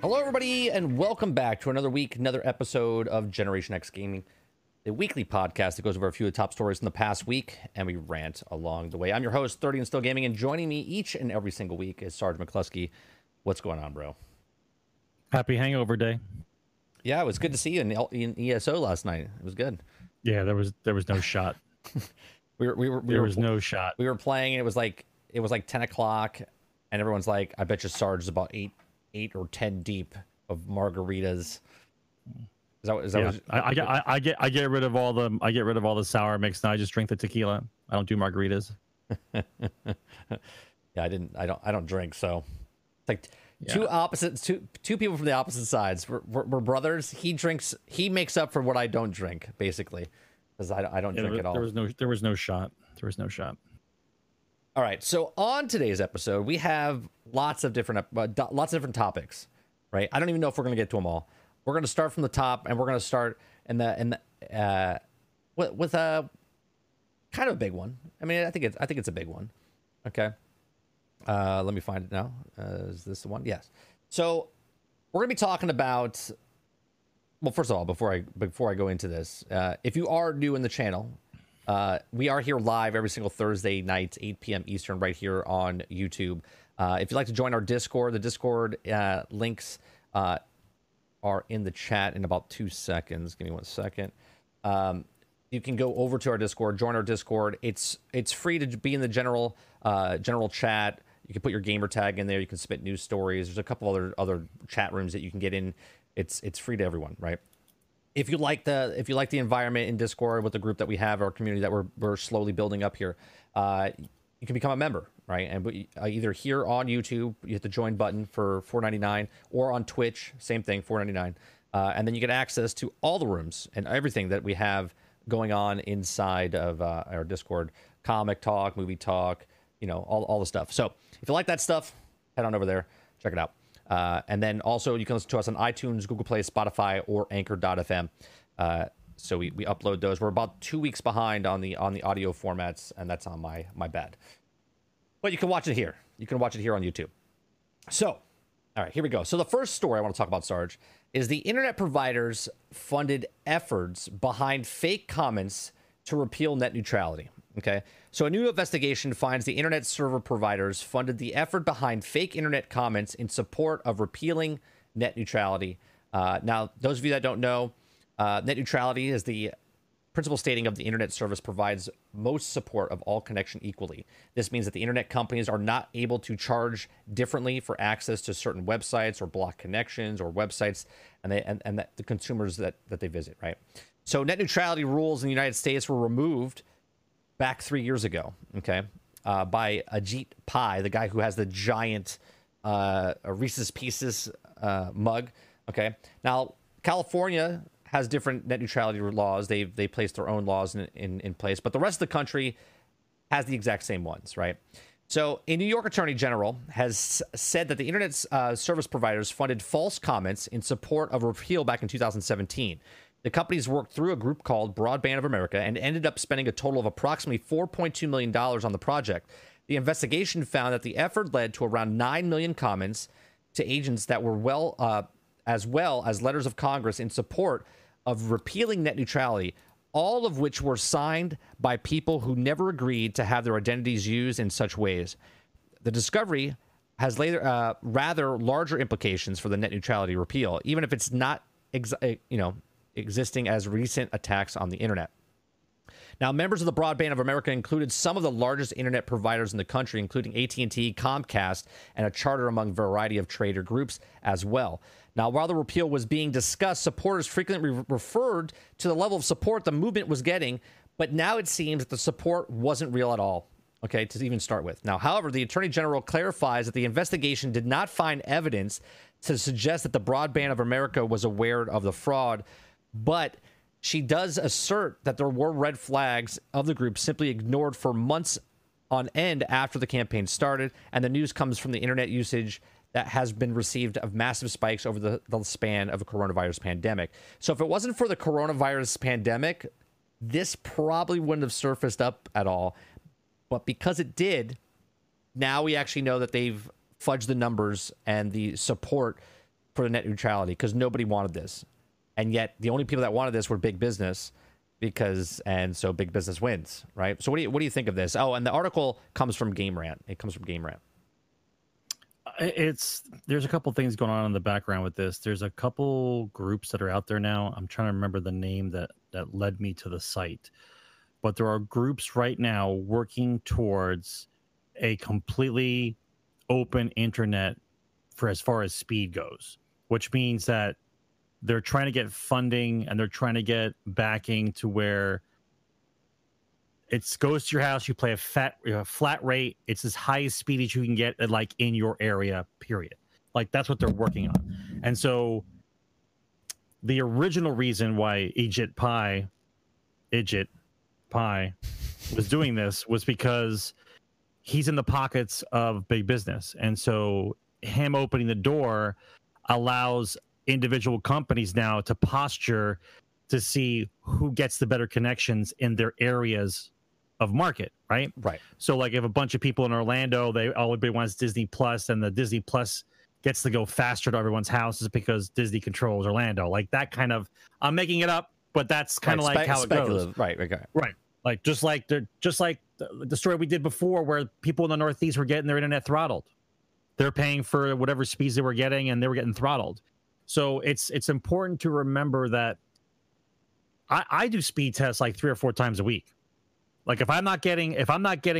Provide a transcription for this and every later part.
Hello, everybody, and welcome back to another week, another episode of Generation X Gaming, the weekly podcast that goes over a few of the top stories in the past week, and we rant along the way. I'm your host, 30 and Still Gaming, and joining me each and every single week is Sarge McCluskey. What's going on, bro? Happy hangover day. Yeah, it was good to see you in ESO last night. It was good. Yeah, there was no shot. There was no shot. We were playing, and it was like 10 o'clock, and everyone's like, I bet you Sarge is about 8 or 10 deep of margaritas. I get rid of all the sour mix and I just drink the tequila. I don't do margaritas. Yeah, I don't drink, so it's like two people from the opposite sides. We're brothers. He makes up for what I don't drink, basically, because I don't drink at all. There was no shot. All right, so on today's episode, we have lots of different topics, right? I don't even know if we're going to get to them all. We're going to start from the top, and we're going to start with a kind of a big one. I mean, I think it's a big one. Okay, let me find it now. Is this the one? Yes. So we're going to be talking about. Well, first of all, before I go into this, if you are new in the channel. We are here live every single Thursday night, 8 p.m. Eastern, right here on YouTube. If you'd like to join our Discord, the Discord links are in the chat in about 2 seconds. Give me 1 second. You can go over to our Discord, join our Discord. It's free to be in the general chat. You can put your gamer tag in there. You can submit news stories. There's a couple other chat rooms that you can get in. It's free to everyone, right? If you like the environment in Discord with the group that we have, our community that we're slowly building up here, you can become a member, right? And either here on YouTube, you hit the join button for $4.99, or on Twitch, same thing, $4.99, and then you get access to all the rooms and everything that we have going on inside of our Discord: comic talk, movie talk, you know, all the stuff. So if you like that stuff, head on over there, check it out. And then also you can listen to us on iTunes, Google Play, Spotify, or Anchor.fm. So we upload those. We're about 2 weeks behind on the audio formats, and that's on my bad. But you can watch it here. You can watch it here on YouTube. So, all right, here we go. So the first story I want to talk about, Sarge, is the internet providers funded efforts behind fake comments to repeal net neutrality. Okay, so a new investigation finds the internet server providers funded the effort behind fake internet comments in support of repealing net neutrality. Now, those of you that don't know, net neutrality is the principle stating of the internet service provides most support of all connection equally. This means that the internet companies are not able to charge differently for access to certain websites or block connections or websites and that the consumers that they visit, right? So net neutrality rules in the United States were removed back 3 years ago, okay, by Ajit Pai, the guy who has the giant Reese's Pieces mug, okay? Now, California has different net neutrality laws. They place their own laws in place, but the rest of the country has the exact same ones, right? So a New York Attorney General has said that the internet service providers funded false comments in support of repeal back in 2017. The companies worked through a group called Broadband of America and ended up spending a total of approximately $4.2 million on the project. The investigation found that the effort led to around 9 million comments to agents that were well as letters of Congress in support of repealing net neutrality, all of which were signed by people who never agreed to have their identities used in such ways. The discovery has later rather larger implications for the net neutrality repeal, even if it's not, existing as recent attacks on the internet. Now, members of the Broadband of America included some of the largest internet providers in the country, including AT&T, Comcast, and a charter among a variety of trader groups as well. Now, while the repeal was being discussed, supporters frequently referred to the level of support the movement was getting, but now it seems that the support wasn't real at all, okay, to even start with. Now, however, the Attorney General clarifies that the investigation did not find evidence to suggest that the Broadband of America was aware of the fraud, but she does assert that there were red flags of the group simply ignored for months on end after the campaign started, and the news comes from the internet usage that has been received of massive spikes over the span of a coronavirus pandemic. So if it wasn't for the coronavirus pandemic, this probably wouldn't have surfaced up at all. But because it did, now we actually know that they've fudged the numbers and the support for the net neutrality, because nobody wanted this. And yet the only people that wanted this were big business, because, and so big business wins, right? So what do you think of this? Oh, and the article comes from Game Rant. It comes from Game Rant. There's a couple things going on in the background with this. There's a couple groups that are out there now. I'm trying to remember the name that led me to the site, but there are groups right now working towards a completely open internet for as far as speed goes, which means that they're trying to get funding and they're trying to get backing to where it goes to your house. You play a flat rate. It's as high a speed as you can get, like in your area. Period. Like that's what they're working on. And so, the original reason why Ijit Pai was doing this was because he's in the pockets of big business, and so him opening the door allows individual companies now to posture to see who gets the better connections in their areas of market, right? Right. So like if a bunch of people in Orlando, everybody wants Disney Plus, and the Disney Plus gets to go faster to everyone's houses because Disney controls Orlando. Like that kind of, I'm making it up, but that's kind of like how it goes. Right, okay. Right. Like just like the story we did before where people in the Northeast were getting their internet throttled. They're paying for whatever speeds they were getting and they were getting throttled. So it's important to remember that I do speed tests like 3 or 4 times a week. Like if I'm not getting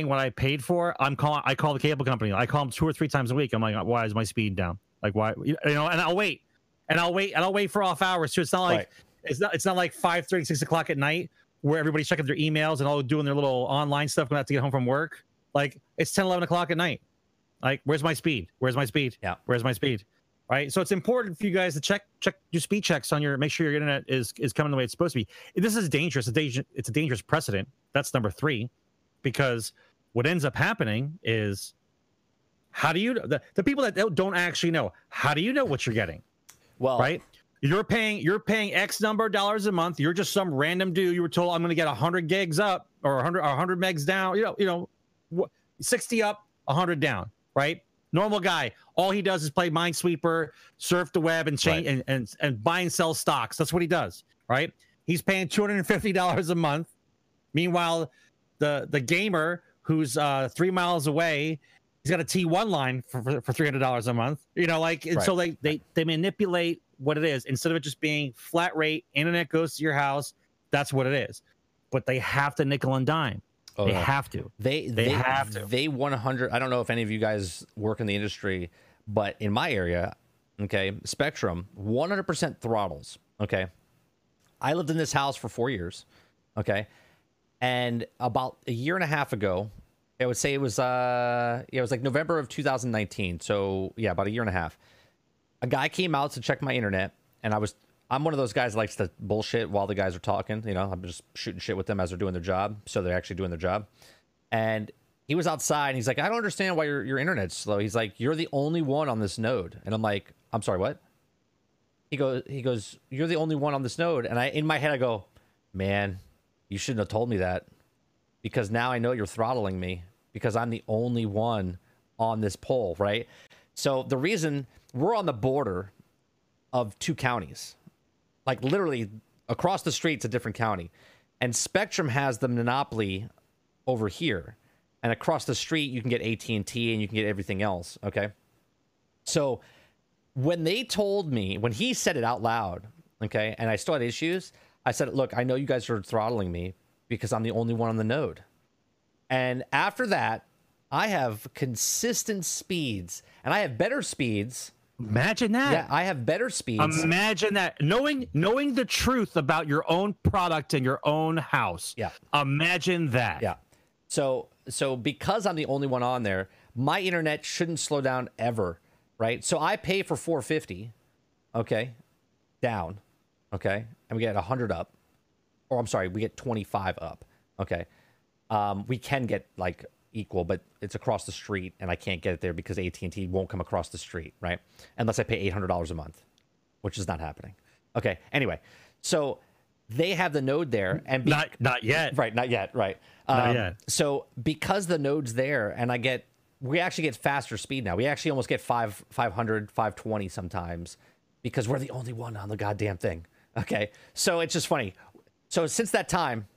what I paid for, I call the cable company. I call them 2 or 3 times a week. I'm like, why is my speed down? Like why, you know? And I'll wait for off hours too. It's not like right. It's not like 5:30, 6 o'clock at night where everybody's checking their emails and all doing their little online stuff when I have to get home from work. Like it's 10, 11 o'clock at night. Like where's my speed? Yeah, where's my speed? Right. So it's important for you guys to check your speed checks on your, make sure your internet is coming the way it's supposed to be. This is dangerous. It's a dangerous precedent. That's number 3, because what ends up happening is the people that don't actually know, how do you know what you're getting? Well, right. You're paying X number of dollars a month. You're just some random dude. You were told I'm going to get 100 gigs up or 100 megs down, you know, 60 up, 100 down. Right. Normal guy, all he does is play Minesweeper, surf the web, and change, right. and buy and sell stocks. That's what he does, right? He's paying $250 a month. Meanwhile, the gamer who's 3 miles away, he's got a T1 line for $300 a month. You know, like and right. So they manipulate what it is instead of it just being flat rate. Internet goes to your house. That's what it is. But they have to nickel and dime. Oh, they have to. They have to. They 100. I don't know if any of you guys work in the industry, but in my area, okay, Spectrum 100% throttles. Okay, I lived in this house for 4 years. Okay, and about a year and a half ago, I would say it was like November of 2019. So yeah, about a year and a half. A guy came out to check my internet, and I'm one of those guys that likes to bullshit while the guys are talking. You know, I'm just shooting shit with them as they're doing their job. So they're actually doing their job. And he was outside and he's like, I don't understand why your internet's slow. He's like, you're the only one on this node. And I'm like, I'm sorry, what? He goes, you're the only one on this node. And in my head, I go, man, you shouldn't have told me that, because now I know you're throttling me because I'm the only one on this pole, right? So the reason we're on the border of 2 counties, like literally across the street to a different county, and Spectrum has the monopoly over here, and across the street you can get AT&T and you can get everything else. Okay, so when he said it out loud, okay, and I still had issues, I said, look, I know you guys are throttling me because I'm the only one on the node. And after that, I have consistent speeds, and I have better speeds. Imagine that. Yeah, I have better speeds. Imagine that. Knowing the truth about your own product in your own house. Yeah. Imagine that. Yeah. So because I'm the only one on there, my internet shouldn't slow down ever, right? So I pay for $450, okay, down, okay, and we get 100 up. or I'm sorry, we get 25 up. Okay. We can get like equal, but it's across the street and I can't get it there because AT&T won't come across the street, right? Unless I pay $800 a month, which is not happening. Okay. Anyway, so they have the node there, and not yet. Right. Not yet. Right. Not yet. So because the node's there, and I get, we actually get faster speed now. We actually almost get 500, 520 sometimes because we're the only one on the goddamn thing. Okay. So it's just funny. So since that time,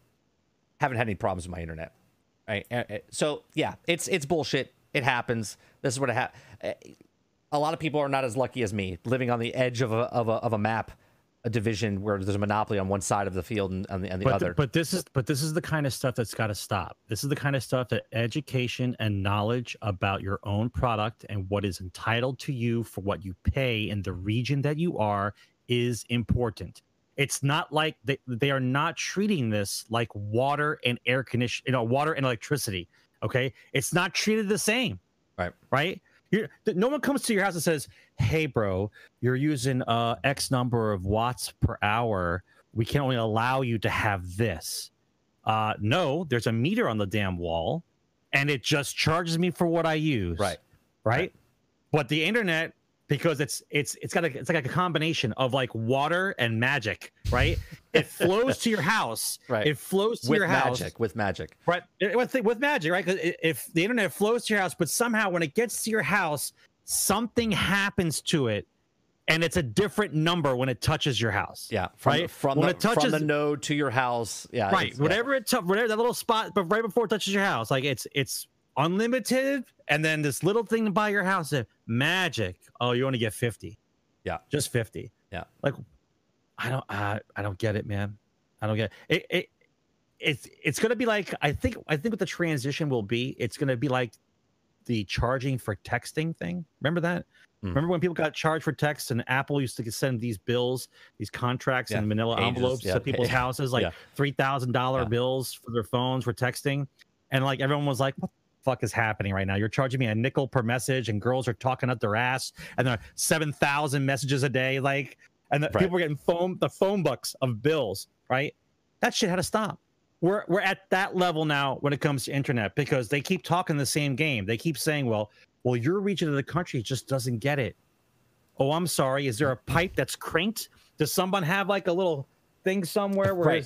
haven't had any problems with my internet. Right. So yeah, it's bullshit. It happens. This is what it a lot of people are not as lucky as me, living on the edge of a map, a division where there's a monopoly on one side of the field and on the other. But this is the kind of stuff that's got to stop. This is the kind of stuff that education and knowledge about your own product and what is entitled to you for what you pay in the region that you are is important. It's not like they are not treating this like water and air condition, you know, water and electricity. Okay, it's not treated the same. Right. Right. No one comes to your house and says, "Hey, bro, you're using X number of watts per hour. We can only allow you to have this." No, there's a meter on the damn wall, and it just charges me for what I use. Right. Right. Right. But the internet, because it's like a combination of like water and magic, right? It flows to your house, right? It flows to your house with magic, right? With magic, right? Because if the internet flows to your house, but somehow when it gets to your house, something happens to it, and it's a different number when it touches your house. Yeah, from the node to your house. Yeah, right. Whatever it touches, whatever that little spot, but right before it touches your house, like it's unlimited, and then this little thing to buy your house, magic. Oh, you only get 50. Yeah, just 50. Yeah, like I don't get it, man. I don't get it. It's gonna be like, I think what the transition will be, it's gonna be like the charging for texting thing. Remember that? Mm. Remember when people got charged for text, and Apple used to send these bills, these contracts in manila envelopes to people's houses, like $3,000 bills for their phones for texting, and like everyone was like, what fuck is happening right now? You're charging me $0.05 per message, and girls are talking up their ass, and there are 7,000 messages a day, like, and people are getting phone bucks of bills, right? That shit had to stop. We're at that level now when it comes to internet, because they keep talking the same game. They keep saying, well, your region of the country just doesn't get it. Oh, I'm sorry. Is there a pipe that's cranked? Does someone have like a little thing somewhere where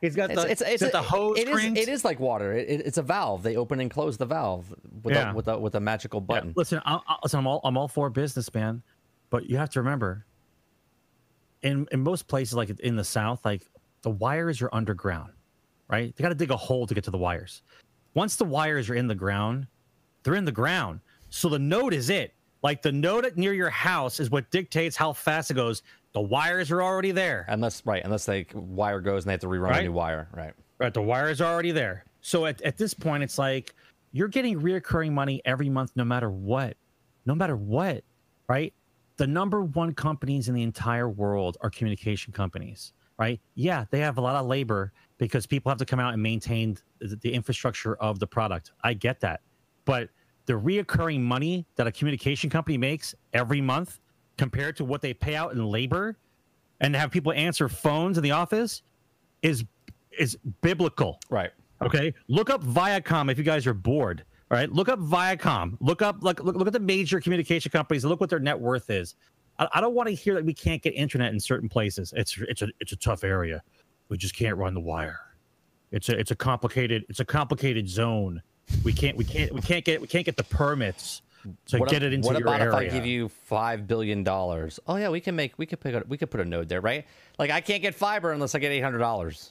he's got the hose? It is like water. It's a valve. They open and close the valve with a magical button. Yeah. Listen, I'm all for business, man, but you have to remember, in most places, like in the South, like the wires are underground, right? They got to dig a hole to get to the wires. Once the wires are in the ground, they're in the ground. So the node is it. Like the node near your house is what dictates how fast it goes. The wires are already there. Unless the wire goes and they have to rerun a new wire. Right. Right. The wire is already there. So at this point, it's like you're getting reoccurring money every month, no matter what. Right. The number one companies in the entire world are communication companies. Right. Yeah. They have a lot of labor because people have to come out and maintain the infrastructure of the product. I get that. But the reoccurring money that a communication company makes every month compared to what they pay out in labor and have people answer phones in the office is biblical. Right. Okay. Look up Viacom if you guys are bored. All right. Look up Viacom. Look up, look at the major communication companies. Look what their net worth is. I don't want to hear that we can't get internet in certain places. It's a tough area. We just can't run the wire. It's a complicated zone. We can't get the permits to get it into your area. What about if I give you $5 billion? Oh yeah, we could put a node there, right? Like I can't get fiber unless I get $800,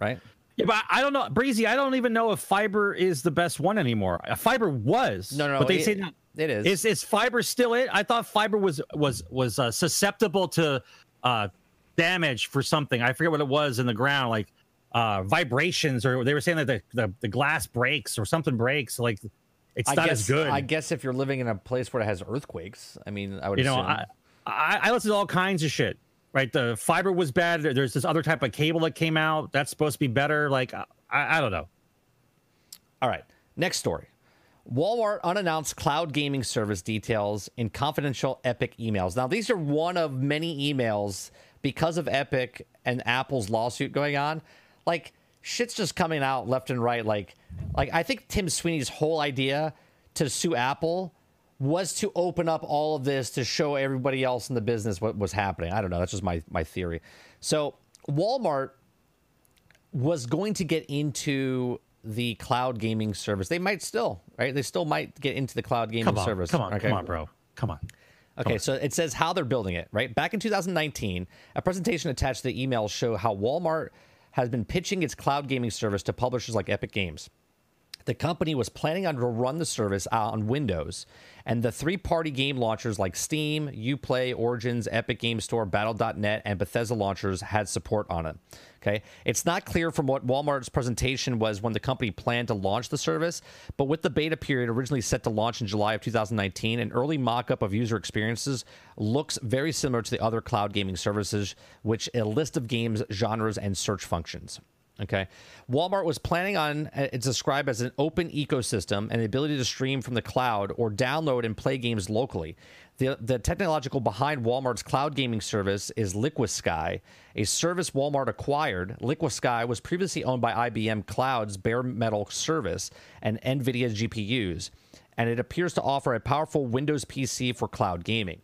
right? Yeah, but I don't know, Breezy. I don't even know if fiber is the best one anymore. Fiber was no, but they say it is. Is fiber still it? I thought fiber was susceptible to damage for something. I forget what it was in the ground, like. Vibrations, or they were saying that the glass breaks or something breaks, like it's not as good. I guess if you're living in a place where it has earthquakes, I mean, I would assume. I listened to all kinds of shit, right? The fiber was bad. There's this other type of cable that came out that's supposed to be better. Like, I don't know. All right. Next story. Walmart unannounced cloud gaming service details in confidential Epic emails. Now, these are one of many emails because of Epic and Apple's lawsuit going on, like, shit's just coming out left and right. Like I think Tim Sweeney's whole idea to sue Apple was to open up all of this to show everybody else in the business what was happening. I don't know. That's just my theory. So Walmart was going to get into the cloud gaming service. They might still, right? They still might get into the cloud gaming service. Come on, bro. Okay, so it says how they're building it, right? Back in 2019, a presentation attached to the email show how Walmart has been pitching its cloud gaming service to publishers like Epic Games. The company was planning on to run the service on Windows and the three-party game launchers like Steam, Uplay, Origins, Epic Games Store, Battle.net, and Bethesda launchers had support on it. Okay, it's not clear from what Walmart's presentation was when the company planned to launch the service, but with the beta period originally set to launch in July of 2019, an early mock-up of user experiences looks very similar to the other cloud gaming services, which a list of games, genres, and search functions. Okay, Walmart was planning on, it's described as an open ecosystem and the ability to stream from the cloud or download and play games locally. The technological behind Walmart's cloud gaming service is Liquid Sky, a service Walmart acquired. Liquid Sky was previously owned by IBM Cloud's bare metal service and NVIDIA GPUs, and it appears to offer a powerful Windows PC for cloud gaming.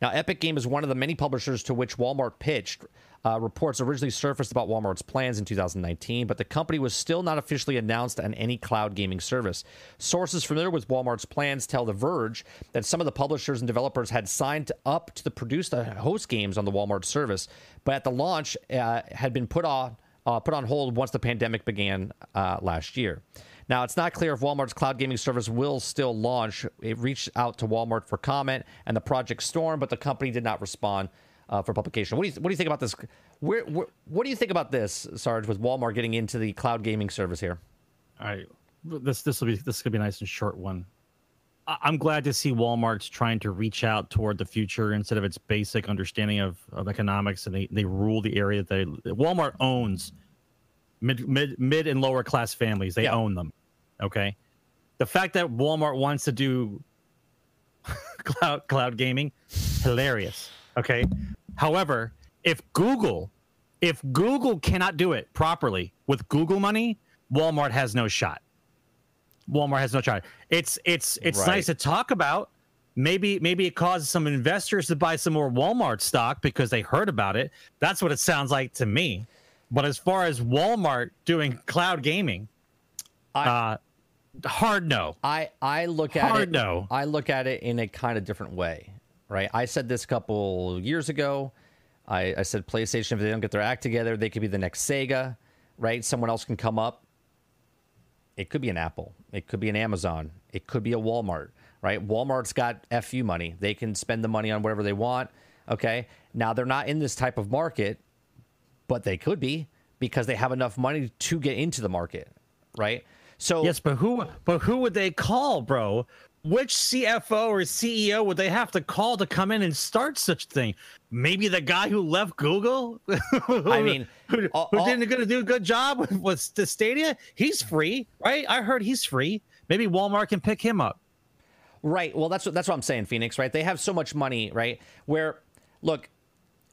Now, Epic Games is one of the many publishers to which Walmart pitched. Reports originally surfaced about Walmart's plans in 2019, but the company was still not officially announced on any cloud gaming service. Sources familiar with Walmart's plans tell The Verge that some of the publishers and developers had signed up to produce the host games on the Walmart service, but at the launch had been put on hold once the pandemic began last year. Now, it's not clear if Walmart's cloud gaming service will still launch. It reached out to Walmart for comment and the Project Storm, but the company did not respond for publication. What do you think about this? What do you think about this, Sarge, with Walmart getting into the cloud gaming service here? All right, this could be a nice and short one. I'm glad to see Walmart's trying to reach out toward the future instead of its basic understanding of economics, and they rule the area that Walmart owns. Mid and lower class families, they own them. Okay, the fact that Walmart wants to do cloud gaming, hilarious. Okay. However, if Google cannot do it properly with Google money, Walmart has no shot. It's right. Nice to talk about. Maybe it causes some investors to buy some more Walmart stock because they heard about it. That's what it sounds like to me. But as far as Walmart doing cloud gaming, hard no. I look at it in a kind of different way. Right, I said this a couple years ago. I said PlayStation, if they don't get their act together, they could be the next Sega, right? Someone else can come up. It could be an Apple. It could be an Amazon. It could be a Walmart, right? Walmart's got FU money. They can spend the money on whatever they want, okay? Now, they're not in this type of market, but they could be because they have enough money to get into the market, right? So yes, but who would they call, bro? Which CFO or CEO would they have to call to come in and start such a thing? Maybe the guy who left Google? who didn't gonna do a good job with the Stadia? He's free, right? I heard he's free. Maybe Walmart can pick him up. Right. Well, that's what I'm saying, Phoenix, right? They have so much money, right? Where, look,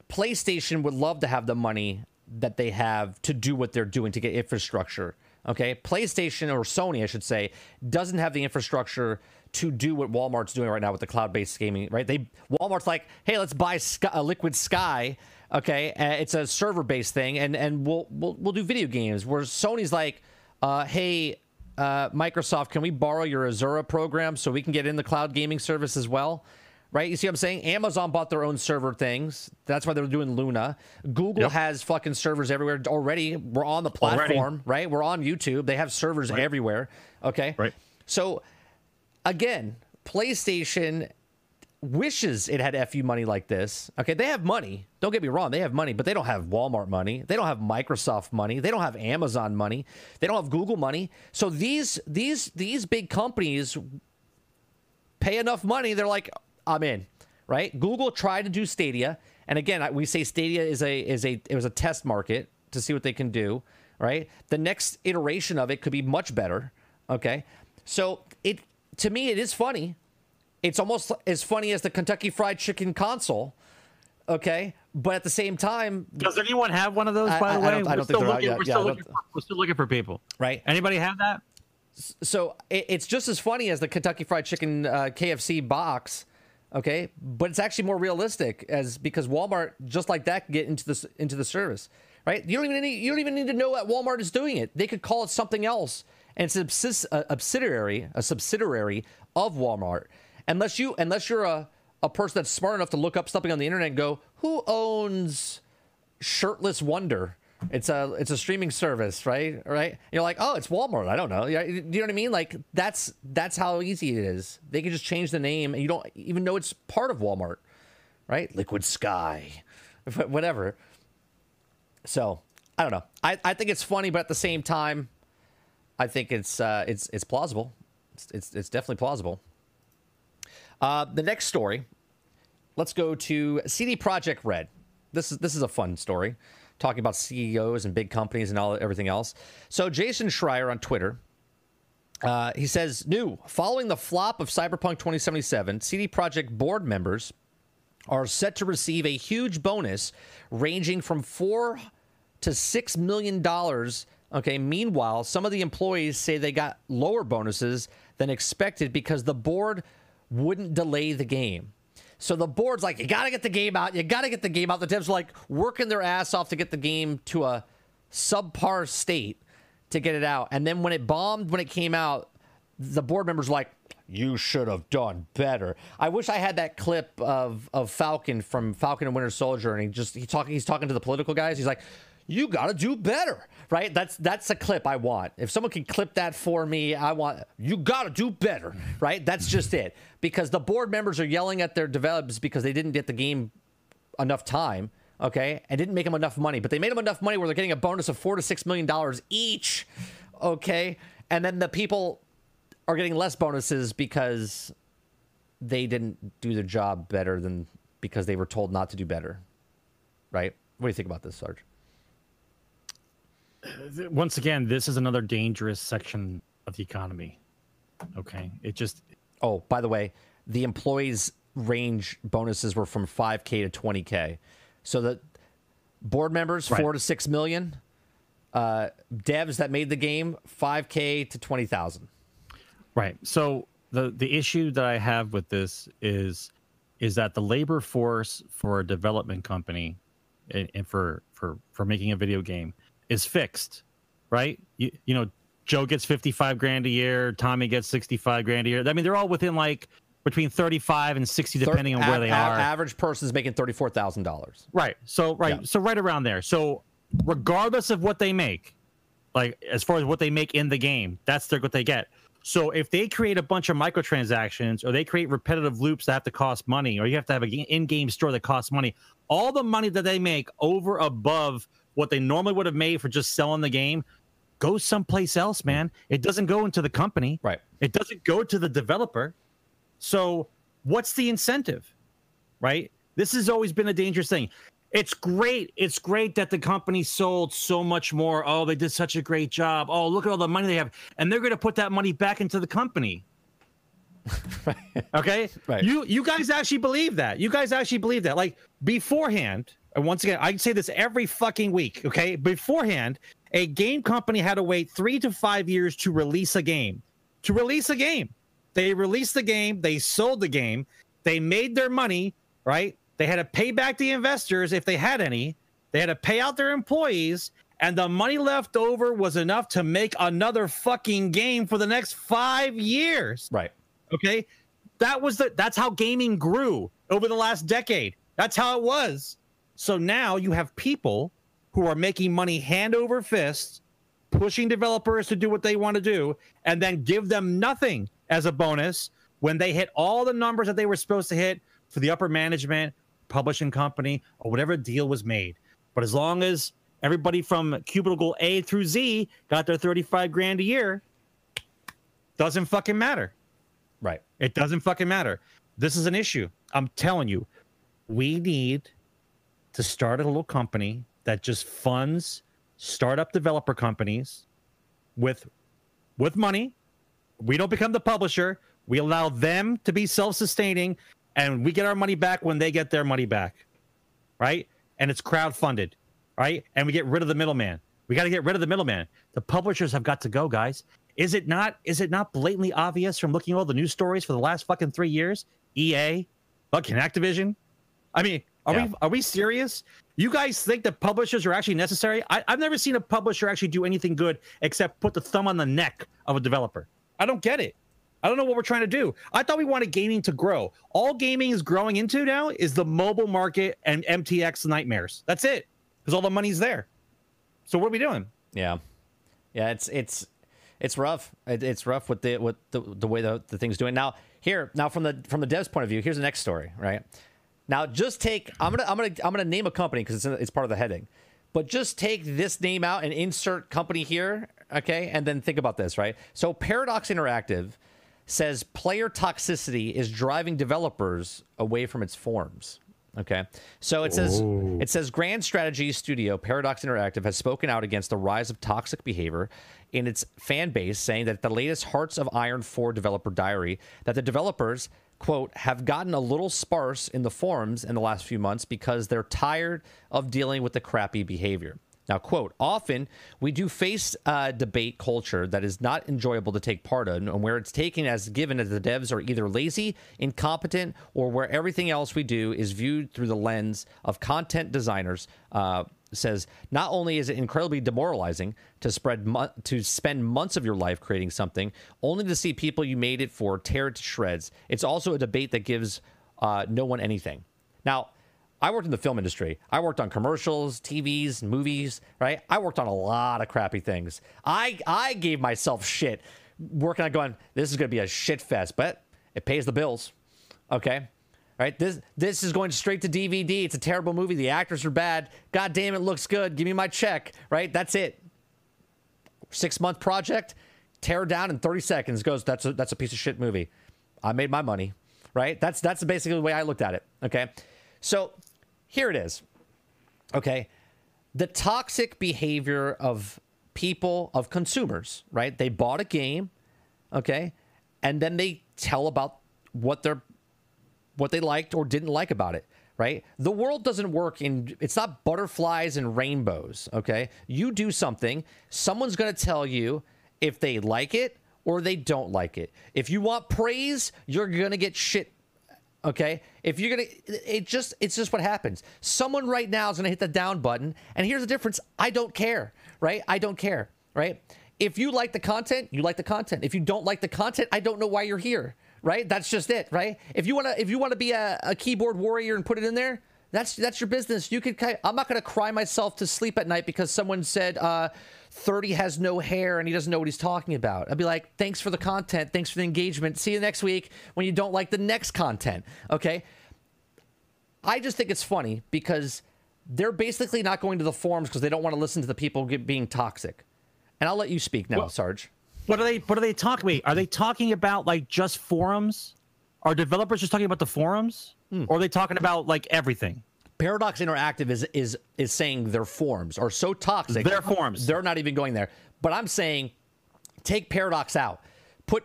PlayStation would love to have the money that they have to do what they're doing to get infrastructure, okay? PlayStation, or Sony, I should say, doesn't have the infrastructure to do what Walmart's doing right now with the cloud-based gaming, right? Walmart's like, hey, let's buy Liquid Sky, okay? It's a server-based thing, and we'll do video games. Where Sony's like, hey, Microsoft, can we borrow your Azura program so we can get in the cloud gaming service as well, right? You see what I'm saying? Amazon bought their own server things. That's why they're doing Luna. Google has fucking servers everywhere already. We're on the platform, right? We're on YouTube. They have servers everywhere, okay? Right. So again, PlayStation wishes it had FU money like this. Okay, they have money. Don't get me wrong. They have money, but they don't have Walmart money. They don't have Microsoft money. They don't have Amazon money. They don't have Google money. So these big companies pay enough money. They're like, I'm in, right? Google tried to do Stadia. And again, we say Stadia it was a test market to see what they can do, right? The next iteration of it could be much better, okay? So to me, it is funny. It's almost as funny as the Kentucky Fried Chicken console, okay? But at the same time, does anyone have one of those? By the way, we're still looking for people. Right? Anybody have that? So it's just as funny as the Kentucky Fried Chicken KFC box, okay? But it's actually more realistic, as because Walmart, just like that, can get into the service, right? You don't even need to know that Walmart is doing it. They could call it something else, and it's a subsidiary of Walmart. Unless you're a person that's smart enough to look up something on the internet and go, who owns Shirtless Wonder? It's a streaming service, right? Right? You're like, oh, it's Walmart. I don't know. You know what I mean? Like that's how easy it is. They can just change the name, and you don't even know it's part of Walmart, right? Liquid Sky, whatever. So I don't know. I think it's funny, but at the same time, I think it's plausible. It's definitely plausible. The next story. Let's go to CD Projekt Red. This is a fun story, talking about CEOs and big companies and everything else. So Jason Schreier on Twitter, he says, following the flop of Cyberpunk 2077, CD Projekt board members are set to receive a huge bonus ranging from $4 to $6 million. Okay, meanwhile, some of the employees say they got lower bonuses than expected because the board wouldn't delay the game. So the board's like, you got to get the game out. You got to get the game out. The devs are like working their ass off to get the game to a subpar state to get it out. And then when it bombed, when it came out, the board members are like, you should have done better. I wish I had that clip of Falcon from Falcon and Winter Soldier. And he's talking to the political guys. He's like, you got to do better, right? That's a clip I want. If someone can clip that for me, I want, you got to do better, right? That's just it. Because the board members are yelling at their developers because they didn't get the game enough time, okay? And didn't make them enough money. But they made them enough money where they're getting a bonus of $4 to $6 million each, okay? And then the people are getting less bonuses because they didn't do their job better than because they were told not to do better, right? What do you think about this, Sarge? Once again, this is another dangerous section of the economy. Okay, it just. Oh, by the way, the employees' range bonuses were from $5K to $20K. So the board members, right. $4 to $6 million. Devs that made the game, $5K to $20,000. Right. So the issue that I have with this is that the labor force for a development company, and for making a video game, is fixed, right? You know, Joe gets 55 grand a year, Tommy gets 65 grand a year. I mean, they're all within like between 35 and 60 depending on where they are. Average person's making $34,000. Right. So so right around there. So regardless of what they make, like as far as what they make in the game, that's what they get. So if they create a bunch of microtransactions, or they create repetitive loops that have to cost money, or you have to have an in-game store that costs money, all the money that they make over above what they normally would have made for just selling the game goes someplace else, man. It doesn't go into the company. Right. It doesn't go to the developer. So what's the incentive, right? This has always been a dangerous thing. It's great. It's great that the company sold so much more. Oh, they did such a great job. Oh, look at all the money they have. And they're going to put that money back into the company. Okay. Right. You guys actually believe that. You guys actually believe that. Like beforehand, and once again, I can say this every fucking week, okay? Beforehand, a game company had to wait 3 to 5 years to release a game. To release a game. They released the game. They sold the game. They made their money, right? They had to pay back the investors if they had any. They had to pay out their employees. And the money left over was enough to make another fucking game for the next 5 years. Right. Okay? That's how gaming grew over the last decade. That's how it was. So now you have people who are making money hand over fist, pushing developers to do what they want to do, and then give them nothing as a bonus when they hit all the numbers that they were supposed to hit for the upper management, publishing company, or whatever deal was made. But as long as everybody from cubicle A through Z got their 35 grand a year, doesn't fucking matter. Right. It doesn't fucking matter. This is an issue. I'm telling you, we need to start a little company that just funds startup developer companies with money. We don't become the publisher. We allow them to be self-sustaining, and we get our money back when they get their money back, right? and it's crowdfunded, right? And we get rid of the middleman. We got to get rid of the middleman. The publishers have got to go, guys. Is it not blatantly obvious from looking at all the news stories for the last fucking 3 years? EA, fucking Activision. I mean, are we serious? You guys think that publishers are actually necessary? I've never seen a publisher actually do anything good except put the thumb on the neck of a developer. I don't get it. I don't know what we're trying to do. I thought we wanted gaming to grow. All gaming is growing into now is the mobile market and MTX nightmares. That's it, because all the money's there. So what are we doing? Yeah. It's rough. It's rough with the way the thing's doing now. Now from the dev's point of view, here's the next story, right? Now just take I'm gonna name a company because it's part of the heading, but just take this name out and insert company here, okay? And then think about this, right? So Paradox Interactive says player toxicity is driving developers away from its forms. Okay, so it says Grand Strategy Studio Paradox Interactive has spoken out against the rise of toxic behavior in its fan base, saying that the latest Hearts of Iron 4 developer diary that the developers, quote, have gotten a little sparse in the forums in the last few months because they're tired of dealing with the crappy behavior. Now, quote, often we do face debate culture that is not enjoyable to take part in, and where it's taken as given that the devs are either lazy, incompetent, or where everything else we do is viewed through the lens of content designers, says not only is it incredibly demoralizing to spend months of your life creating something only to see people you made it for tear it to shreds. It's also a debate that gives no one anything. Now, I worked in the film industry. I worked on commercials, TVs, movies, right? I worked on a lot of crappy things. I gave myself shit working on going, this is going to be a shit fest, but it pays the bills, okay? Right? This is going straight to DVD. It's a terrible movie. The actors are bad. God damn, it looks good. Give me my check, right? That's it. 6-month project, tear down in 30 seconds. Goes, that's a piece of shit movie. I made my money, right? That's basically the way I looked at it, okay? So here it is, okay? The toxic behavior of people, of consumers, right? They bought a game, okay? And then they tell about what they liked or didn't like about it, right? The world doesn't work it's not butterflies and rainbows, okay? You do something, someone's gonna tell you if they like it or they don't like it. If you want praise, you're gonna get shit. Okay, if you're gonna, it's just what happens. Someone right now is gonna hit the down button, and here's the difference: I don't care, right? I don't care, right? If you like the content, you like the content. If you don't like the content, I don't know why you're here, right? That's just it, right? If you wanna be a keyboard warrior and put it in there, that's your business. You could. I'm not gonna cry myself to sleep at night because someone said 30 has no hair and he doesn't know what he's talking about. I'd be like, thanks for the content. Thanks for the engagement. See you next week when you don't like the next content. Okay. I just think it's funny because they're basically not going to the forums because they don't want to listen to the people being toxic. And I'll let you speak now, Sarge. What are they talking about? Are they talking about like just forums? Are developers just talking about the forums? Or are they talking about like everything? Paradox Interactive is saying their forums are so toxic. Their forums. They're not even going there. But I'm saying take Paradox out. Put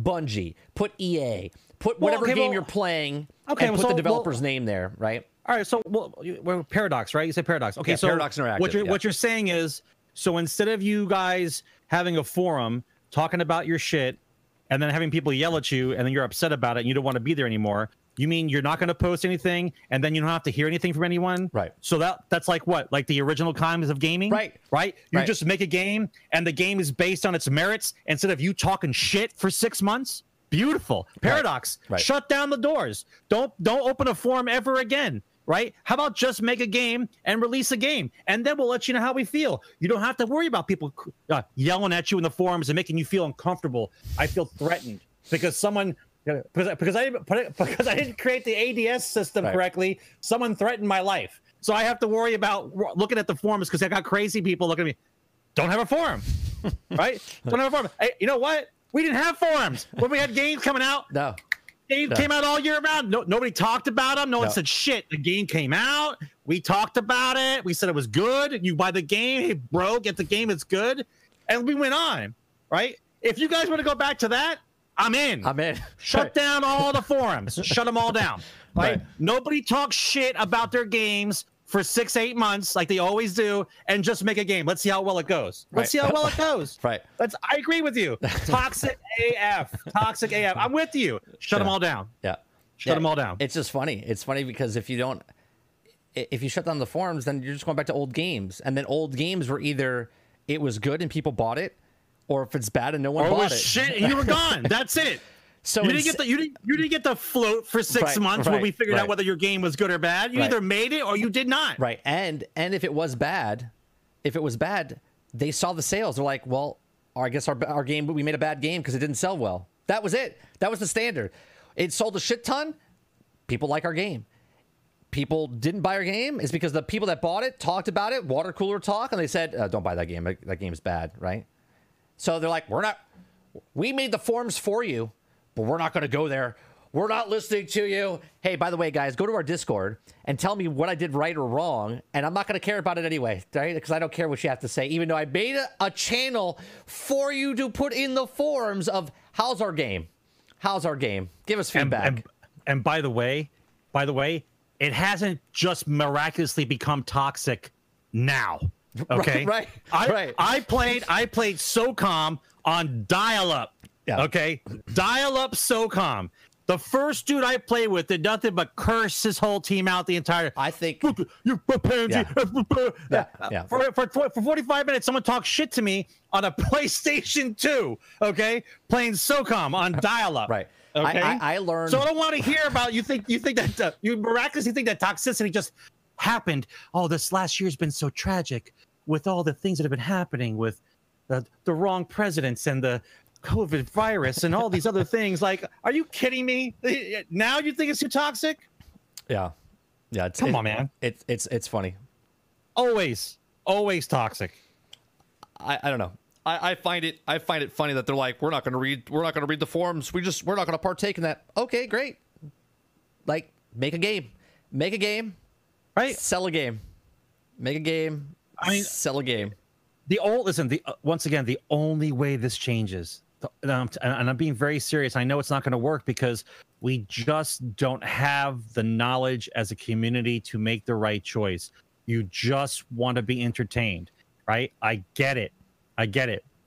Bungie. Put EA. Put whatever game you're playing and put the developer's name there, right? All right, so we're Paradox, right? You said Paradox. Okay, yeah, so Paradox Interactive, what you're saying is, so instead of you guys having a forum talking about your shit and then having people yell at you and then you're upset about it and you don't want to be there anymore, you mean you're not going to post anything, and then you don't have to hear anything from anyone? Right. So that's like what? Like the original kinds of gaming? Right. Right? You just make a game, and the game is based on its merits instead of you talking shit for 6 months? Beautiful. Paradox. Right. Shut down the doors. Don't open a forum ever again. Right? How about just make a game and release a game, and then we'll let you know how we feel. You don't have to worry about people yelling at you in the forums and making you feel uncomfortable. I feel threatened because someone... Because I didn't create the ADS system correctly, someone threatened my life. So I have to worry about looking at the forums because I got crazy people looking at me. Don't have a forum, right? Don't have a forum. Hey, you know what? We didn't have forums when we had games coming out. No, games came out all year round. No, nobody talked about them. No one said shit. The game came out. We talked about it. We said it was good. You buy the game, hey bro, get the game. It's good, and we went on, right? If you guys want to go back to that. I'm in. Shut down all the forums. Shut them all down. Like, nobody talks shit about their games for 6-8 months like they always do and just make a game. Let's see how well it goes. Let's see how well it goes. I agree with you. Toxic AF. Toxic AF. I'm with you. Shut them all down. Yeah. Shut them all down. It's just funny. It's funny because if you don't, if you shut down the forums, then you're just going back to old games. And then old games were either it was good and people bought it, or if it's bad and no one bought it. Shit, you were gone. That's it. So you didn't get the float for six months when we figured out whether your game was good or bad. You either made it or you did not. Right. And if it was bad, they saw the sales. They're like, well, I guess our game, we made a bad game because it didn't sell well. That was it. That was the standard. It sold a shit ton. People like our game. People didn't buy our game. It's because the people that bought it talked about it, water cooler talk, and they said, don't buy that game. That game's bad, right? So they're like, we made the forums for you, but we're not going to go there. We're not listening to you. Hey, by the way, guys, go to our Discord and tell me what I did right or wrong, and I'm not going to care about it anyway, right? Because I don't care what you have to say, even though I made a channel for you to put in the forums of how's our game? How's our game? Give us feedback. And by the way, it hasn't just miraculously become toxic now. Okay. I played SOCOM on dial-up. Yeah. Okay. Dial-up SOCOM. The first dude I played with did nothing but curse his whole team out the entire. I think you're for 45 minutes. Someone talked shit to me on a PlayStation 2. Okay, playing SOCOM on dial-up. Right. Okay. I learned. So I don't want to hear about you miraculously think that toxicity just happened. Oh, this last year's been so tragic with all the things that have been happening with the wrong presidents and the COVID virus and all these other things. Like, are you kidding me? Now you think it's too toxic? Yeah. Come on, man. It's funny. Always toxic. I don't know. I find it funny that they're like, we're not going to read the forums. We're not going to partake in that. Okay, great. Like, make a game, right? Sell a game, make a game. I mean, sell a game. Once again, the only way this changes, and I'm being very serious. I know it's not going to work because we just don't have the knowledge as a community to make the right choice. You just want to be entertained, right? I get it.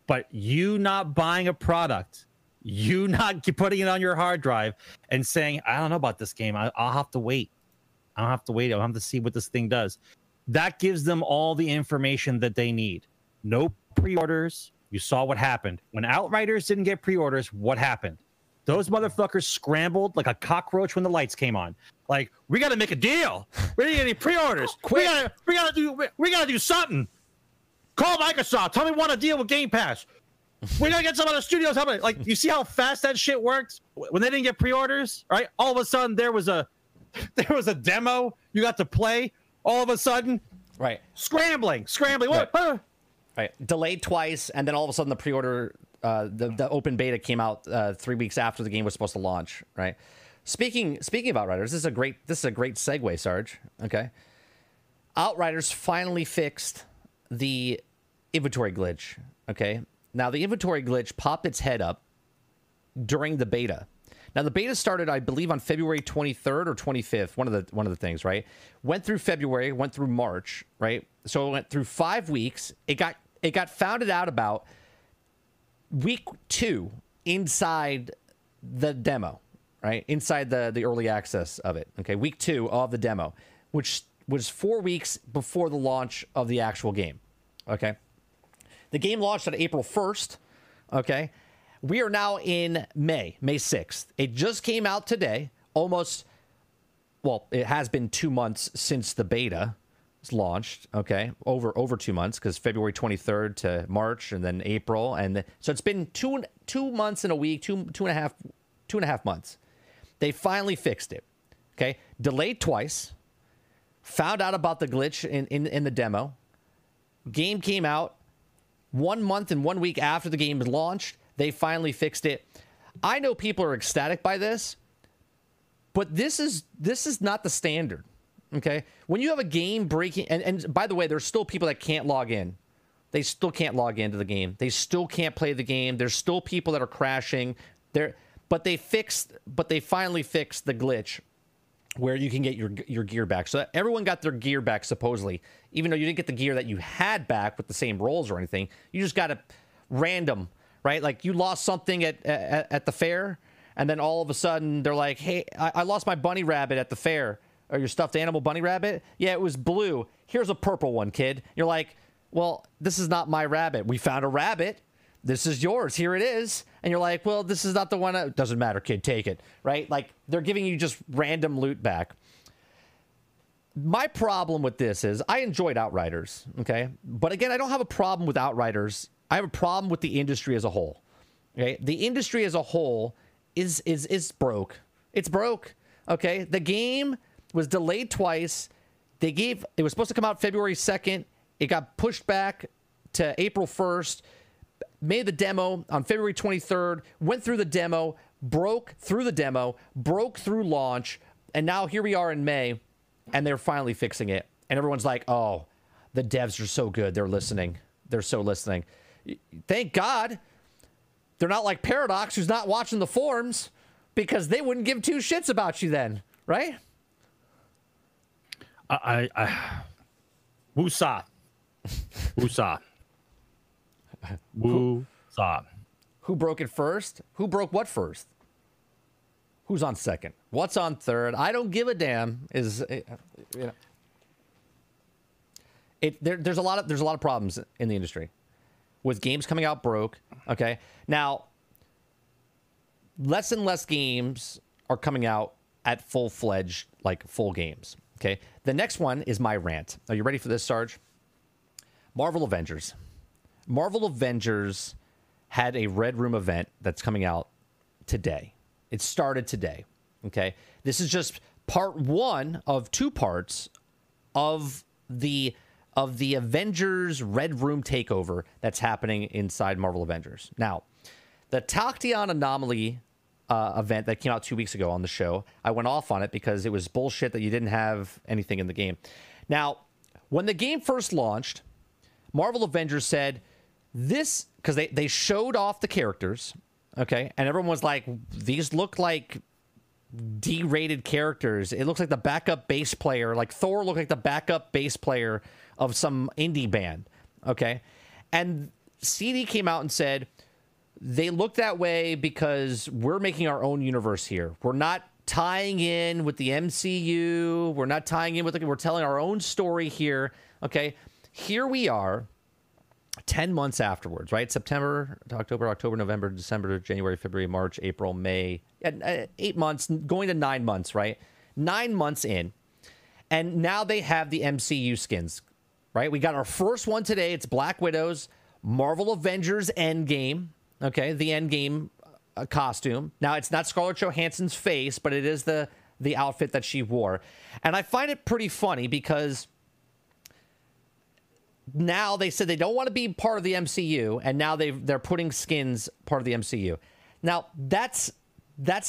But you not buying a product, you not putting it on your hard drive and saying, I don't know about this game. I'll have to wait. I'll have to see what this thing does. That gives them all the information that they need. No pre-orders. You saw what happened. When Outriders didn't get pre-orders, what happened? Those motherfuckers scrambled like a cockroach when the lights came on. Like, we got to make a deal. We didn't get any pre-orders. We got to do something. Call Microsoft. Tell me we want to deal with Game Pass. We're going to get some other studios helping. Like, you see how fast that shit works? When they didn't get pre-orders, right? All of a sudden, there was a demo you got to play. All of a sudden, right? Scrambling. What? Right. Delayed twice, and then all of a sudden, the pre-order, the open beta came out 3 weeks after the game was supposed to launch. Right. Speaking of Outriders, this is a great segue, Sarge. Okay. Outriders finally fixed the inventory glitch. Okay, now the inventory glitch popped its head up during the beta. Now the beta started, I believe, on February 23rd or 25th. One of the things, right? Went through February, went through March, right? So it went through 5 weeks. It got founded out about week 2 inside the demo, right? Inside the early access of it. Okay, week 2 of the demo, which was 4 weeks before the launch of the actual game. Okay. The game launched on April 1st. Okay. We are now in May 6th. It just came out today. It has been 2 months since the beta was launched. Okay. Over 2 months, because February 23rd to March and then April. And so it's been two months and a week, two and a half months. They finally fixed it. Okay. Delayed twice. Found out about the glitch in the demo. Game came out 1 month and 1 week after the game was launched. They finally fixed it. I know people are ecstatic by this, but this is not the standard. Okay, when you have a game breaking, and by the way, there's still people that can't log in. They still can't log into the game. They still can't play the game. There's still people that are crashing. But they finally fixed the glitch where you can get your gear back. So everyone got their gear back, supposedly, even though you didn't get the gear that you had back with the same roles or anything. You just got a random, right? Like you lost something at the fair, and then all of a sudden they're like, hey, I lost my bunny rabbit at the fair, or your stuffed animal bunny rabbit. Yeah, it was blue. Here's a purple one, kid. You're like, well, this is not my rabbit. We found a rabbit. This is yours. Here it is. And you're like, well, this is not the one. It doesn't matter, kid. Take it, right? Like, they're giving you just random loot back. My problem with this is I enjoyed Outriders, okay? But again, I don't have a problem with Outriders. I have a problem with the industry as a whole, okay? The industry as a whole is broke. It's broke, okay? The game was delayed twice. It was supposed to come out February 2nd. It got pushed back to April 1st. Made the demo on February 23rd, went through the demo, broke through the demo, broke through launch, and now here we are in May, and they're finally fixing it. And everyone's like, oh, the devs are so good. They're listening. They're so listening. Thank God they're not like Paradox, who's not watching the forums, because they wouldn't give two shits about you then, right? Woosah. Woosah. Who broke it first? Who broke what first? Who's on second? What's on third? I don't give a damn. There's a lot of problems in the industry with games coming out broke. Okay, now less and less games are coming out at full-fledged, like full games. Okay, the next one is my rant. Are you ready for this, Sarge? Marvel Avengers. Marvel Avengers had a Red Room event that's coming out today. It started today, okay? This is just part one of two parts of the Avengers Red Room takeover that's happening inside Marvel Avengers. Now, the Tachyon Anomaly event that came out 2 weeks ago on the show, I went off on it because it was bullshit that you didn't have anything in the game. Now, when the game first launched, Marvel Avengers said... This, because they showed off the characters, okay? And everyone was like, these look like D-rated characters. It looks like the backup bass player. Like, Thor looked like the backup bass player of some indie band, okay? And CD came out and said, they look that way because we're making our own universe here. We're not tying in with the MCU. We're not tying in with we're telling our own story here, okay? Here we are. 10 months afterwards, right? September, October, November, December, January, February, March, April, May. 8 months, going to 9 months, right? 9 months in. And now they have the MCU skins, right? We got our first one today. It's Black Widow's Marvel Avengers Endgame, okay? The Endgame costume. Now, it's not Scarlett Johansson's face, but it is the outfit that she wore. And I find it pretty funny because... Now they said they don't want to be part of the MCU, and now they're putting skins part of the MCU. Now, that's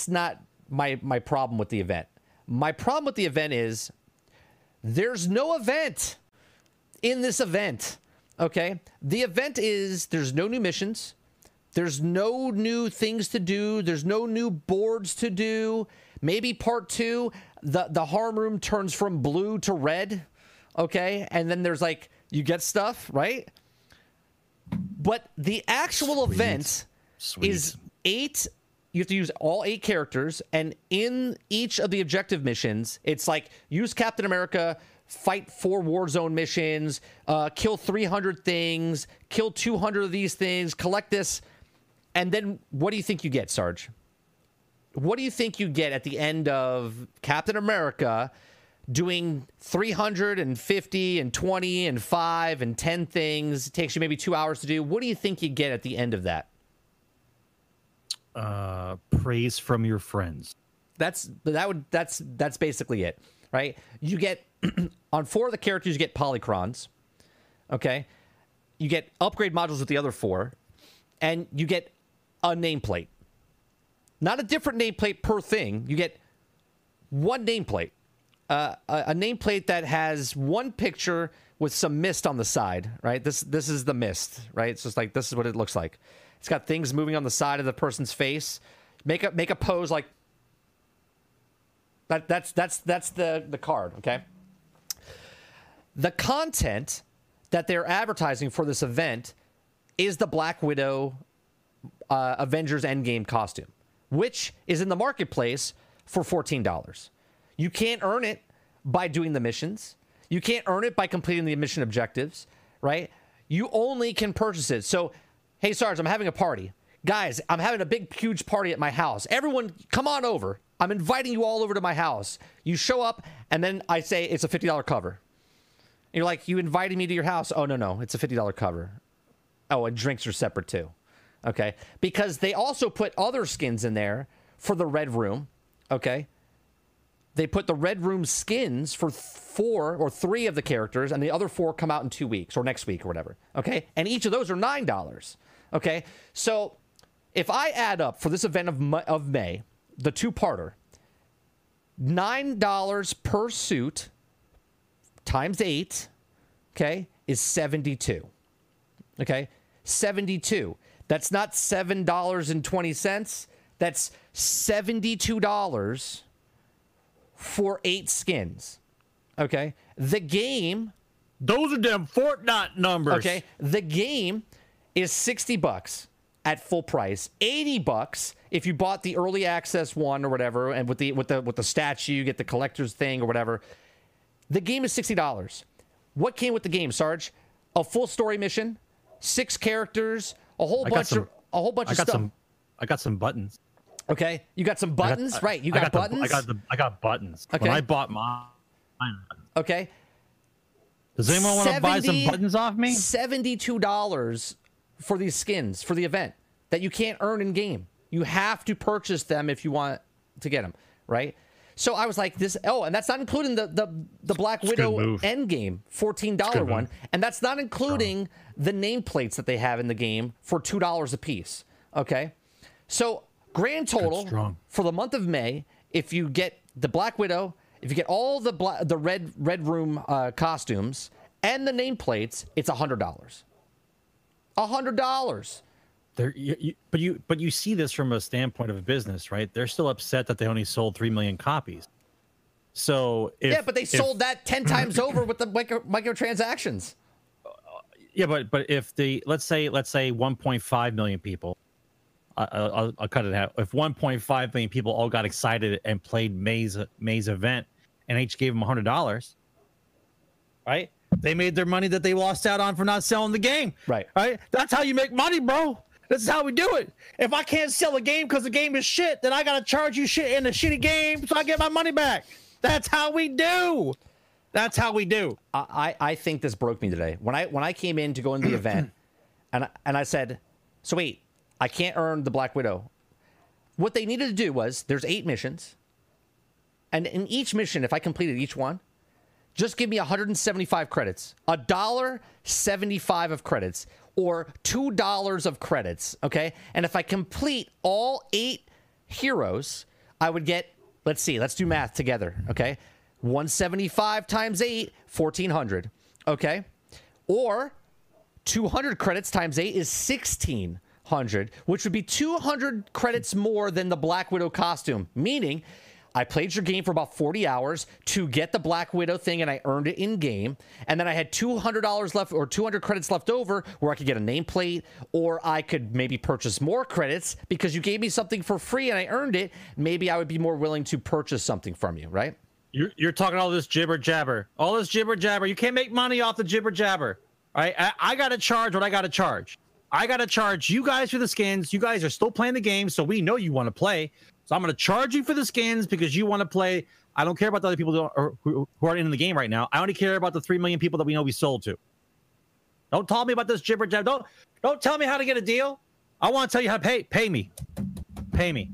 not my problem with the event. My problem with the event is there's no event in this event, okay? The event is there's no new missions. There's no new things to do. There's no new boards to do. Maybe part two, the harm room turns from blue to red, okay? And then there's like... You get stuff, right? But the actual event is 8. You have to use all 8 characters. And in each of the objective missions, it's like use Captain America, fight 4 war zone missions, kill 300 things, kill 200 of these things, collect this. And then what do you think you get, Sarge? What do you think you get at the end of Captain America... doing 350 and 20 and 5 and 10 things? It takes you maybe 2 hours to do. What do you think you get at the end of that? Praise from your friends. That's basically it, right? You get on 4 of the characters, you get Polycrons, okay? You get upgrade modules with the other 4, and you get a nameplate. Not a different nameplate per thing. You get one nameplate. A nameplate that has one picture with some mist on the side, right? This is the mist, right? It's just like, this is what it looks like. It's got things moving on the side of the person's face. Make a pose like That's the card, okay? The content that they're advertising for this event is the Black Widow Avengers Endgame costume, which is in the marketplace for $14. You can't earn it by doing the missions. You can't earn it by completing the mission objectives, right? You only can purchase it. So, hey, Sarge, I'm having a party. Guys, I'm having a big, huge party at my house. Everyone, come on over. I'm inviting you all over to my house. You show up, and then I say it's a $50 cover. And you're like, you invited me to your house? Oh, no, no, it's a $50 cover. Oh, and drinks are separate too. Okay, because they also put other skins in there for the Red Room, okay? They put the Red Room skins for 4 or 3 of the characters, and the other 4 come out in 2 weeks or next week or whatever, okay? And each of those are $9, okay? So if I add up for this event of May, the two-parter, $9 per suit times 8, okay, is 72, okay? 72. That's not $7.20. That's $72 for 8 skins. Okay? The game... Those are them Fortnite numbers. Okay? The game is $60 at full price. $80 if you bought the early access one or whatever, and with the statue, you get the collector's thing or whatever. The game is $60. What came with the game, Sarge? A full story mission, 6 characters... A whole bunch of stuff. I got some buttons. Okay, you got some buttons, right? You got buttons. I got buttons. Okay, when I bought mine. Okay. Does anyone want to buy some buttons off me? $72 for these skins for the event that you can't earn in game. You have to purchase them if you want to get them, right? So I was like, this. Oh, and that's not including the Black Widow Endgame $14 one, and that's not including the nameplates that they have in the game for $2 a piece. Okay, so grand total for the month of May, if you get the Black Widow, if you get all the Red Room costumes and the nameplates, it's $100. $100. But you see this from a standpoint of a business, right? They're still upset that they only sold 3 million copies. So if, yeah, but they sold that 10 times over with the microtransactions. Yeah, but if the let's say 1.5 million people, I'll cut it out. If 1.5 million people all got excited and played May's event, and each gave them $100, right? They made their money that they lost out on for not selling the game, right? Right? That's how you make money, bro. This is how we do it. If I can't sell a game because the game is shit, then I got to charge you shit in a shitty game so I get my money back. That's how we do. That's how we do. I think this broke me today. When I came in to go into the event, and I said, so wait, I can't earn the Black Widow. What they needed to do was, there's 8 missions. And in each mission, if I completed each one, just give me 175 credits. $1.75 of credits. Or $2 of credits, okay? And if I complete all 8 heroes, I would get, let's see, let's do math together, okay? 175 times 8, 1,400, okay? Or 200 credits times 8 is 1,600, which would be 200 credits more than the Black Widow costume, meaning I played your game for about 40 hours to get the Black Widow thing, and I earned it in-game. And then I had $200 left, or 200 credits left over, where I could get a nameplate, or I could maybe purchase more credits because you gave me something for free and I earned it. Maybe I would be more willing to purchase something from you, right? You're talking all this jibber-jabber. All this jibber-jabber. You can't make money off the jibber-jabber. All right? I got to charge what I got to charge. I got to charge you guys for the skins. You guys are still playing the game, so we know you want to play. So I'm going to charge you for the skins because you want to play. I don't care about the other people who aren't in the game right now. I only care about the 3 million people that we know we sold to. Don't tell me about this jibber jab. Don't tell me how to get a deal. I want to tell you how to pay. Pay me. Pay me.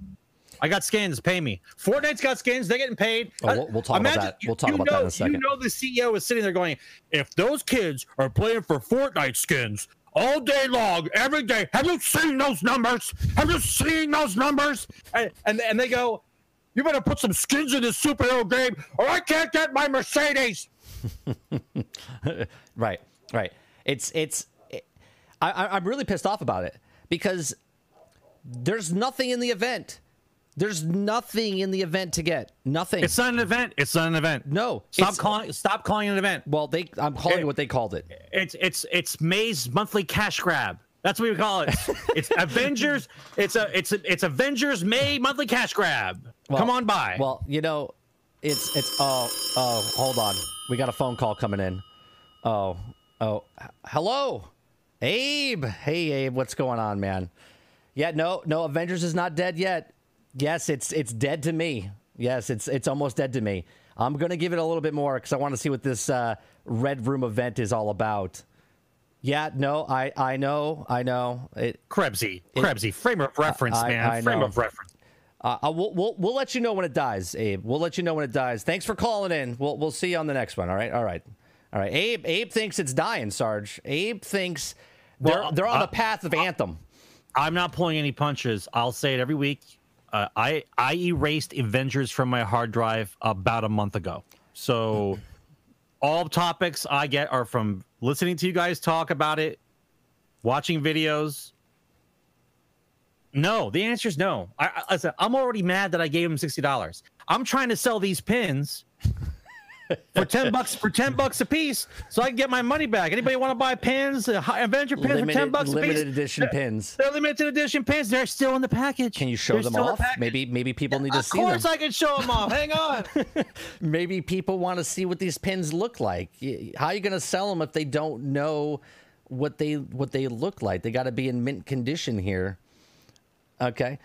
I got skins. Pay me. Fortnite's got skins. They're getting paid. Oh, we'll talk about that. We'll talk about that in a second. You know the CEO is sitting there going, if those kids are playing for Fortnite skins all day long, every day. Have you seen those numbers? Have you seen those numbers? And they go, you better put some skins in this superhero game or I can't get my Mercedes. Right, right. I'm really pissed off about it because there's nothing in the event There's nothing in the event to get. Nothing. It's not an event. It's not an event. No. Stop calling it an event. Well, I'm calling it what they called it. It's May's monthly cash grab. That's what we call it. It's Avengers. It's Avengers May monthly cash grab. Well, come on by. Well, you know, oh, hold on. We got a phone call coming in. Oh, hello, Abe. Hey, Abe. What's going on, man? Yeah, no. Avengers is not dead yet. Yes, it's dead to me. Yes, it's almost dead to me. I'm gonna give it a little bit more because I want to see what this Red Room event is all about. Yeah, no, I know. Krebsy, frame of reference, man. I know. We'll let you know when it dies, Abe. We'll let you know when it dies. Thanks for calling in. We'll see you on the next one. All right. Abe thinks it's dying, Sarge. Abe thinks they're on the path of Anthem. I'm not pulling any punches. I'll say it every week. I erased Avengers from my hard drive about a month ago. So all topics I get are from listening to you guys talk about it, watching videos. No, the answer is no. I'm already mad that I gave him $60. I'm trying to sell these pins for $10 a piece so I can get my money back. Anybody want to buy pins, Avenger pins for $10 a piece? Limited edition pins. They're limited edition pins. They're still in the package. Can you show them off? Maybe people need to see them. Of course I can show them off. Hang on. Maybe people want to see what these pins look like. How are you going to sell them if they don't know what they look like? They got to be in mint condition here. Okay,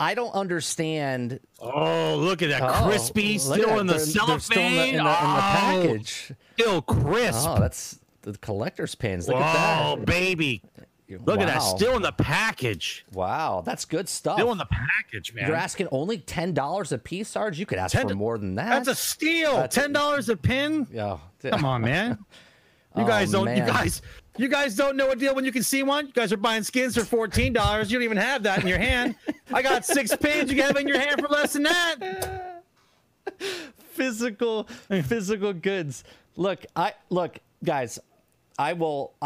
I don't understand. Oh, look at that crispy, still in the cellophane, in the package, still crisp. Oh, that's the collector's pins. Look at that. Oh, baby, look at that, still in the package. Wow, that's good stuff. Still in the package, man. You're asking only $10 a piece, Sarge. You could ask for more than that. That's a steal. $10 a pin. Yeah, come on, man. You guys don't know a deal when you can see one. You guys are buying skins for $14. You don't even have that in your hand. I got 6 pins you can have in your hand for less than that. Physical goods. Look, guys, I will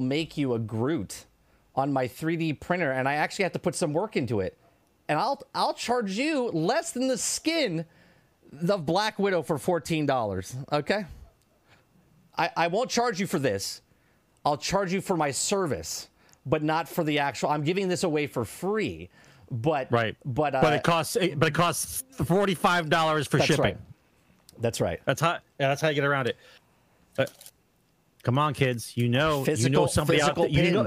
make you a Groot on my 3D printer, and I actually have to put some work into it. And I'll charge you less than the skin of Black Widow for $14. Okay? I won't charge you for this. I'll charge you for my service, but not for the actual. I'm giving this away for free, but it costs $45 for shipping. Right. That's right. That's how you get around it. Come on, kids. You know somebody out there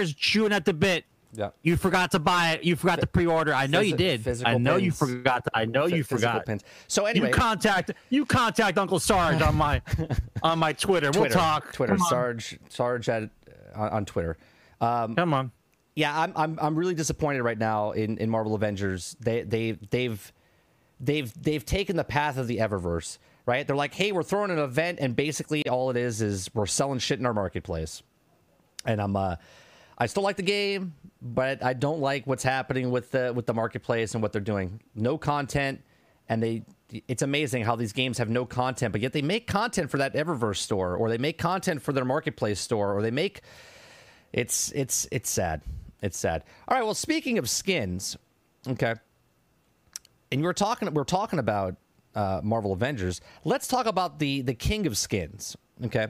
is chewing at the bit. Yeah. You forgot to buy it. You forgot to pre-order. I know you did. I know you forgot. So anyway, you contact Uncle Sarge on my Twitter. We'll talk. Twitter Sarge at on Twitter. Come on. Yeah, I'm really disappointed right now in Marvel Avengers. They've taken the path of the Eververse, right? They're like, hey, we're throwing an event, and basically all it is we're selling shit in our marketplace. And I still like the game, but I don't like what's happening with the marketplace and what they're doing. No content, and it's amazing how these games have no content, but yet they make content for that Eververse store, or they make content for their marketplace store, or they make it's sad. It's sad. All right, well, speaking of skins, okay. And we're talking about Marvel Avengers. Let's talk about the king of skins, okay?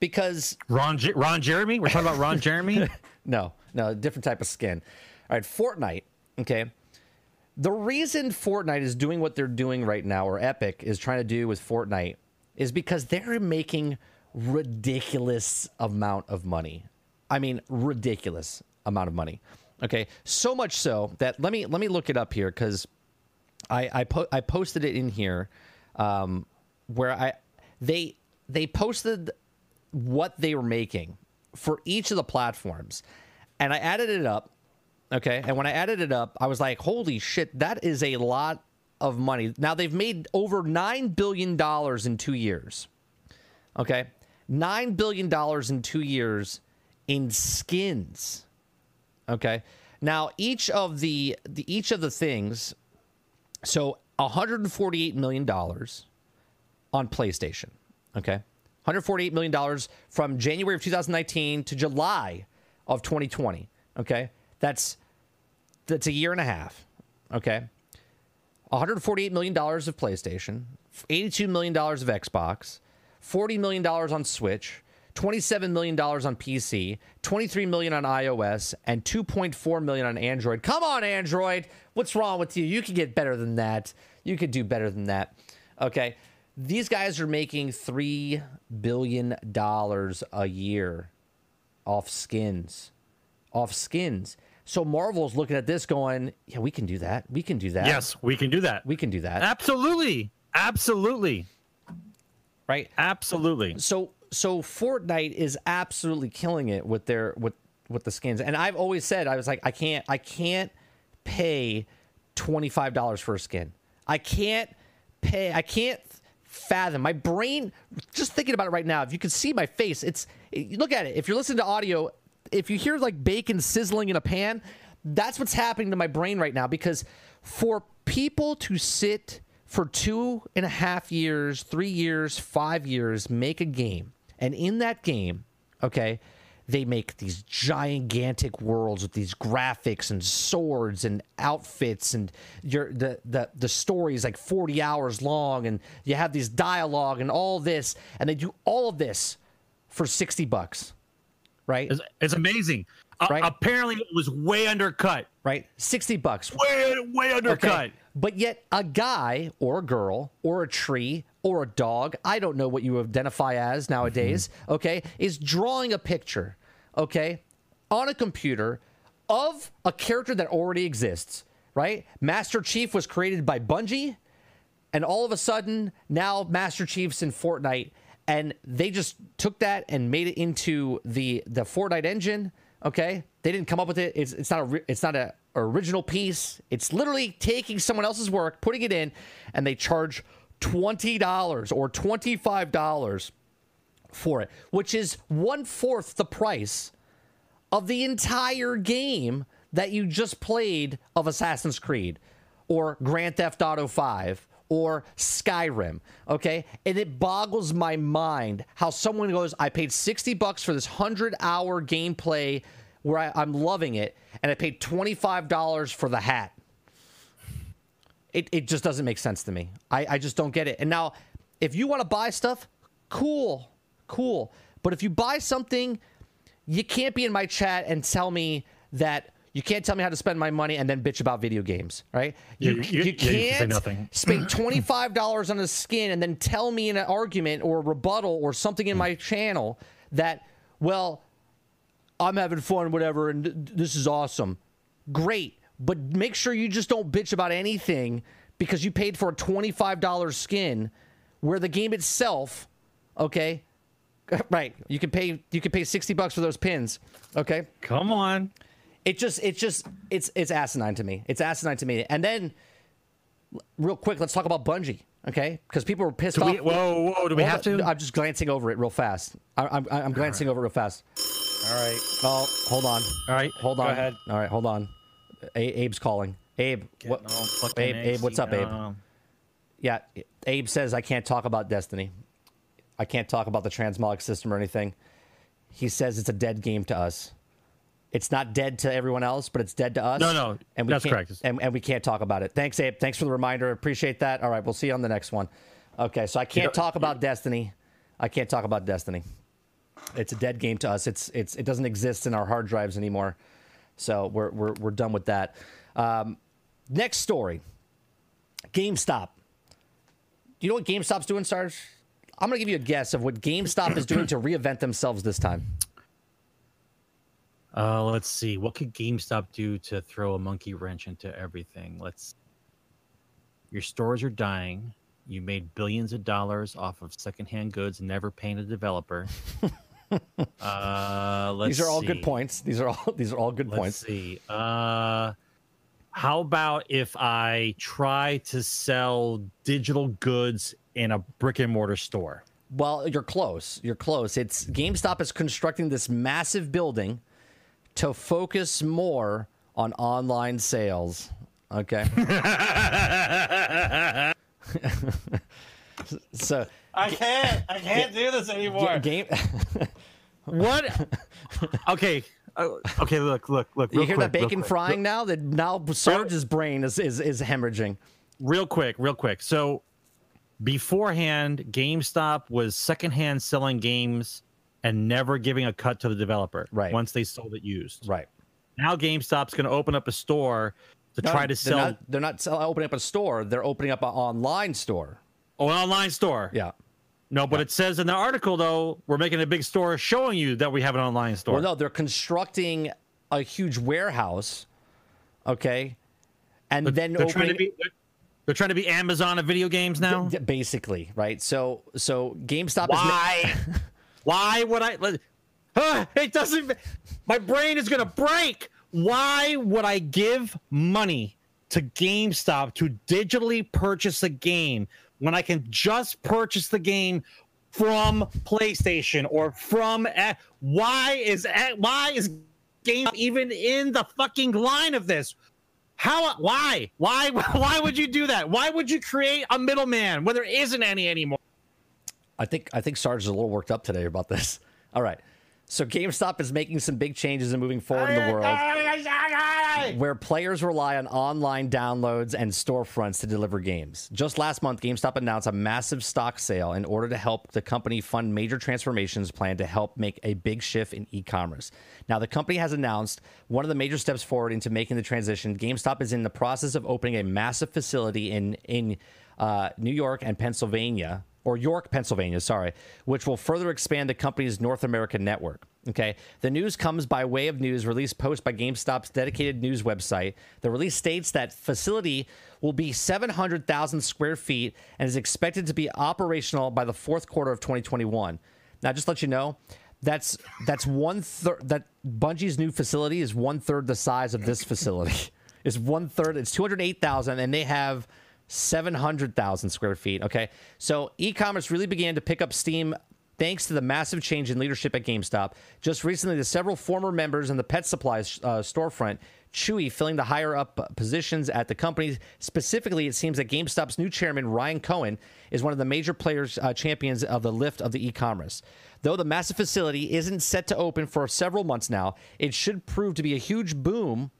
Because Ron Jeremy? We're talking about Ron Jeremy? No, different type of skin. All right, Fortnite, okay? The reason Fortnite is doing what they're doing right now, or Epic is trying to do with Fortnite, is because they're making ridiculous amount of money. I mean, ridiculous amount of money, okay? So much so that let me look it up here, because I posted it in here where they posted what they were making for each of the platforms, and I added it up, okay? And when I added it up, I was like, holy shit, that is a lot of money. Now, they've made over $9 billion in 2 years, okay? $9 billion in 2 years in skins, okay? Now, each of the things, so $148 million on PlayStation, okay? $148 million from January of 2019 to July of 2020, okay? That's That's a year and a half. Okay. $148 million of PlayStation, $82 million of Xbox, $40 million on Switch, $27 million on PC, $23 million on iOS, and $2.4 million on Android. Come on, Android. What's wrong with you? You could get better than that. You could do better than that. Okay. These guys are making $3 billion a year off skins. Off skins. So Marvel's looking at this going, yeah, we can do that. We can do that. Yes, we can do that. We can do that. Absolutely. Absolutely. Right? Absolutely. So Fortnite is absolutely killing it with their with the skins. And I've always said, I was like, I can't pay $25 for a skin. I can't fathom. My brain, just thinking about it right now, if you could see my face, look at it. If you're listening to audio, if you hear like bacon sizzling in a pan, that's what's happening to my brain right now, because for people to sit for 2.5 years, 3 years, 5 years, make a game, and in that game, okay, they make these gigantic worlds with these graphics and swords and outfits, and the story is like 40 hours long, and you have these dialogue and all this, and they do all of this for $60. Right? It's amazing. Right? Apparently, it was way undercut. Right? $60. Way undercut. Okay. But yet, a guy or a girl or a tree or a dog, I don't know what you identify as nowadays, okay, is drawing a picture, okay, on a computer of a character that already exists, right? Master Chief was created by Bungie, and all of a sudden, now Master Chief's in Fortnite. And they just took that and made it into the Fortnite engine. Okay, they didn't come up with it. It's not a original piece. It's literally taking someone else's work, putting it in, and they charge $20 or $25 for it, which is 1/4 the price of the entire game that you just played of Assassin's Creed or Grand Theft Auto 5. Or Skyrim, okay? And it boggles my mind how someone goes, I paid $60 for this 100-hour gameplay where I'm loving it, and I paid $25 for the hat. It just doesn't make sense to me. I just don't get it. And now, if you want to buy stuff, cool. But if you buy something, you can't be in my chat and tell me that... You can't tell me how to spend my money and then bitch about video games, right? You can't spend $25 on a skin and then tell me in an argument or a rebuttal or something in my channel that, well, I'm having fun, whatever, and this is awesome. Great, but make sure you just don't bitch about anything because you paid for a $25 skin where the game itself, okay, right, you can pay $60 for those pins, okay? Come on. It's asinine to me. It's asinine to me. And then, real quick, let's talk about Bungie, okay? Because people were pissed off. Whoa, do we have to? I'm just glancing over it real fast. I'm glancing over it real fast. All right. Oh, hold on. All right. Hold on. Go ahead. All right, hold on. Abe's calling. Abe, what? Abe, what's up, Abe? Yeah, Abe says I can't talk about Destiny. I can't talk about the transmog system or anything. He says it's a dead game to us. It's not dead to everyone else, but it's dead to us. No, and that's correct. And we can't talk about it. Thanks, Abe. Thanks for the reminder. Appreciate that. All right, we'll see you on the next one. Okay, so I can't talk about Destiny. I can't talk about Destiny. It's a dead game to us. It doesn't exist in our hard drives anymore. So we're done with that. Next story. GameStop. Do you know what GameStop's doing, Sarge? I'm going to give you a guess of what GameStop is doing to reinvent themselves this time. Let's see. What could GameStop do to throw a monkey wrench into everything? Your stores are dying. You made billions of dollars off of secondhand goods, never paying a developer. These are all good points. These are all good points. Let's see. How about if I try to sell digital goods in a brick and mortar store? Well, you're close. You're close. It's GameStop is constructing this massive building to focus more on online sales. Okay. So I can't do this anymore. What? Okay. Okay, look. You hear quick, that bacon frying now? That now Sarge's brain is hemorrhaging. Real quick. So beforehand, GameStop was secondhand selling games and never giving a cut to the developer. Right. Once they sold it used. Right. Now GameStop's going to open up a store to try to sell. They're not opening up a store. They're opening up an online store. Oh, an online store. Yeah. No, but it says in the article, though, we're making a big store showing you that we have an online store. Well, no, they're constructing a huge warehouse, okay? And they're trying to be Amazon of video games now? Basically, right? So GameStop is... Why would I... it doesn't... My brain is going to break! Why would I give money to GameStop to digitally purchase a game when I can just purchase the game from PlayStation or from... Why is GameStop even in the fucking line of this? How? Why would you do that? Why would you create a middleman when there isn't any anymore? I think Sarge is a little worked up today about this. All right. So GameStop is making some big changes and moving forward in the world where players rely on online downloads and storefronts to deliver games. Just last month, GameStop announced a massive stock sale in order to help the company fund major transformations planned to help make a big shift in e-commerce. Now, the company has announced one of the major steps forward into making the transition. GameStop is in the process of opening a massive facility in New York and Pennsylvania. Or York, Pennsylvania, sorry, which will further expand the company's North American network. Okay, the news comes by way of news release post by GameStop's dedicated news website. The release states that facility will be 700,000 square feet and is expected to be operational by the fourth quarter of 2021. Now, just to let you know, that's one third. That Bungie's new facility is one third the size of this facility. It's one third. It's 208,000, and they have 700,000 square feet. Okay, so e-commerce really began to pick up steam thanks to the massive change in leadership at GameStop. Just recently, the several former members in the pet supplies storefront, Chewy, filling the higher up positions at the company. Specifically, it seems that GameStop's new chairman, Ryan Cohen, is one of the major players champions of the lift of the e-commerce. Though the massive facility isn't set to open for several months now, it should prove to be a huge boom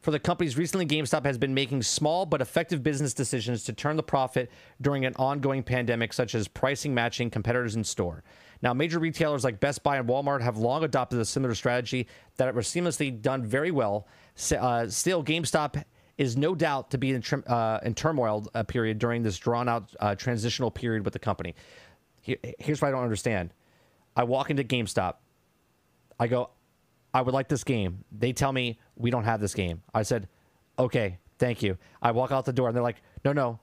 for the companies. Recently, GameStop has been making small but effective business decisions to turn the profit during an ongoing pandemic, such as pricing matching competitors in store. Now, major retailers like Best Buy and Walmart have long adopted a similar strategy that was seamlessly done very well. Still, GameStop is no doubt to be in turmoil period during this drawn-out transitional period with the company. Here's what I don't understand. I walk into GameStop. I go, I would like this game. They tell me, we don't have this game. I said, okay, thank you. I walk out the door, and they're like, no,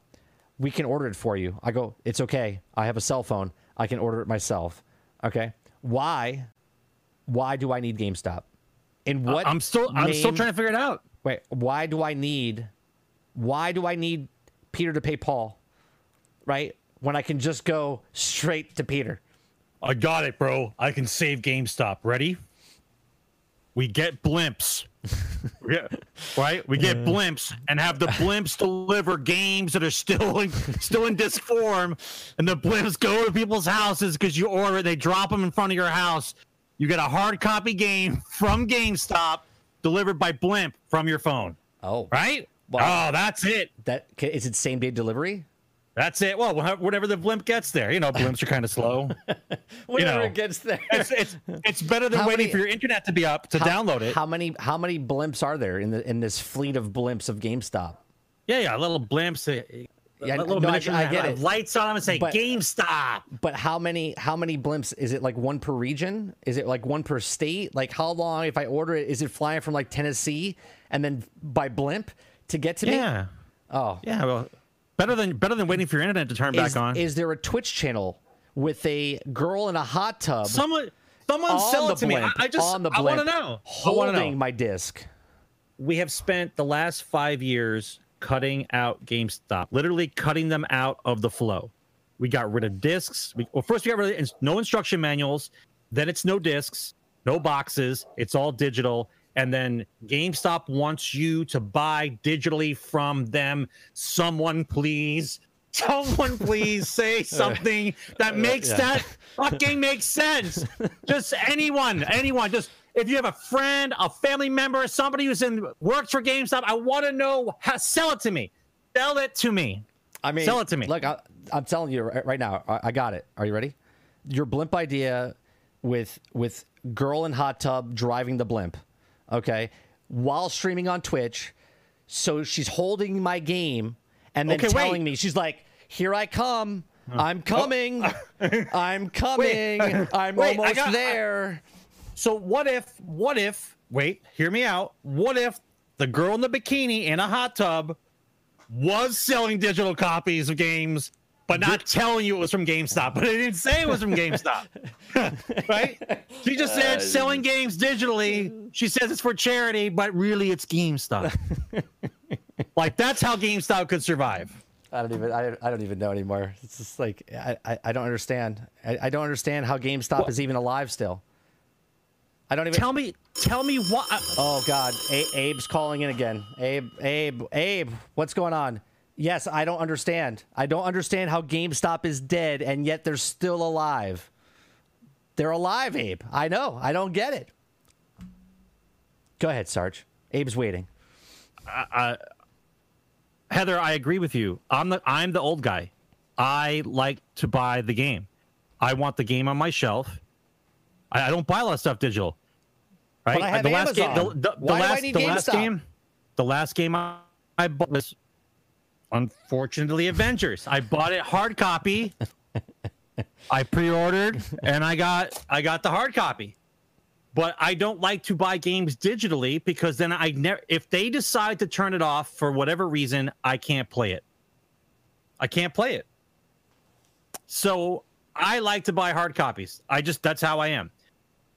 we can order it for you. I go, it's okay. I have a cell phone. I can order it myself. Okay? Why do I need GameStop? And what I'm still trying to figure it out. Wait, why do I need Peter to pay Paul? Right? When I can just go straight to Peter. I got it, bro. I can save GameStop. Ready? We get blimps, right? We get blimps and have the blimps deliver games that are still in disc form, and the blimps go to people's houses because you order it. They drop them in front of your house. You get a hard copy game from GameStop delivered by blimp from your phone. Oh, right? Well, that's it. That is it. Same day delivery. That's it. Well, whatever the blimp gets there, blimps are kind of slow. Whatever it gets there, it's better than waiting for your internet to be up to download it. How many blimps are there in this fleet of blimps of GameStop? Yeah, little blimps. Yeah, little I get it. Lights on them and say GameStop. But how many blimps? Is it like one per region? Is it like one per state? Like how long? If I order it, is it flying from like Tennessee and then by blimp to get to me? Yeah. Oh. Yeah. Well. Better than waiting for your internet to turn back on. Is there a Twitch channel with a girl in a hot tub? Someone sell it to me. I want to know. Holding my disc. We have spent the last 5 years cutting out GameStop, literally cutting them out of the flow. We got rid of discs. First we got rid of no instruction manuals. Then it's no discs, no boxes. It's all digital. And then GameStop wants you to buy digitally from them. Someone please say something that makes that fucking make sense. Just anyone, just If you have a friend, a family member, somebody who's in works for GameStop, I want to know how. Sell it to me. Sell it to me. I mean, sell it to me. Look, I'm telling you right now. I got it. Are you ready? Your blimp idea with girl in hot tub driving the blimp, okay, while streaming on Twitch. So she's holding my game and then telling me, she's like, "Here I come. I'm coming. I'm coming. I'm almost there." So what if, wait, hear me out. What if the girl in the bikini in a hot tub was selling digital copies of games, but not telling you it was from GameStop, but it didn't say it was from GameStop, right? She just said selling games digitally. She says it's for charity, but really it's GameStop. Like, that's how GameStop could survive. I don't even know anymore. It's just like, I don't understand. I don't understand how GameStop is even alive still. I don't even tell me what. Oh God, Abe's calling in again. Abe, what's going on? Yes, I don't understand. I don't understand how GameStop is dead and yet they're still alive. They're alive, Abe. I know. I don't get it. Go ahead, Sarge. Abe's waiting. Heather, I agree with you. I'm the old guy. I like to buy the game. I want the game on my shelf. I don't buy a lot of stuff digital. Right? But I have Amazon. The last game I bought was, unfortunately, Avengers. I bought it hard copy. I pre-ordered and I got the hard copy. But I don't like to buy games digitally because then I never. If they decide to turn it off for whatever reason, I can't play it. So I like to buy hard copies. That's how I am.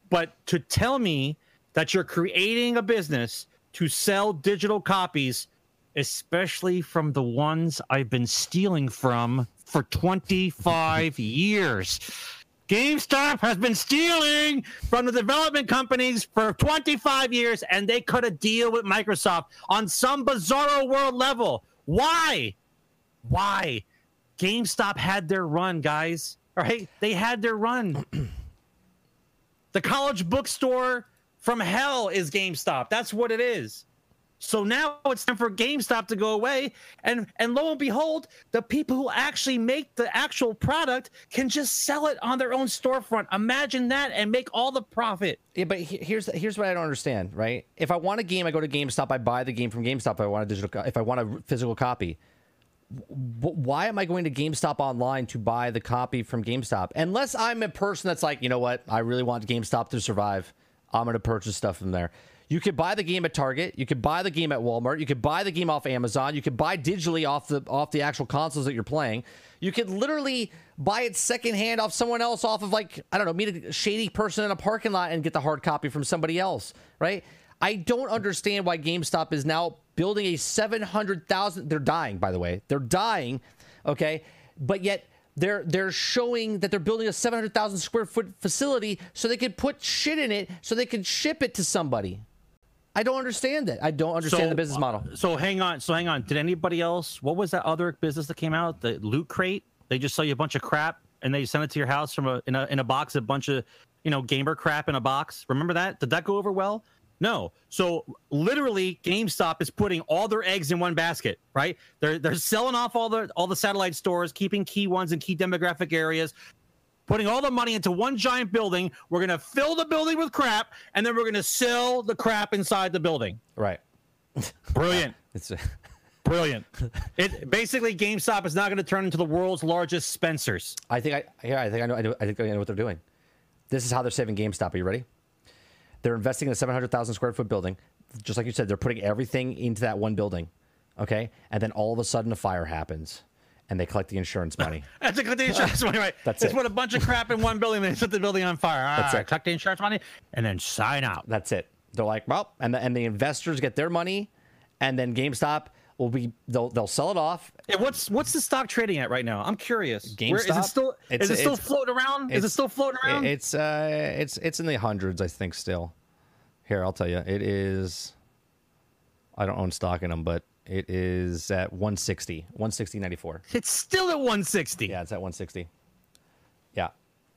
But to tell me that you're creating a business to sell digital copies, especially from the ones I've been stealing from for 25 years. GameStop has been stealing from the development companies for 25 years, and they cut a deal with Microsoft on some bizarro world level. Why? GameStop had their run, guys. All right, they had their run. The college bookstore from hell is GameStop. That's what it is. So now it's time for GameStop to go away. And lo and behold, the people who actually make the actual product can just sell it on their own storefront. Imagine that and make all the profit. Yeah, but here's what I don't understand, right? If I want a game, I go to GameStop. I buy the game from GameStop. If I want a physical copy. Why am I going to GameStop online to buy the copy from GameStop? Unless I'm a person that's like, you know what? I really want GameStop to survive. I'm going to purchase stuff from there. You could buy the game at Target. You could buy the game at Walmart. You could buy the game off Amazon. You could buy digitally off the actual consoles that you're playing. You could literally buy it secondhand off someone else, off of, like, I don't know, meet a shady person in a parking lot and get the hard copy from somebody else, right? I don't understand why GameStop is now building a 700,000. They're dying, by the way. They're dying, okay? But yet they're showing that they're building a 700,000 square foot facility so they could put shit in it so they could ship it to somebody. I don't understand that. I don't understand the business model. So hang on. Did anybody else? What was that other business that came out? The Loot Crate? They just sell you a bunch of crap and they send it to your house from in a box, a bunch of, you know, gamer crap in a box. Remember that? Did that go over well? No. So literally GameStop is putting all their eggs in one basket, right? They're selling off all the satellite stores, keeping key ones in key demographic areas, putting all the money into one giant building. We're going to fill the building with crap, and then we're going to sell the crap inside the building. Right. Brilliant. Brilliant. It basically, GameStop is now going to turn into the world's largest Spencer's. I think I know what they're doing. This is how they're saving GameStop. Are you ready? They're investing in a 700,000 square foot building. Just like you said, they're putting everything into that one building. Okay? And then all of a sudden a fire happens and they collect the insurance money. That's the insurance money, right? That's it. They put a bunch of crap in one building and they set the building on fire. All right, collect the insurance money and then sign out. That's it. They're like, well, and the investors get their money and then GameStop will be they'll sell it off. Yeah, what's the stock trading at right now? I'm curious. GameStop? Is it still floating around? It's in the hundreds, I think, still. Here, I'll tell you. It is. I don't own stock in them, but it is at 160.94. It's still at 160. Yeah, it's at 160. Yeah.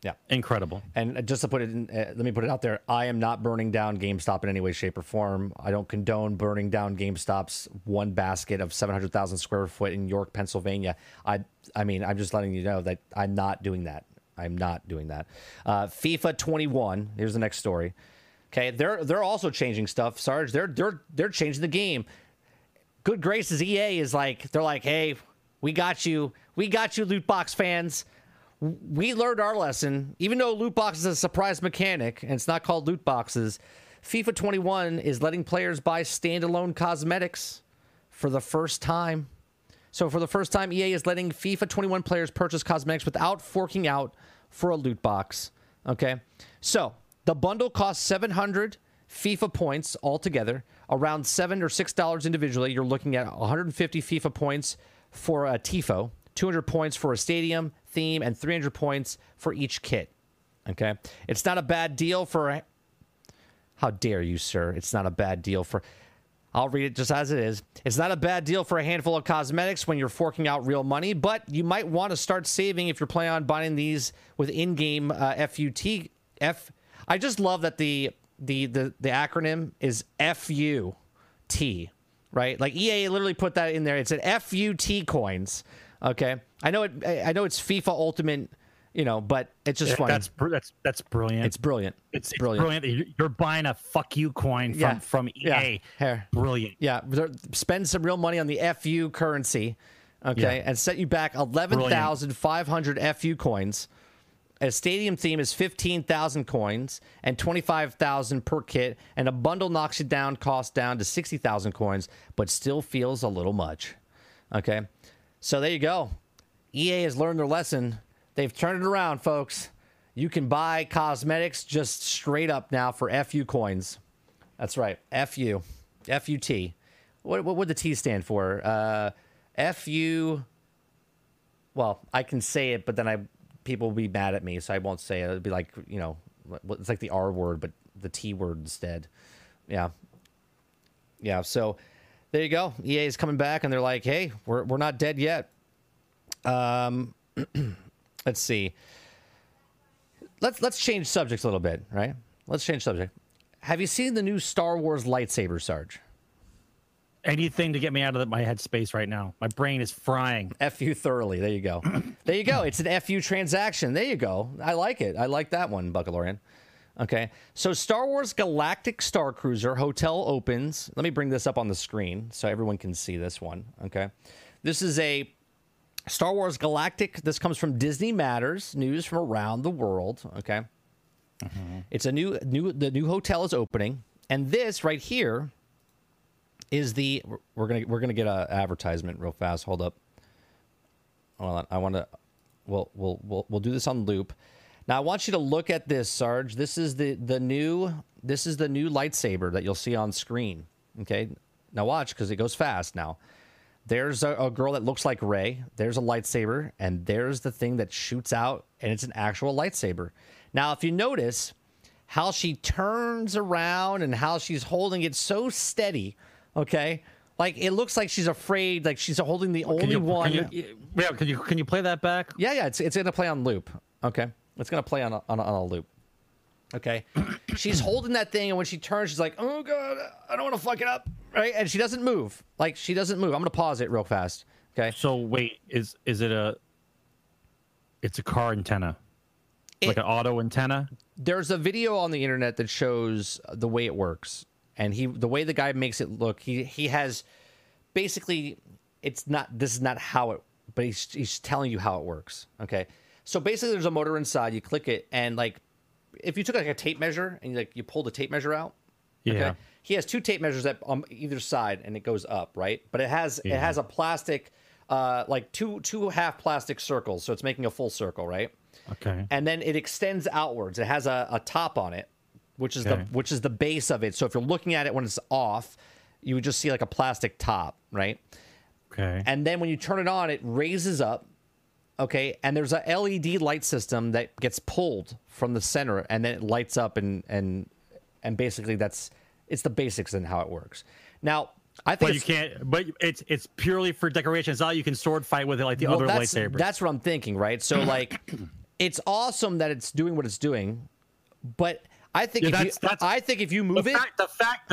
Yeah. Incredible. And just to put it in, let me put it out there. I am not burning down GameStop in any way, shape, or form. I don't condone burning down GameStop's one basket of 700,000 square foot in York, Pennsylvania. I mean, I'm just letting you know that I'm not doing that. I'm not doing that. FIFA 21. Here's the next story. Okay, they're also changing stuff, Sarge. They're changing the game. Good graces, EA is like, they're like, hey, we got you, loot box fans. We learned our lesson. Even though loot box is a surprise mechanic and it's not called loot boxes, FIFA 21 is letting players buy standalone cosmetics for the first time. So for the first time, EA is letting FIFA 21 players purchase cosmetics without forking out for a loot box. Okay, so the bundle costs 700 FIFA points altogether, around $7 or $6 individually. You're looking at 150 FIFA points for a TIFO, 200 points for a stadium theme, and 300 points for each kit. Okay, it's not a bad deal for a... How dare you, sir? It's not a bad deal for... I'll read it just as it is. It's not a bad deal for a handful of cosmetics when you're forking out real money, but you might want to start saving if you're planning on buying these with in-game FUT. I just love that the acronym is FUT, right? Like EA literally put that in there. It said FUT coins. Okay, I know it's FIFA Ultimate, you know, but it's just funny. That's brilliant. It's brilliant. It's brilliant. You're buying a fuck you coin from EA. Yeah. Here. Brilliant. Yeah, spend some real money on the FU currency, okay, and set you back 11,500 FU coins. A stadium theme is 15,000 coins and 25,000 per kit, and a bundle knocks it down, cost down to 60,000 coins, but still feels a little much. Okay, so there you go. EA has learned their lesson. They've turned it around, folks. You can buy cosmetics just straight up now for FU coins. That's right, FU, FUT. What would the T stand for? FU. Well, I can say it, but then people will be mad at me, so I won't say it. It'll be like, you know, it's like the R word, but the T word instead. Yeah. Yeah, so there you go. EA is coming back, and they're like, hey, we're not dead yet. Let's see. Let's change subjects a little bit, right? Let's change subject. Have you seen the new Star Wars lightsaber, Sarge? Anything to get me out of my head space right now. My brain is frying. F you thoroughly. There you go. There you go. It's an F you transaction. There you go. I like it. I like that one, Buckalorian. Okay. So Star Wars Galactic Star Cruiser Hotel opens. Let me bring this up on the screen so everyone can see this one. Okay. This is a Star Wars Galactic. This comes from Disney Matters, news from around the world. Okay. Mm-hmm. It's a new hotel is opening. And this right here is the... we're gonna get an advertisement real fast. Hold up. Hold on. I want to... We'll do this on loop. Now I want you to look at this, Sarge. This is the new lightsaber that you'll see on screen. Okay. Now watch, because it goes fast now. There's a girl that looks like Rey. There's a lightsaber, and there's the thing that shoots out, and it's an actual lightsaber. Now if you notice how she turns around and how she's holding it so steady. Okay, like it looks like she's afraid, like she's holding the only one. Can you play that back? Yeah, it's gonna play on loop. Okay, it's gonna play on a loop. Okay, she's holding that thing, and when she turns, she's like, "Oh god, I don't want to fuck it up," right? And she doesn't move. Like she doesn't move. I'm gonna pause it real fast. Okay. So wait, is it a? It's a car antenna, like an auto antenna. There's a video on the internet that shows the way it works. And the way the guy makes it look, he has basically, it's not, this is not how it, but he's telling you how it works. Okay. So basically there's a motor inside, you click it, and like, if you took like a tape measure and you pull the tape measure out, okay, he has two tape measures on either side and it goes up, right? But it has, it has a plastic, like two half plastic circles. So it's making a full circle, right? Okay. And then it extends outwards. It has a top on it, which is the base of it. So if you're looking at it when it's off, you would just see like a plastic top, right? Okay. And then when you turn it on, it raises up, okay? And there's a LED light system that gets pulled from the center, and then it lights up, and basically it's the basics and how it works. Now, I think it's purely for decoration. It's not you can sword fight with it like the other lightsaber. That's what I'm thinking, right? So like it's awesome that it's doing what it's doing, but I think if you move the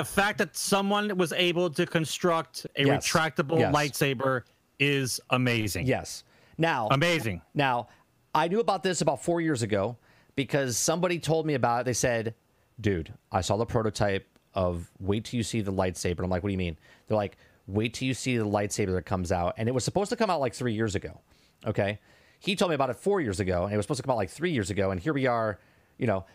fact that someone was able to construct a retractable lightsaber is amazing. Yes. Now amazing. Now, I knew about this about 4 years ago because somebody told me about it. They said, dude, I saw the prototype of wait till you see the lightsaber. I'm like, what do you mean? They're like, wait till you see the lightsaber that comes out. And it was supposed to come out like 3 years ago. Okay. He told me about it 4 years ago, and it was supposed to come out like 3 years ago. And here we are, you know,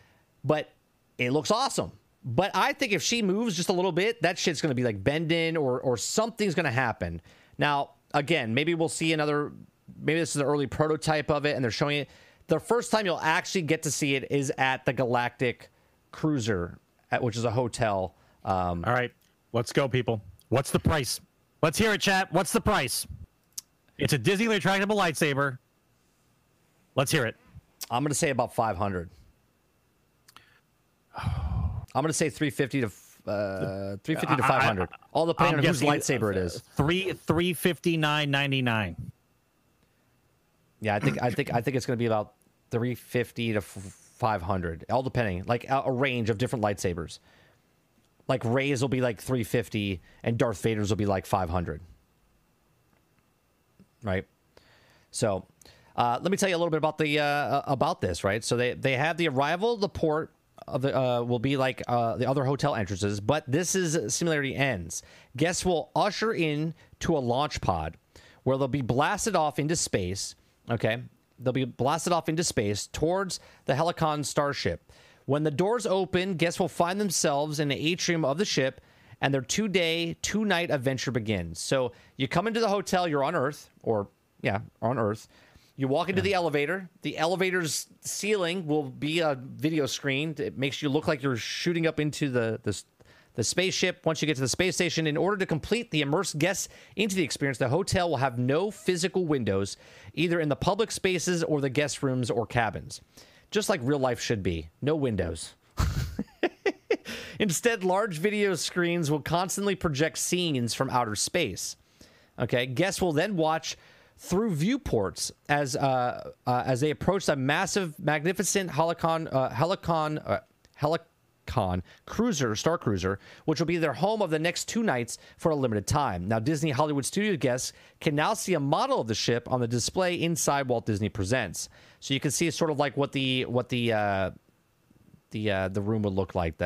but it looks awesome. But I think if she moves just a little bit, that shit's going to be like bending or something's going to happen. Now, again, maybe we'll see another, maybe this is the early prototype of it and they're showing it. The first time you'll actually get to see it is at the Galactic Cruiser, which is a hotel. All right, let's go, people. What's the price? Let's hear it, chat. What's the price? It's a Disney retractable lightsaber. Let's hear it. I'm going to say about 500. I'm going to say 350 to 350 to 500. All depending on whose lightsaber it is. 359.99. Yeah, I think it's going to be about 350 to 500. All depending, like a range of different lightsabers. Like Rey's will be like 350, and Darth Vader's will be like 500. Right. So, let me tell you a little bit about the about this. Right. So they have the arrival, the port of the will be like the other hotel entrances, but this is similarity ends. Guests will usher in to a launch pod, where they'll be blasted off into space. Okay, they'll be blasted off into space towards the Helicon starship. When the doors open, guests will find themselves in the atrium of the ship, and their two-day, two-night adventure begins. So you come into the hotel, you're on Earth, or, yeah, on Earth. You walk into the elevator. The elevator's ceiling will be a video screen. It makes you look like you're shooting up into the spaceship. Once you get to the space station, in order to complete the immerse guests into the experience, the hotel will have no physical windows, either in the public spaces or the guest rooms or cabins. Just like real life should be. No windows. Instead, large video screens will constantly project scenes from outer space. Okay, guests will then watch through viewports as they approach a massive, magnificent Helicon Cruiser, Star Cruiser, which will be their home of the next two nights for a limited time. Now, Disney Hollywood Studio guests can now see a model of the ship on the display inside Walt Disney Presents. So you can see sort of like what the room would look like.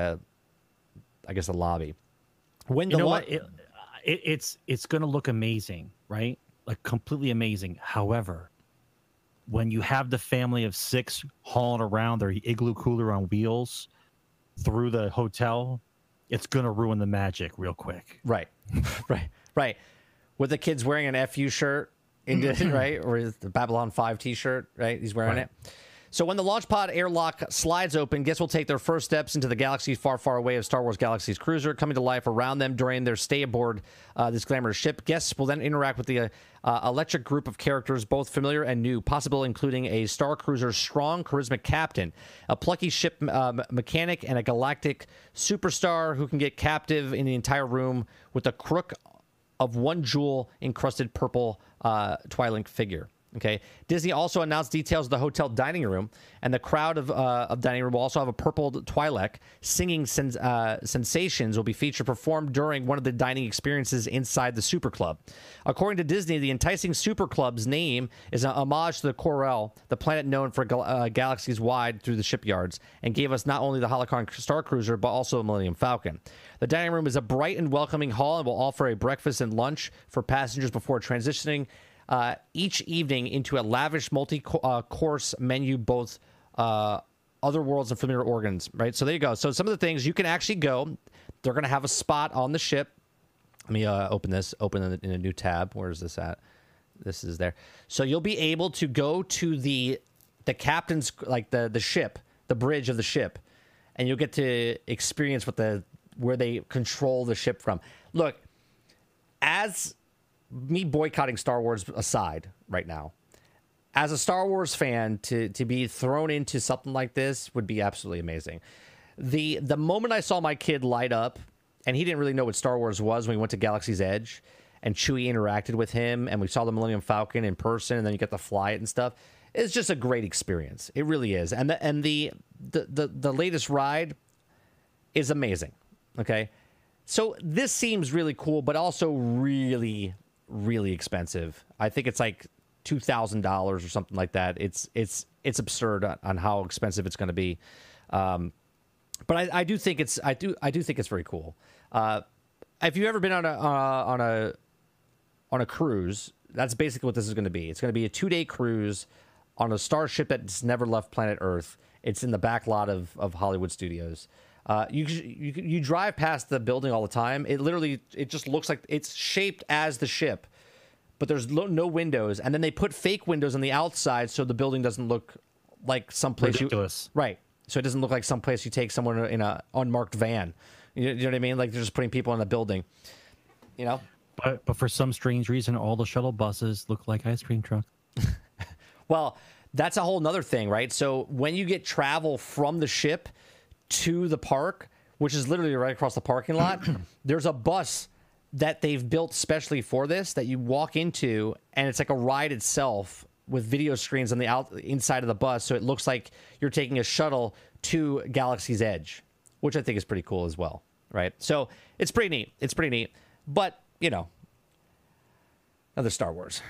I guess the lobby. When you know what, it's going to look amazing, right? Like completely amazing. However, when you have the family of six hauling around their igloo cooler on wheels through the hotel, it's gonna ruin the magic real quick. Right. right with the kids wearing an FU shirt into right, or the Babylon 5 t-shirt, right, he's wearing it. So when the launch pod airlock slides open, guests will take their first steps into the galaxy far, far away of Star Wars Galaxy's Cruiser, coming to life around them during their stay aboard this glamorous ship. Guests will then interact with the electric group of characters, both familiar and new, possible, including a Star Cruiser's strong, charismatic captain, a plucky ship mechanic, and a galactic superstar who can get captive in the entire room with a crook of one jewel-encrusted purple Twi'lek figure. Okay. Disney also announced details of the hotel dining room, and the crowd of dining room will also have a purple Twi'lek. Singing sensations will be featured performed during one of the dining experiences inside the Super Club. According to Disney, the enticing Super Club's name is an homage to the Corel, the planet known for galaxies wide through the shipyards, and gave us not only the Helicon Star Cruiser but also the Millennium Falcon. The dining room is a bright and welcoming hall and will offer a breakfast and lunch for passengers before transitioning each evening into a lavish multi-course menu, both other worlds and familiar organs, right? So there you go. So some of the things you can actually go, they're going to have a spot on the ship. Let me open in a new tab. Where is this at? This is there. So you'll be able to go to the captain's, like the ship, the bridge of the ship, and you'll get to experience what where they control the ship from. Look, as me boycotting Star Wars aside right now, as a Star Wars fan, to be thrown into something like this would be absolutely amazing. The moment I saw my kid light up, and he didn't really know what Star Wars was when we went to Galaxy's Edge, and Chewie interacted with him, and we saw the Millennium Falcon in person, and then you got to fly it and stuff, It's just a great experience. It really is. And the latest ride is amazing. Okay, so this seems really cool, but also really expensive. I think it's like $2,000 or something like that. It's absurd on how expensive it's going to be. But I do think it's I do think it's very cool. If you've ever been on a cruise, that's basically what this is going to be. It's going to be a 2-day cruise on a starship that's never left planet Earth. It's in the back lot of Hollywood Studios. You drive past the building all the time. It just looks like it's shaped as the ship, but there's no windows. And then they put fake windows on the outside so the building doesn't look like someplace ridiculous. Right. So it doesn't look like someplace you take someone in an unmarked van. You know what I mean? Like, they're just putting people in a building, you know? But for some strange reason, all the shuttle buses look like ice cream truck. Well, that's a whole nother thing, right? So when you get travel from the ship to the park, which is literally right across the parking lot, there's a bus that they've built specially for this that you walk into, and it's like a ride itself with video screens on the inside of the bus, so it looks like you're taking a shuttle to Galaxy's Edge, which I think is pretty cool as well, right? So it's pretty neat. It's pretty neat. But, you know, another Star Wars.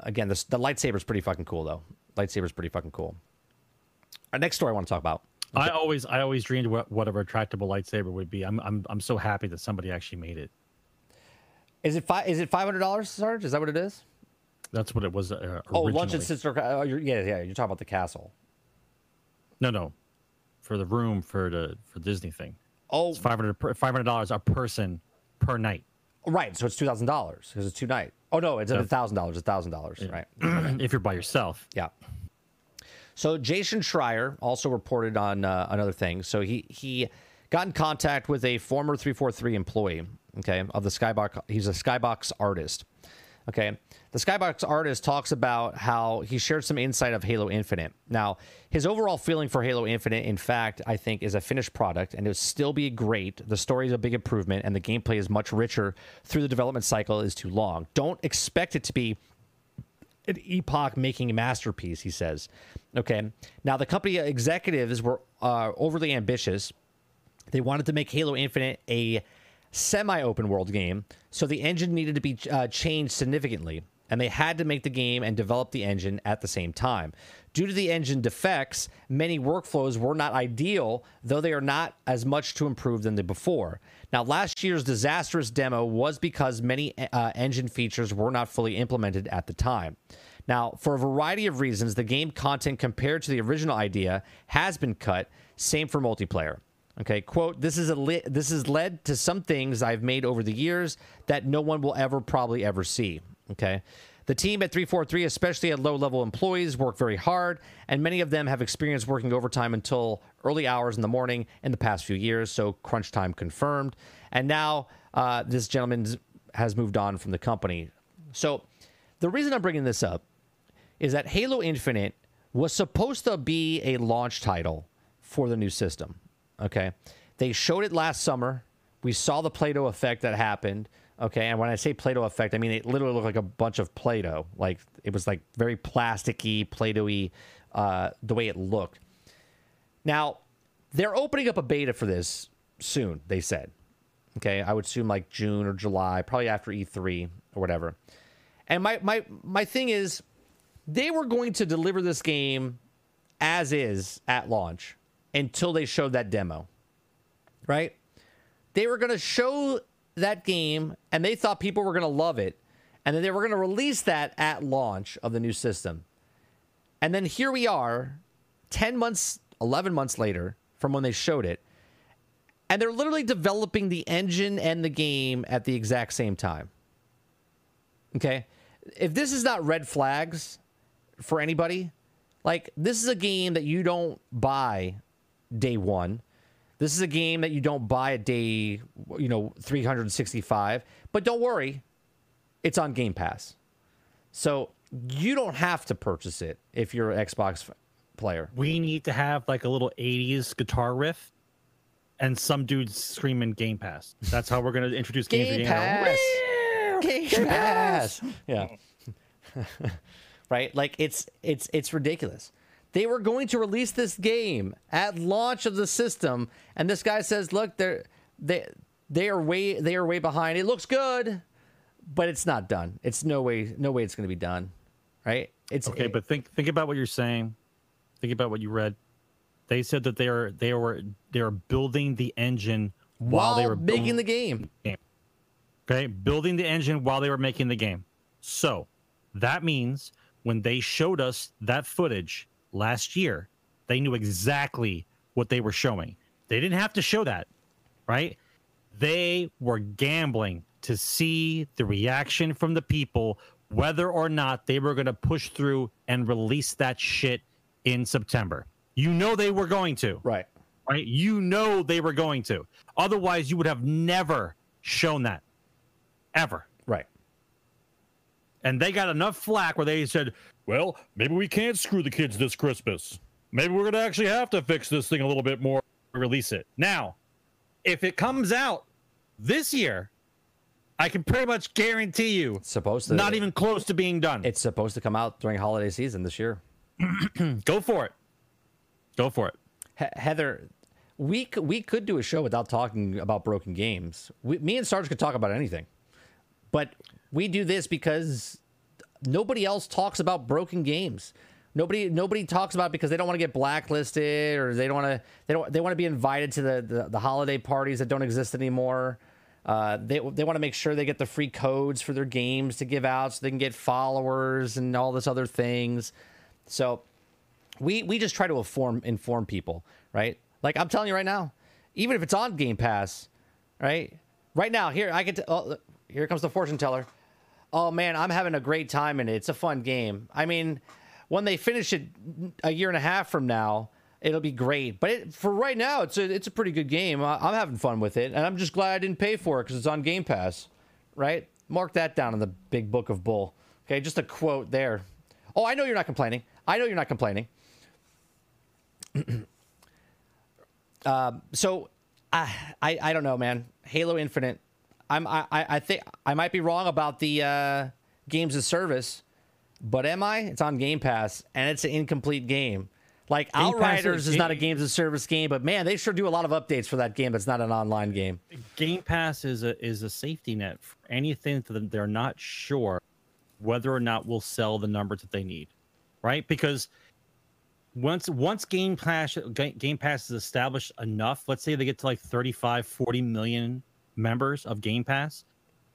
Again, the lightsaber's pretty fucking cool, though. Lightsaber's pretty fucking cool. Our next story I want to talk about. I always dreamed what a retractable lightsaber would be. I'm so happy that somebody actually made it. Is it $500, Sarge? Is that what it is? That's what it was originally. Oh, Lunch and Sister... Oh, yeah, you're talking about the castle. No. For the room, for Disney thing. Oh. It's $500 a person per night. Right, so it's $2,000 because it's 2 nights. Oh, no, it's $1,000, yeah. Right. If you're by yourself. Yeah. So Jason Schreier also reported on another thing. So he got in contact with a former 343 employee, okay, of the Skybox. He's a Skybox artist. Okay, the Skybox artist talks about how he shared some insight of Halo Infinite. Now, his overall feeling for Halo Infinite, in fact, I think, is a finished product, and it would still be great. The story is a big improvement, and the gameplay is much richer through the development cycle is too long. Don't expect it to be an epoch-making masterpiece, he says. Okay, now the company executives were overly ambitious. They wanted to make Halo Infinite a semi-open world game, so the engine needed to be changed significantly, and they had to make the game and develop the engine at the same time. Due to the engine defects, many workflows were not ideal, though they are not as much to improve than the before. Now, last year's disastrous demo was because many engine features were not fully implemented at the time. Now, for a variety of reasons, the game content compared to the original idea has been cut, same for multiplayer. Okay, quote, this has led to some things I've made over the years that no one will probably ever see. Okay, the team at 343, especially at low-level employees, work very hard, and many of them have experience working overtime until early hours in the morning in the past few years, so crunch time confirmed. And now this gentleman has moved on from the company. So the reason I'm bringing this up is that Halo Infinite was supposed to be a launch title for the new system. Okay, they showed it last summer. We saw the Play-Doh effect that happened. Okay, and when I say Play-Doh effect, I mean it literally looked like a bunch of Play-Doh. Like, it was like very plasticky, Play-Doh-y, the way it looked. Now, they're opening up a beta for this soon, they said. Okay, I would assume like June or July, probably after E3 or whatever. And my thing is, they were going to deliver this game as is at launch, until they showed that demo, right? They were going to show that game, and they thought people were going to love it, and then they were going to release that at launch of the new system. And then here we are, 10 months, 11 months later from when they showed it, and they're literally developing the engine and the game at the exact same time. Okay? If this is not red flags for anybody, like, this is a game that you don't buy day one. This is a game that you don't buy at day, 365. But don't worry, it's on Game Pass, so you don't have to purchase it if you're an Xbox player. We need to have like a little 80s guitar riff and some dude screaming Game Pass. That's how we're going to introduce Game Pass. Game Pass. Yeah. right? Like it's ridiculous. They were going to release this game at launch of the system, and this guy says, "Look, they are way behind. It looks good, but it's not done. It's no way it's going to be done, right?" It's okay, but think about what you're saying. Think about what you read. They said that they are building the engine while they were making the game. Okay, building the engine while they were making the game. So that means when they showed us that footage last year, they knew exactly what they were showing. They didn't have to show that, right? They were gambling to see the reaction from the people, whether or not they were going to push through and release that shit in September. You know they were going to. Right. Right? You know they were going to. Otherwise, you would have never shown that. Ever. Right. And they got enough flack where they said, well, maybe we can't screw the kids this Christmas. Maybe we're going to actually have to fix this thing a little bit more to release it. Now, if it comes out this year, I can pretty much guarantee you it's supposed to, not even close to being done. It's supposed to come out during holiday season this year. Go for it. Go for it. Heather, we could do a show without talking about broken games. Me and Sarge could talk about anything. But we do this because nobody else talks about broken games. Nobody talks about it because they don't want to get blacklisted, or they want to be invited to the holiday parties that don't exist anymore. They want to make sure they get the free codes for their games to give out so they can get followers and all this other things. So we just try to inform people, right? Like I'm telling you right now, even if it's on Game Pass, right? Right now, here I get to. Oh, here comes the fortune teller. Oh, man, I'm having a great time in it. It's a fun game. I mean, when they finish it a year and a half from now, it'll be great. But for right now, it's a pretty good game. I'm having fun with it, and I'm just glad I didn't pay for it because it's on Game Pass, right? Mark that down in the big book of bull. Okay, just a quote there. Oh, I know you're not complaining. I know you're not complaining. So I don't know, man. Halo Infinite. I think I might be wrong about the games as service, but am I? It's on Game Pass, and it's an incomplete game. Like Outriders is not a games as service game, but man, they sure do a lot of updates for that game. That's not an online game. Game Pass is a safety net for anything that they're not sure whether or not will sell the numbers that they need, right? Because once Game Pass is established enough, let's say they get to like 35, 40 million members of Game Pass.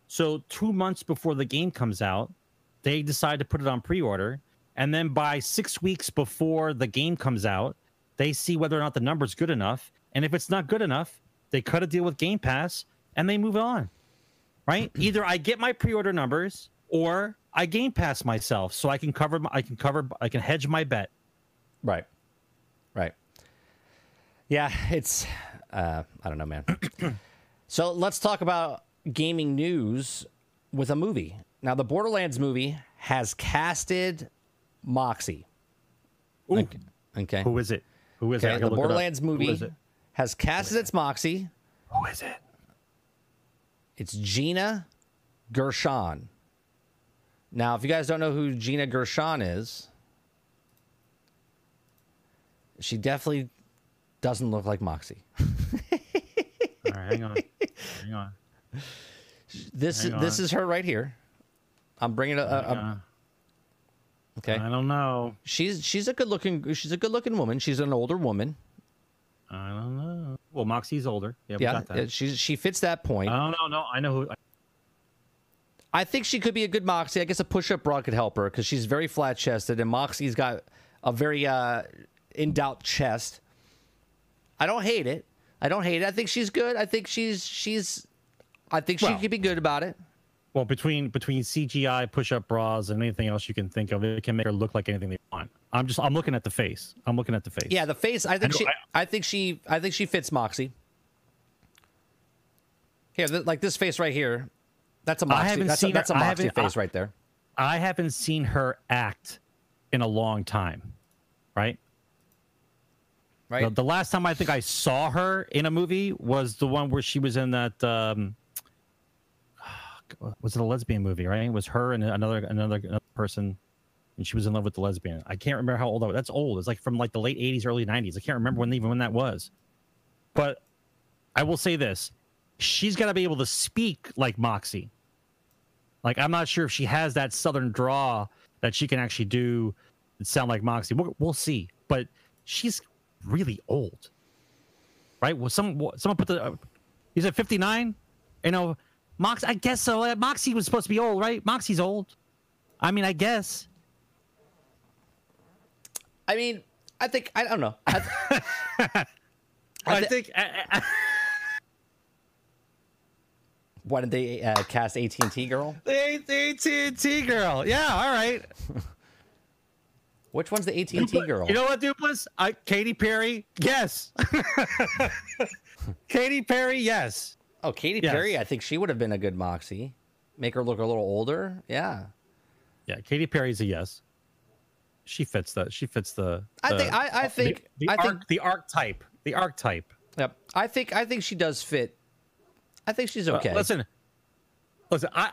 So 2 months before the game comes out, they decide to put it on pre-order, and then by 6 weeks before the game comes out, they see whether or not the number's good enough, and if it's not good enough, they cut a deal with Game Pass and they move on, right? Either I get my pre-order numbers or I Game Pass myself so I can cover I can hedge my bet. Right. Yeah, it's I don't know, man. So let's talk about gaming news with a movie. Now, the Borderlands movie has casted Moxie. Ooh. Okay. Who is it? Okay, the Borderlands movie has casted its Moxie. Who is it? It's Gina Gershon. Now, if you guys don't know who Gina Gershon is, she definitely doesn't look like Moxie. All right, hang on. This is her right here. I'm bringing up. Okay. I don't know. She's a good looking woman. She's an older woman. I don't know. Well, Moxie's older. Yeah. We got that. She fits that point. No. I know who. I think she could be a good Moxie. I guess a push-up bra could help her because she's very flat-chested, and Moxie's got a very in doubt chest. I don't hate it. I think she's good. I think she could be good about it. Well, between CGI push-up bras and anything else you can think of, it can make her look like anything they want. I'm looking at the face. Yeah, the face. I think she fits Moxie. Here, like this face right here. That's a Moxie. That's a Moxie face right there. I haven't seen her act in a long time, right? Right. The last time I think I saw her in a movie was the one where she was in that. Was it a lesbian movie? Right? It was her and another person. and she was in love with the lesbian. I can't remember how old I was. That's old. It's like from like the late 80s, early 90s. I can't remember when that was. But I will say this. She's got to be able to speak like Moxie. Like, I'm not sure if she has that southern draw that she can actually do and sound like Moxie. We'll see. But she's really old. Right? Well, someone put the... he's at 59? You know, Moxie, I guess so. Moxie was supposed to be old, right? Moxie's old. I mean, I guess. I mean, I think... I don't know. I think why did they cast AT&T girl? The AT&T girl. Yeah, all right. Which one's the AT&T girl? You know what, Duplass? Katy Perry? Yes. Katy Perry, yes. Oh, Katy Perry, I think she would have been a good Moxie. Make her look a little older. Yeah. Yeah, Katy Perry's a yes. She fits that. She fits the archetype. The archetype. Yep. I think she does fit. I think she's okay. Listen. I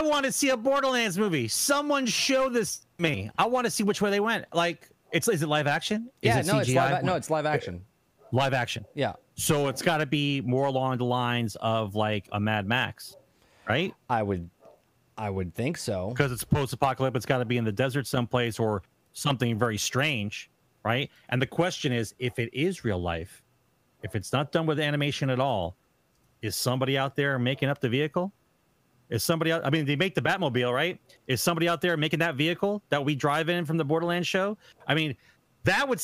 want to see a Borderlands movie. Someone show this to me. I want to see which way they went. Like, is it live action? Yeah, no, it's live. No, it's live action. Live action. Yeah. So it's got to be more along the lines of like a Mad Max, right? I would think so. Because it's post-apocalyptic. It's got to be in the desert someplace or something very strange, right? And the question is, if it is real life, if it's not done with animation at all. Is somebody out there making up the vehicle? Is somebody out? I mean, they make the Batmobile, right? Is somebody out there making that vehicle that we drive in from the Borderlands show? I mean, that would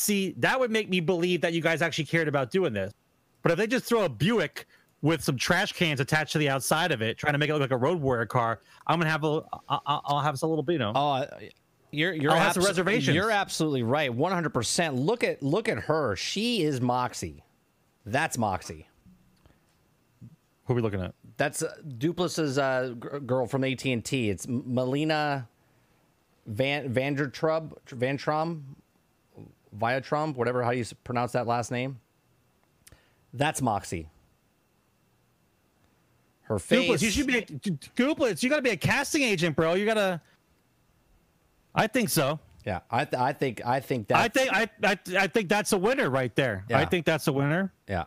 make me believe that you guys actually cared about doing this. But if they just throw a Buick with some trash cans attached to the outside of it, trying to make it look like a road warrior car, I'm gonna have I'll have a little bit, you know. You're have some reservations. You're absolutely right, 100%. Look at her. She is Moxie. That's Moxie. Who are we looking at? That's Duplass's girl from AT&T. It's Melina Viatrum, whatever, how do you pronounce that last name? That's Moxie. Her face. Duplass, you should be Duplass. You got to be a casting agent, bro. You got to. I think so. Yeah, I think that's a winner right there. Yeah. I think that's a winner. Yeah,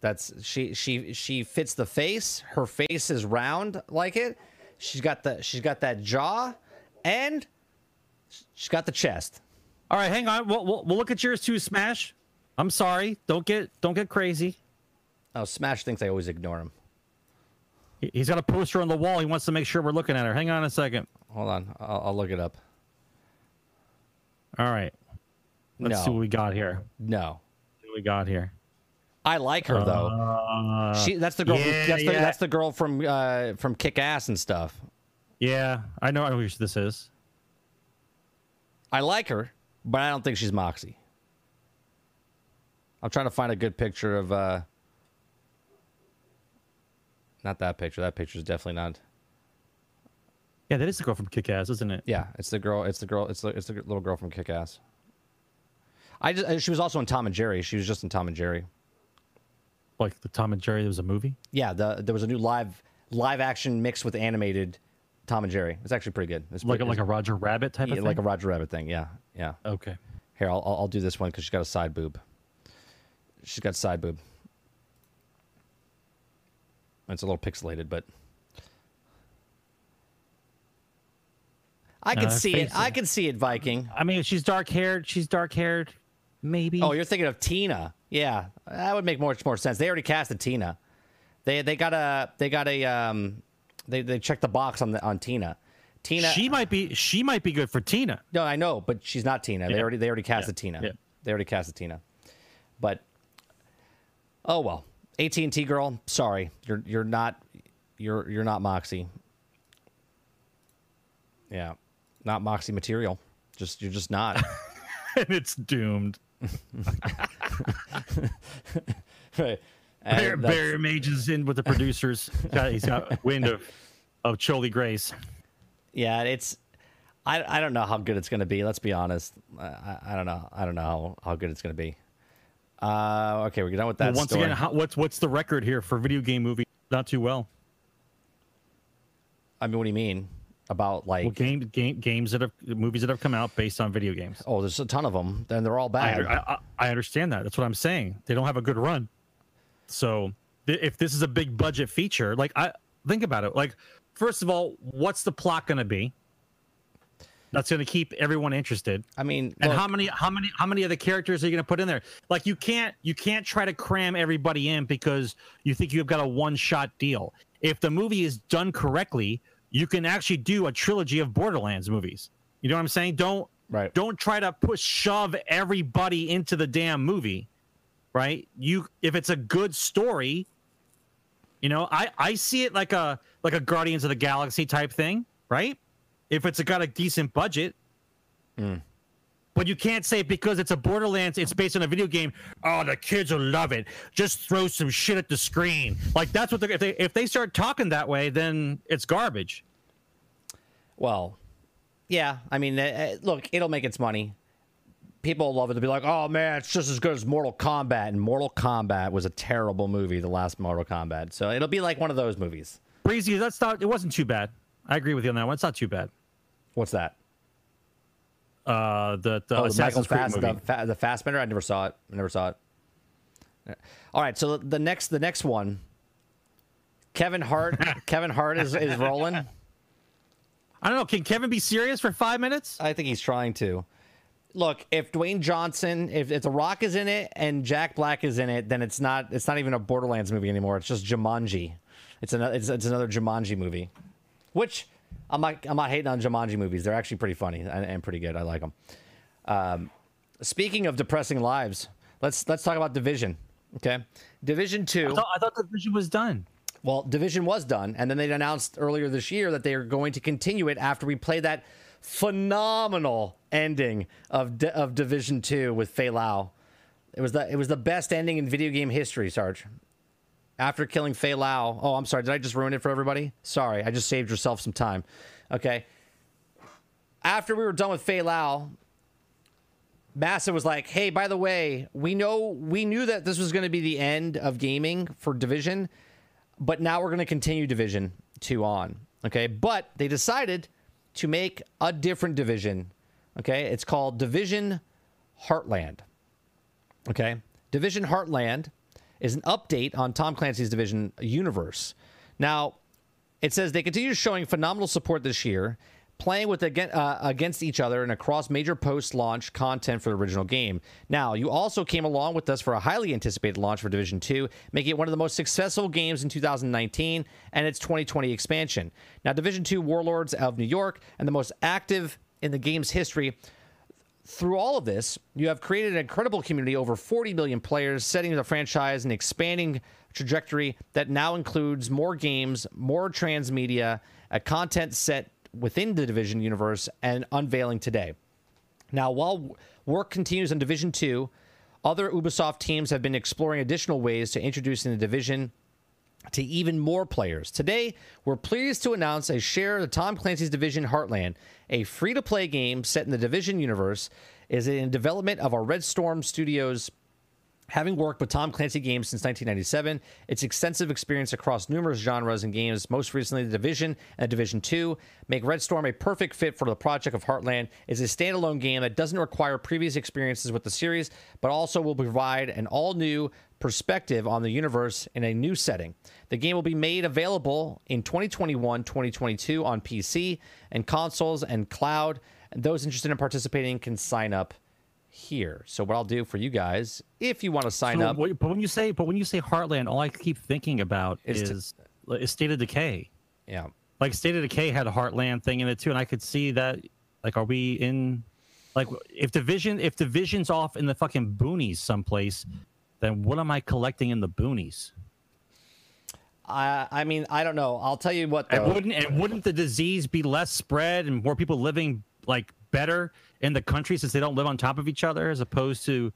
that's she fits the face. Her face is round like it. She's got that jaw, and she's got the chest. All right, hang on. We'll look at yours too, Smash. I'm sorry. Don't get crazy. Oh, Smash thinks I always ignore him. He's got a poster on the wall. He wants to make sure we're looking at her. Hang on a second. Hold on. I'll look it up. All right, let's see what we got here. No, what we got here. I like her though. That's the girl. Yeah, that's the girl from Kick Ass and stuff. Yeah, I know who this is. I like her, but I don't think she's Moxie. I'm trying to find a good picture of. Not that picture. That picture is definitely not. Yeah, that is the girl from Kick-Ass, isn't it? Yeah, it's the girl. It's the little girl from Kick-Ass. She was also in Tom and Jerry. She was just in Tom and Jerry. Like the Tom and Jerry, there was a movie. Yeah, there was a new live action mixed with animated Tom and Jerry. It's actually pretty good. It's pretty, like a Roger Rabbit type of thing. Like a Roger Rabbit thing. Yeah, yeah. Okay. Here, I'll do this one because she's got a side boob. She's got side boob. It's a little pixelated, but. I can see it. I can see it, Viking. I mean, she's dark-haired. She's dark-haired, maybe. Oh, you're thinking of Tina. Yeah, that would make much more sense. They already casted Tina. They checked the box on Tina. Tina. She might be good for Tina. No, I know, but she's not Tina. Yeah. They already casted Tina. Yeah. They already casted Tina. But oh well, AT&T girl. Sorry, you're not Moxie. Yeah. Not Moxie material. You're just not. And it's doomed. Right. Barry Mage is in with the producers. He's got wind of Choli Grace. Yeah, it's I don't know how good it's gonna be, let's be honest. I don't know how good it's gonna be. Okay, we're done with that. Well, once again, what's the record here for video game movie? Not too well. I mean, what do you mean? about like games that have movies that have come out based on video games. Oh, there's a ton of them, and they're all bad. I understand that. That's what I'm saying. They don't have a good run. So if this is a big budget feature, like I think about it, like first of all, what's the plot going to be? That's going to keep everyone interested. I mean, and look, how many of the characters are you going to put in there? Like you can't try to cram everybody in because you think you've got a one-shot deal. If the movie is done correctly, you can actually do a trilogy of Borderlands movies. You know what I'm saying? Don't try to shove everybody into the damn movie, right? If it's a good story, you know, I see it like a Guardians of the Galaxy type thing, right? If it's got a decent budget. Mm. But you can't say because it's a Borderlands, it's based on a video game, oh, the kids will love it. Just throw some shit at the screen. Like, that's what if they start talking that way, then it's garbage. Well, yeah. I mean, look, it'll make its money. People love it to be like, oh, man, it's just as good as Mortal Kombat. And Mortal Kombat was a terrible movie, the last Mortal Kombat. So it'll be like one of those movies. Breezy, it wasn't too bad. I agree with you on that one. It's not too bad. What's that? The Assassin's Creed movie. The Fassbender. I never saw it. All right, so the next one, Kevin Hart. Kevin Hart is rolling. I don't know, can Kevin be serious for 5 minutes? I think he's trying to. Look, if Dwayne Johnson, if The Rock is in it and Jack Black is in it, then it's not even a Borderlands movie anymore. It's just Jumanji. It's another Jumanji movie, which I'm not hating on Jumanji movies. They're actually pretty funny and pretty good. I like them. Speaking of depressing lives, let's talk about Division. Okay, Division 2. I thought Division was done. Well, Division was done, and then they announced earlier this year that they are going to continue it after we play that phenomenal ending of Division 2 with Fei Lao. It was the best ending in video game history, Sarge. After killing Fei Lao. Oh, I'm sorry. Did I just ruin it for everybody? Sorry. I just saved yourself some time. Okay. After we were done with Fei Lao, Massa was like, hey, by the way, we knew that this was going to be the end of gaming for Division, but now we're going to continue Division 2 on. Okay. But they decided to make a different Division. Okay. It's called Division Heartland. Okay. Division Heartland is an update on Tom Clancy's Division universe. Now, it says they continue showing phenomenal support this year, playing with against each other and across major post-launch content for the original game. Now, you also came along with us for a highly anticipated launch for Division 2, making it one of the most successful games in 2019 and its 2020 expansion. Now, Division 2 Warlords of New York and the most active in the game's history. Through all of this, you have created an incredible community, over 40 million players, setting the franchise an expanding trajectory that now includes more games, more transmedia, a content set within the Division universe, and unveiling today. Now, while work continues on Division 2, other Ubisoft teams have been exploring additional ways to introducing the Division to even more players. Today, we're pleased to announce a share of Tom Clancy's Division Heartland, a free-to-play game set in the Division universe, is in development of our Red Storm Studios. Having worked with Tom Clancy games since 1997, its extensive experience across numerous genres and games, most recently The Division and Division 2, make Red Storm a perfect fit for the project of Heartland. It's a standalone game that doesn't require previous experiences with the series, but also will provide an all-new perspective on the universe in a new setting. The game will be made available in 2021-2022 on PC and consoles and cloud, and those interested in participating can sign up here. So what I'll do for you guys, if you want to sign up, but when you say Heartland, all I keep thinking about is State of Decay. Yeah, like State of Decay had a Heartland thing in it too, and I could see that. Like, are we in, like, if Division's off in the fucking boonies someplace, then what am I collecting in the boonies? I mean, I don't know. I'll tell you what, though. And wouldn't the disease be less spread and more people living like better in the country, since they don't live on top of each other, as opposed to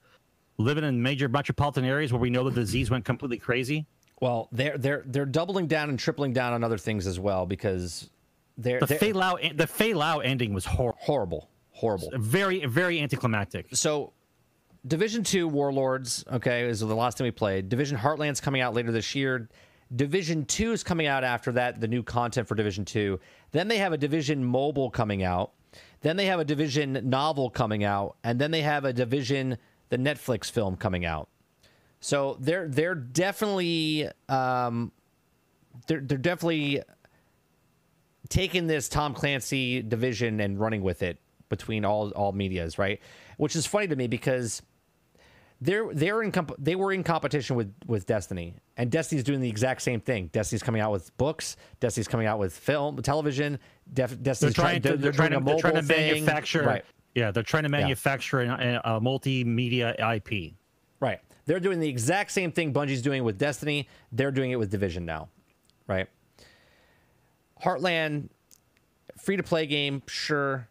living in major metropolitan areas where we know the disease went completely crazy? Well, they're doubling down and tripling down on other things as well, because the Fei Lao ending was horrible, very, very anticlimactic. So Division 2 Warlords, okay, is the last time we played. Division Heartland's coming out later this year. Division 2 is coming out after that, the new content for Division 2. Then they have a Division Mobile coming out. Then they have a Division novel coming out. And then they have a Division, the Netflix film coming out. So they're definitely they're definitely taking this Tom Clancy Division and running with it between all medias, right? Which is funny to me because they were in competition with Destiny, and Destiny's doing the exact same thing. Destiny's coming out with books. Destiny's coming out with film, television. Destiny's they're trying to manufacture. Right. Yeah, they're trying to manufacture a multimedia IP. Right. They're doing the exact same thing Bungie's doing with Destiny. They're doing it with Division now, right? Heartland, free-to-play game, sure.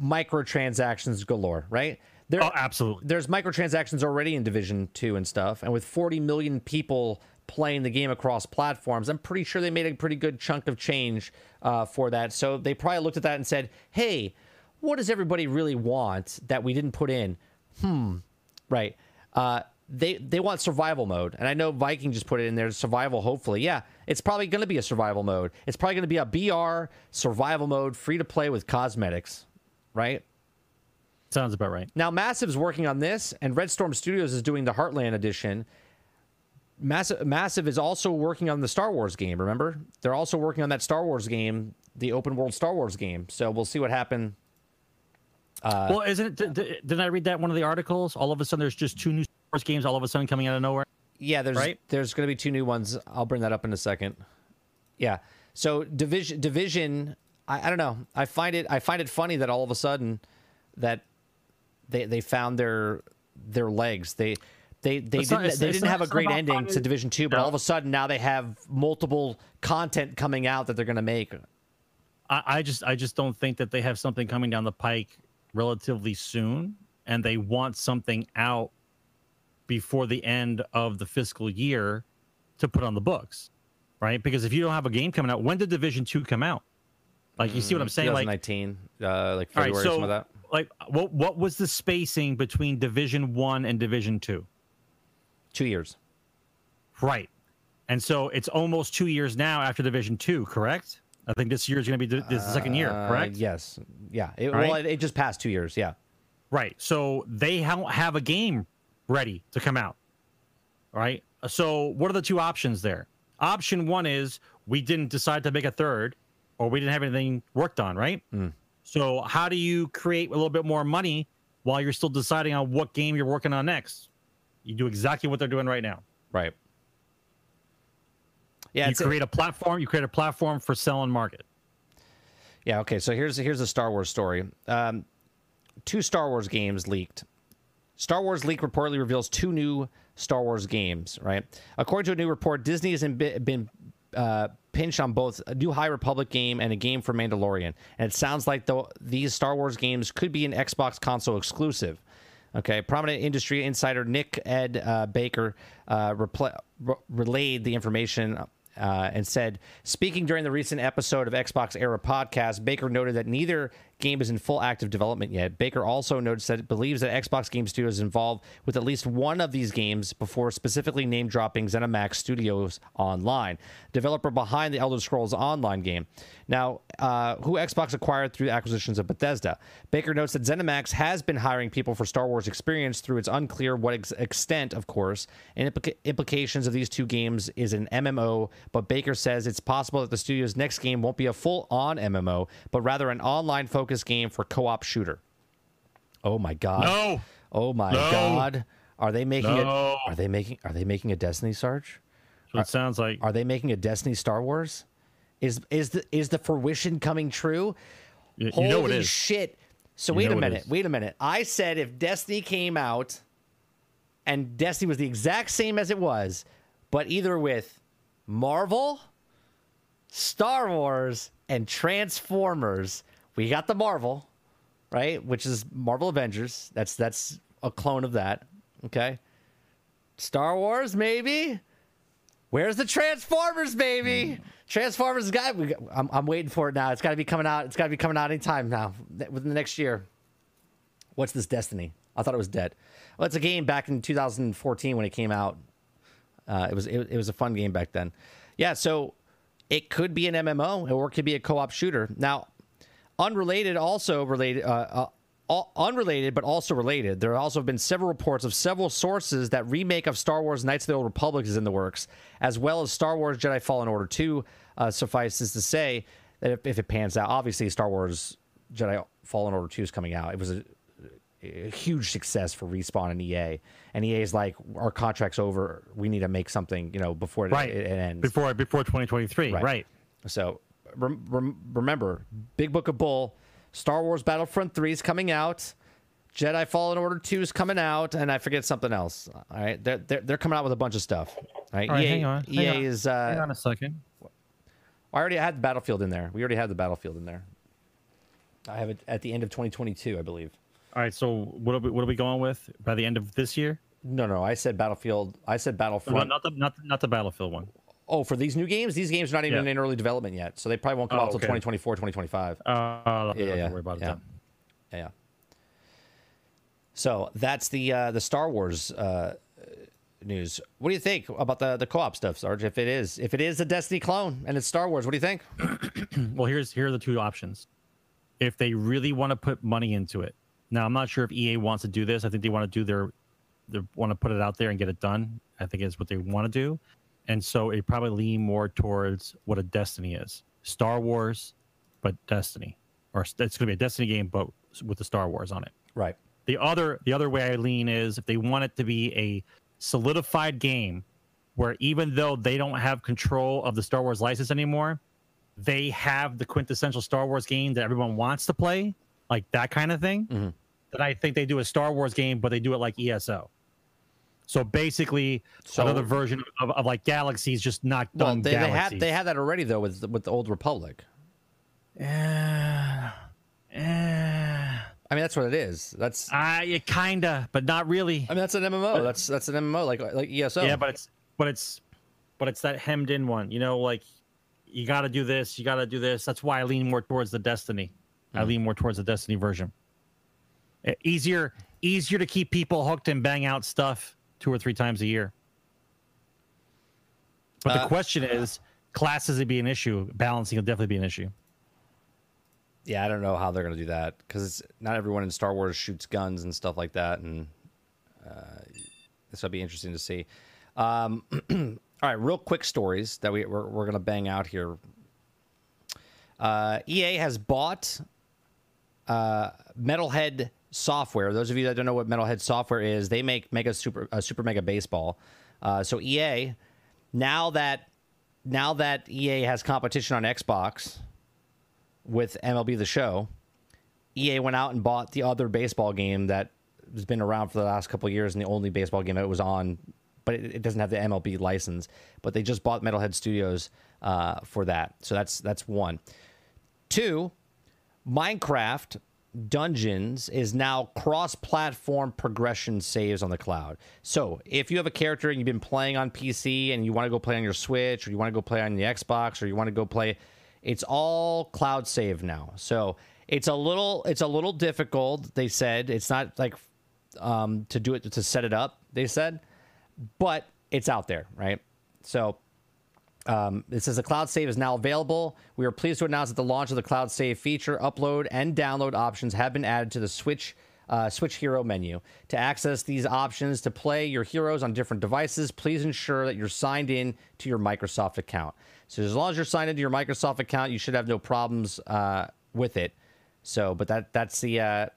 Microtransactions galore, right? Oh, absolutely. There's microtransactions already in Division 2 and stuff, and with 40 million people playing the game across platforms, I'm pretty sure they made a pretty good chunk of change for that. So they probably looked at that and said, hey, what does everybody really want that we didn't put in? Right. They want survival mode, and I know Viking just put it in there, survival, hopefully. Yeah, it's probably going to be a survival mode. It's probably going to be a BR survival mode, free-to-play with cosmetics, right? Sounds about right. Now, Massive's working on this, and Red Storm Studios is doing the Heartland edition. Massive is also working on the Star Wars game, remember? They're also working on that Star Wars game, the open-world Star Wars game, so we'll see what happens. Well, isn't it... Didn't I read that in one of the articles? All of a sudden, there's just two new Star Wars games all of a sudden coming out of nowhere? Yeah, there's going to be two new ones. I'll bring that up in a second. Yeah. So, Division... I don't know. I find it funny that all of a sudden that they found their legs. They didn't have a great ending to Division 2, but all of a sudden now they have multiple content coming out that they're going to make. I just don't think that they have something coming down the pike relatively soon, and they want something out before the end of the fiscal year to put on the books, right? Because if you don't have a game coming out, when did Division 2 come out? Like, you see what I'm saying? 2019, like February, right, so, some of that. Like, what was the spacing between Division 1 and Division 2? 2 years. Right. And so it's almost 2 years now after Division 2, correct? I think this year is going to be the second year, correct? Yes. Yeah. It just passed 2 years, yeah. Right. So they don't have a game ready to come out, right? So what are the two options there? Option one is we didn't decide to make a third, or we didn't have anything worked on, right? So how do you create a little bit more money while you're still deciding on what game you're working on next? You do exactly what they're doing right now. Right. Yeah. You create a platform for sell and market. Yeah, okay. So here's a Star Wars story. Two Star Wars games leaked. Star Wars leak reportedly reveals two new Star Wars games, right? According to a new report, Disney has been pinched on both a new High Republic game and a game for Mandalorian, and it sounds like these Star Wars games could be an Xbox console exclusive. Okay, prominent industry insider Nick Ed Baker relayed the information and said, speaking during the recent episode of Xbox Era podcast, Baker noted that neither game is in full active development yet. Baker also notes that it believes that Xbox Game Studios is involved with at least one of these games before specifically name-dropping ZeniMax Studios Online, developer behind the Elder Scrolls Online game, now who Xbox acquired through acquisitions of Bethesda. Baker notes that ZeniMax has been hiring people for Star Wars Experience through its unclear what extent, of course, and implications of these two games is an MMO, but Baker says it's possible that the studio's next game won't be a full-on MMO, but rather an online focus game for co-op shooter. Oh my god! No! Oh my god! Are they making it? No. Are they making a Destiny, Sarge? That's what it sounds like. Are they making a Destiny Star Wars? Is the fruition coming true? Holy know it is. Shit! So wait a minute. Wait a minute. I said if Destiny came out, and Destiny was the exact same as it was, but either with Marvel, Star Wars, and Transformers. We got the Marvel, right? Which is Marvel Avengers. That's a clone of that. Okay. Star Wars, maybe? Where's the Transformers, baby? Transformers got... I'm waiting for it now. It's got to be coming out. It's got to be coming out anytime now. Within the next year. What's this Destiny? I thought it was dead. Well, it's a game back in 2014 when it came out. It was a fun game back then. Yeah, so it could be an MMO or it could be a co-op shooter. Now, unrelated but also related, there also have been several reports of several sources that remake of Star Wars Knights of the Old Republic is in the works, as well as Star Wars Jedi Fallen Order 2. Suffices to say that if it pans out, obviously Star Wars Jedi Fallen Order 2 is coming out. It was a huge success for Respawn and EA, and EA is like, our contract's over, we need to make something, you know, before it ends, before 2023, right? So remember, Big Book of Bull, Star Wars Battlefront 3 is coming out, Jedi Fallen Order 2 is coming out, and I forget something else. All right, they're coming out with a bunch of stuff. All right, EA, hang on. Is hang on a second. I already had the Battlefield in there. We already had the Battlefield in there. I have it at the end of 2022, I believe. All right, so what are we going with by the end of this year? No, I said Battlefield. I said Battlefront. No, not the Battlefield one. Oh, for these new games? These games are not even in early development yet, so they probably won't come out until 2024, 2025. Don't worry about it then. Yeah. So that's the Star Wars news. What do you think about the co-op stuff, Sarge? If it is a Destiny clone and it's Star Wars, what do you think? Well, here are the two options. If they really want to put money into it. Now, I'm not sure if EA wants to do this. I think they want to do they want to put it out there and get it done. I think it's what they want to do. And so it probably lean more towards what a Destiny is. Star Wars, but Destiny. Or it's going to be a Destiny game, but with the Star Wars on it. Right. The other way I lean is if they want it to be a solidified game where even though they don't have control of the Star Wars license anymore, they have the quintessential Star Wars game that everyone wants to play, like that kind of thing, mm-hmm. Then I think they do a Star Wars game, but they do it like ESO. So basically, another version of like Galaxy's, just not done. Well, they had that already though with the Old Republic. I mean, that's what it is. That's it kinda, but not really. I mean, that's an MMO. But, that's an MMO like ESO. Yeah, but it's that hemmed in one. You know, like you got to do this, you got to do this. That's why I lean more towards the Destiny. Mm-hmm. I lean more towards the Destiny version. Easier to keep people hooked and bang out stuff 2 or 3 times a year. But the question is, classes would be an issue. Balancing will definitely be an issue. Yeah, I don't know how they're going to do that, because not everyone in Star Wars shoots guns and stuff like that, and this will be interesting to see. All right, real quick stories that we're going to bang out here. EA has bought Metalhead Software. Those of you that don't know what Metalhead Software is, they make Super Mega Baseball. So EA, now that EA has competition on Xbox with MLB The Show, EA went out and bought the other baseball game that has been around for the last couple of years and the only baseball game that was on, but it doesn't have the MLB license. But they just bought Metalhead Studios for that. So that's one. 2, Minecraft Dungeons is now cross-platform progression saves on the cloud. So if you have a character and you've been playing on PC and you want to go play on your Switch, or you want to go play on the Xbox, or you want to go play... It's all cloud saved now, so it's a little difficult. They said it's not like to do it, to set it up. They said, but it's out there, right? So it says the cloud save is now available. We are pleased to announce that the launch of the cloud save feature, upload and download options have been added to the Switch Hero menu. To access these options to play your heroes on different devices, please ensure that you're signed in to your Microsoft account. So as long as you're signed into your Microsoft account, you should have no problems with it. So, but that's the,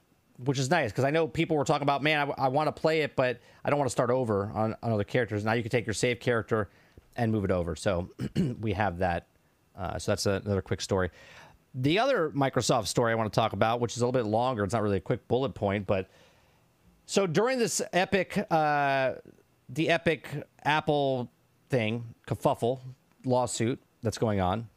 which is nice, because I know people were talking about, man, I want to play it, but I don't want to start over on other characters. Now you can take your save character and move it over. So we have that. So that's another quick story. The other Microsoft story I want to talk about, which is a little bit longer, it's not really a quick bullet point, but so during this the Epic Apple thing, kerfuffle, lawsuit that's going on.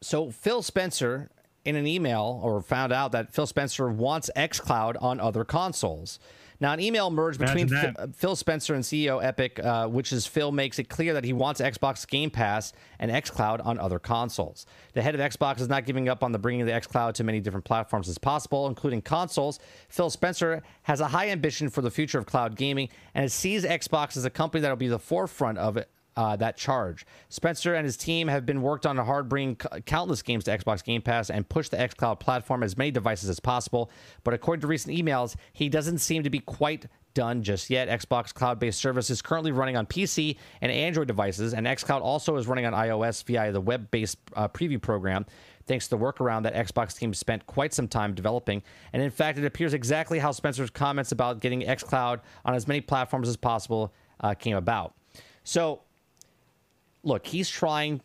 So Phil Spencer, in an email, found out that Phil Spencer wants xCloud on other consoles. Now, an email emerged between Phil Spencer and CEO Epic, which is Phil makes it clear that he wants Xbox Game Pass and xCloud on other consoles. The head of Xbox is not giving up on the bringing the xCloud to many different platforms as possible, including consoles. Phil Spencer has a high ambition for the future of cloud gaming and sees Xbox as a company that will be the forefront of it. That charge. Spencer and his team have been worked on hard, bringing countless games to Xbox Game Pass and push the xCloud platform as many devices as possible. But according to recent emails, he doesn't seem to be quite done just yet. Xbox cloud-based service is currently running on PC and Android devices, and xCloud also is running on iOS via the web-based preview program, thanks to the workaround that Xbox team spent quite some time developing. And in fact, it appears exactly how Spencer's comments about getting xCloud on as many platforms as possible came about. So, look, he's trying.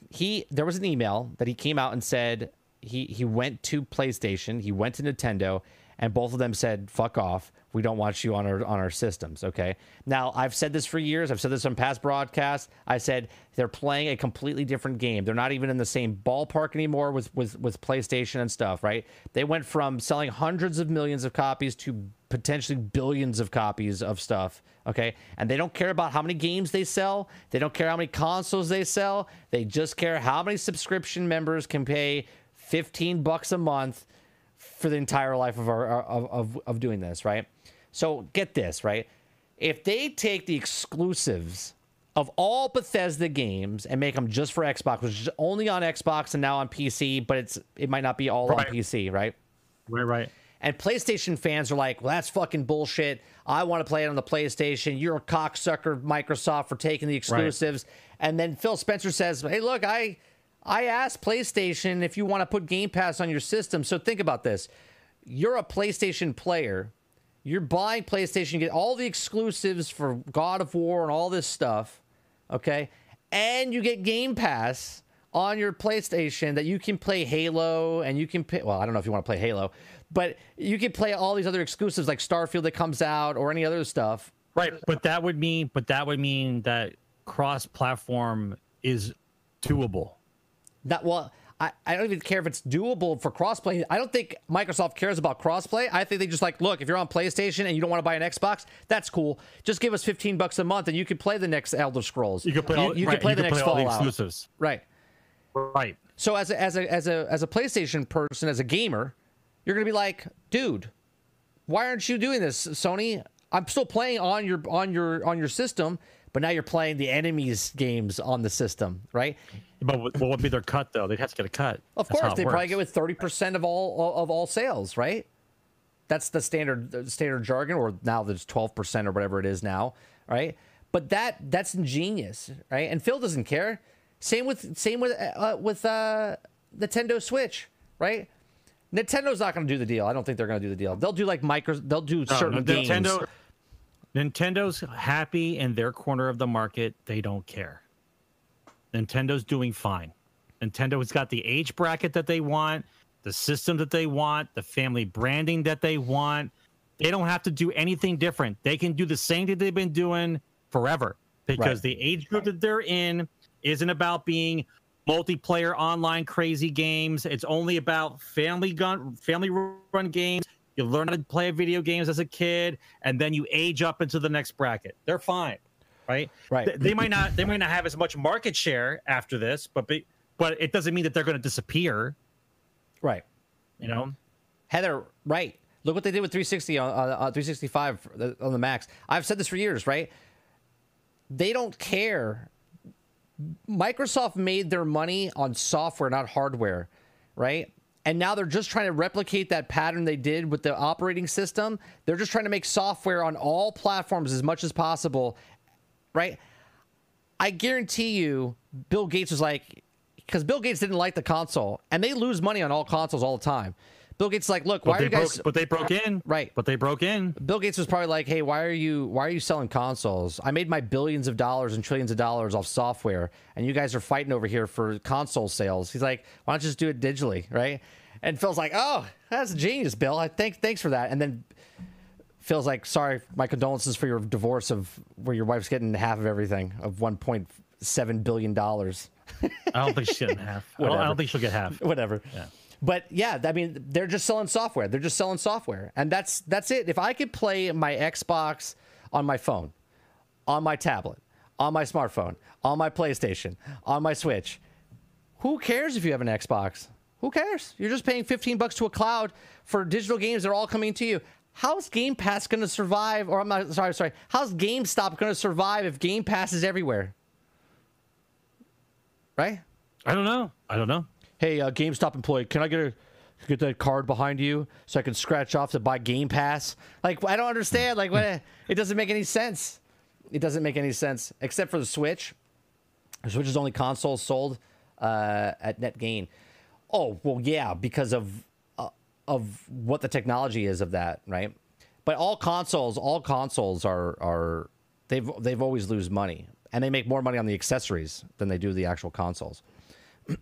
There was an email that he came out and said he went to PlayStation, he went to Nintendo, and both of them said, "Fuck off. We don't want you on our systems." Okay. Now, I've said this for years. I've said this on past broadcasts. I said they're playing a completely different game. They're not even in the same ballpark anymore with PlayStation and stuff, right? They went from selling hundreds of millions of copies to potentially billions of copies of stuff, okay? And they don't care about how many games they sell. They don't care how many consoles they sell. They just care how many subscription members can pay $15 a month for the entire life of our doing this, right? So get this, right? If they take the exclusives of all Bethesda games and make them just for Xbox, which is only on Xbox and now on PC, but it might not be all right on PC, right? Right, right. And PlayStation fans are like, well, that's fucking bullshit. I want to play it on the PlayStation. You're a cocksucker, Microsoft, for taking the exclusives. Right. And then Phil Spencer says, hey, look, I asked PlayStation if you want to put Game Pass on your system. So think about this. You're a PlayStation player. You're buying PlayStation. You get all the exclusives for God of War and all this stuff, okay? And you get Game Pass on your PlayStation that you can play Halo and you can play, well, I don't know if you want to play Halo, but you can play all these other exclusives like Starfield that comes out or any other stuff. Right, but that would mean that cross-platform is doable. That, well, I don't even care if it's doable for crossplay. I don't think Microsoft cares about crossplay. I think they just like, look, if you're on PlayStation and you don't want to buy an Xbox, that's cool. Just give us $15 a month and you can play the next Elder Scrolls. You can play all the exclusives. Right. Right. So as a PlayStation person, as a gamer, you're going to be like, dude, why aren't you doing this, Sony? I'm still playing on your system, but now you're playing the enemy's games on the system, right? But what would be their cut, though? They'd have to get a cut. Of course, they probably get with 30% of all sales, right? That's the standard jargon, or now there's 12% or whatever it is now, right? But that's ingenious, right? And Phil doesn't care. Same with Nintendo Switch, right? Nintendo's not going to do the deal. I don't think they're going to do the deal. They'll do like They'll do certain games. Nintendo's happy in their corner of the market. They don't care. Nintendo's doing fine. Nintendo's got the age bracket that they want, the system that they want, the family branding that they want. They don't have to do anything different. They can do the same thing they've been doing forever because the age group that they're in isn't about being multiplayer online crazy games. It's only about family run games. You learn how to play video games as a kid, and then you age up into the next bracket. They're fine, right? Right. They might not have as much market share after this, but it doesn't mean that they're going to disappear, right? You know, Heather, right? Look what they did with 360 365 on the Max. I've said this for years, right? They don't care. Microsoft made their money on software, not hardware, right? And now they're just trying to replicate that pattern they did with the operating system. They're just trying to make software on all platforms as much as possible, right? I guarantee you Bill Gates was like, because Bill Gates didn't like the console, and they lose money on all consoles all the time. Bill Gates is like, look, why are you guys... But they broke in. Right. But they broke in. Bill Gates was probably like, hey, why are you selling consoles? I made my billions of dollars and trillions of dollars off software, and you guys are fighting over here for console sales. He's like, why don't you just do it digitally, right? And Phil's like, oh, that's genius, Bill. Thanks for that. And then Phil's like, sorry, my condolences for your divorce of where your wife's getting half of everything, of $1.7 billion. I don't think she's getting half. I don't think she'll get half. Whatever. Yeah. But yeah, I mean, they're just selling software. They're just selling software, and that's it. If I could play my Xbox on my phone, on my tablet, on my smartphone, on my PlayStation, on my Switch, who cares if you have an Xbox? Who cares? You're just paying $15 to a cloud for digital games that are all coming to you. How's Game Pass going to survive? Or I'm sorry. How's GameStop going to survive if Game Pass is everywhere? Right? I don't know. Hey, GameStop employee, can I get that card behind you so I can scratch off to buy Game Pass? Like, I don't understand. Like, what? It doesn't make any sense. It doesn't make any sense, except for the Switch. The Switch is only console sold at net gain. Oh, well, yeah, because of what the technology is of that, right? But all consoles are they've always lose money, and they make more money on the accessories than they do the actual consoles.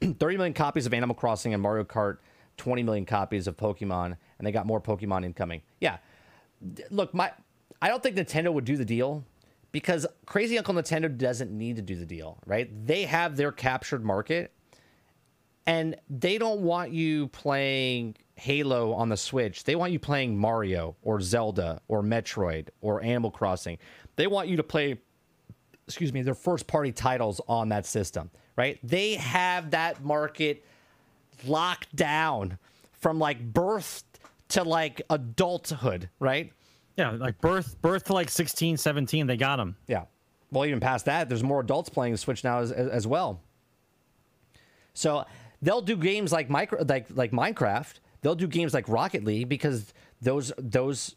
30 million copies of Animal Crossing and Mario Kart, 20 million copies of Pokemon, and they got more Pokemon incoming. Yeah. Look, I don't think Nintendo would do the deal because Crazy Uncle Nintendo doesn't need to do the deal, right? They have their captured market, and they don't want you playing Halo on the Switch. They want you playing Mario or Zelda or Metroid or Animal Crossing. They want you to play, excuse me, their first-party titles on that system. Right? They have that market locked down from like birth to like adulthood, right? Yeah, like birth to like 16, 17, they got them. Yeah. Well, even past that, there's more adults playing the Switch now as well. So they'll do games like Minecraft. They'll do games like Rocket League because those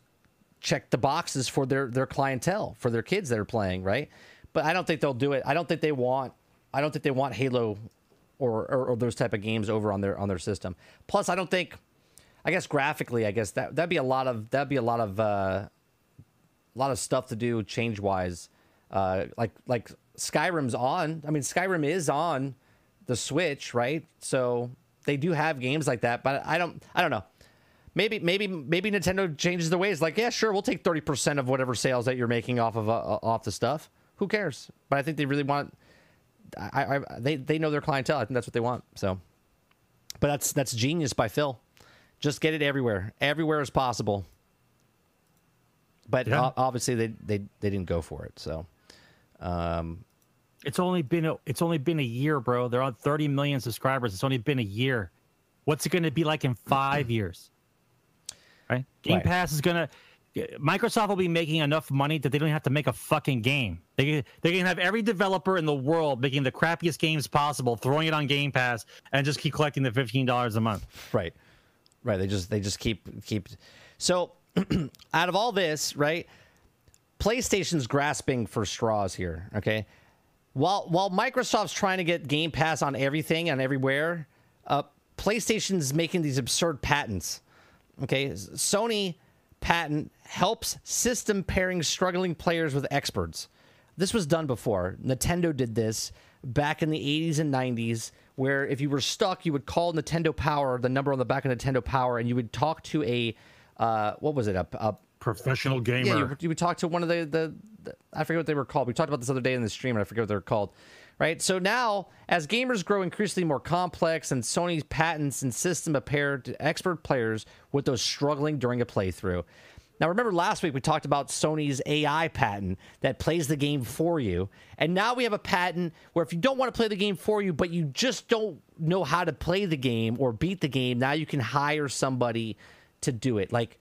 check the boxes for their clientele, for their kids that are playing, right? But I don't think they'll do it. I don't think they want Halo or those type of games over on their system. Plus, I guess graphically, that'd be a lot of stuff to do change wise. Like Skyrim's on. I mean, Skyrim is on the Switch, right? So they do have games like that. But I don't know. Maybe Nintendo changes their ways. Like, yeah, sure, we'll take 30% of whatever sales that you're making off the stuff. Who cares? But I think they really want. They know their clientele. I think that's what they want. So, but that's genius by Phil. Just get it everywhere as possible. But yeah. Obviously they didn't go for it. So, it's only been a year, bro. They're on 30 million subscribers. It's only been a year. What's it going to be like in 5 years? Right? Game Pass is gonna. Microsoft will be making enough money that they don't have to make a fucking game. They can have every developer in the world making the crappiest games possible, throwing it on Game Pass, and just keep collecting the $15 a month. Right. They just keep. So out of all this, right? PlayStation's grasping for straws here. Okay, while Microsoft's trying to get Game Pass on everything and everywhere, PlayStation's making these absurd patents. Okay, Sony. Patent helps system pairing struggling players with experts. This was done before. Nintendo did this back in the 80s and 90s, where if you were stuck, you would call Nintendo Power, the number on the back of Nintendo Power, and you would talk to a professional gamer. Yeah, you would talk to one of the I forget what they were called. We talked about this other day in the stream, and I forget what they were called. Right? So now, as gamers grow increasingly more complex and Sony's patents and system appear to expert players with those struggling during a playthrough. Now, remember last week we talked about Sony's AI patent that plays the game for you. And now we have a patent where if you don't want to play the game for you, but you just don't know how to play the game or beat the game, now you can hire somebody to do it. Like,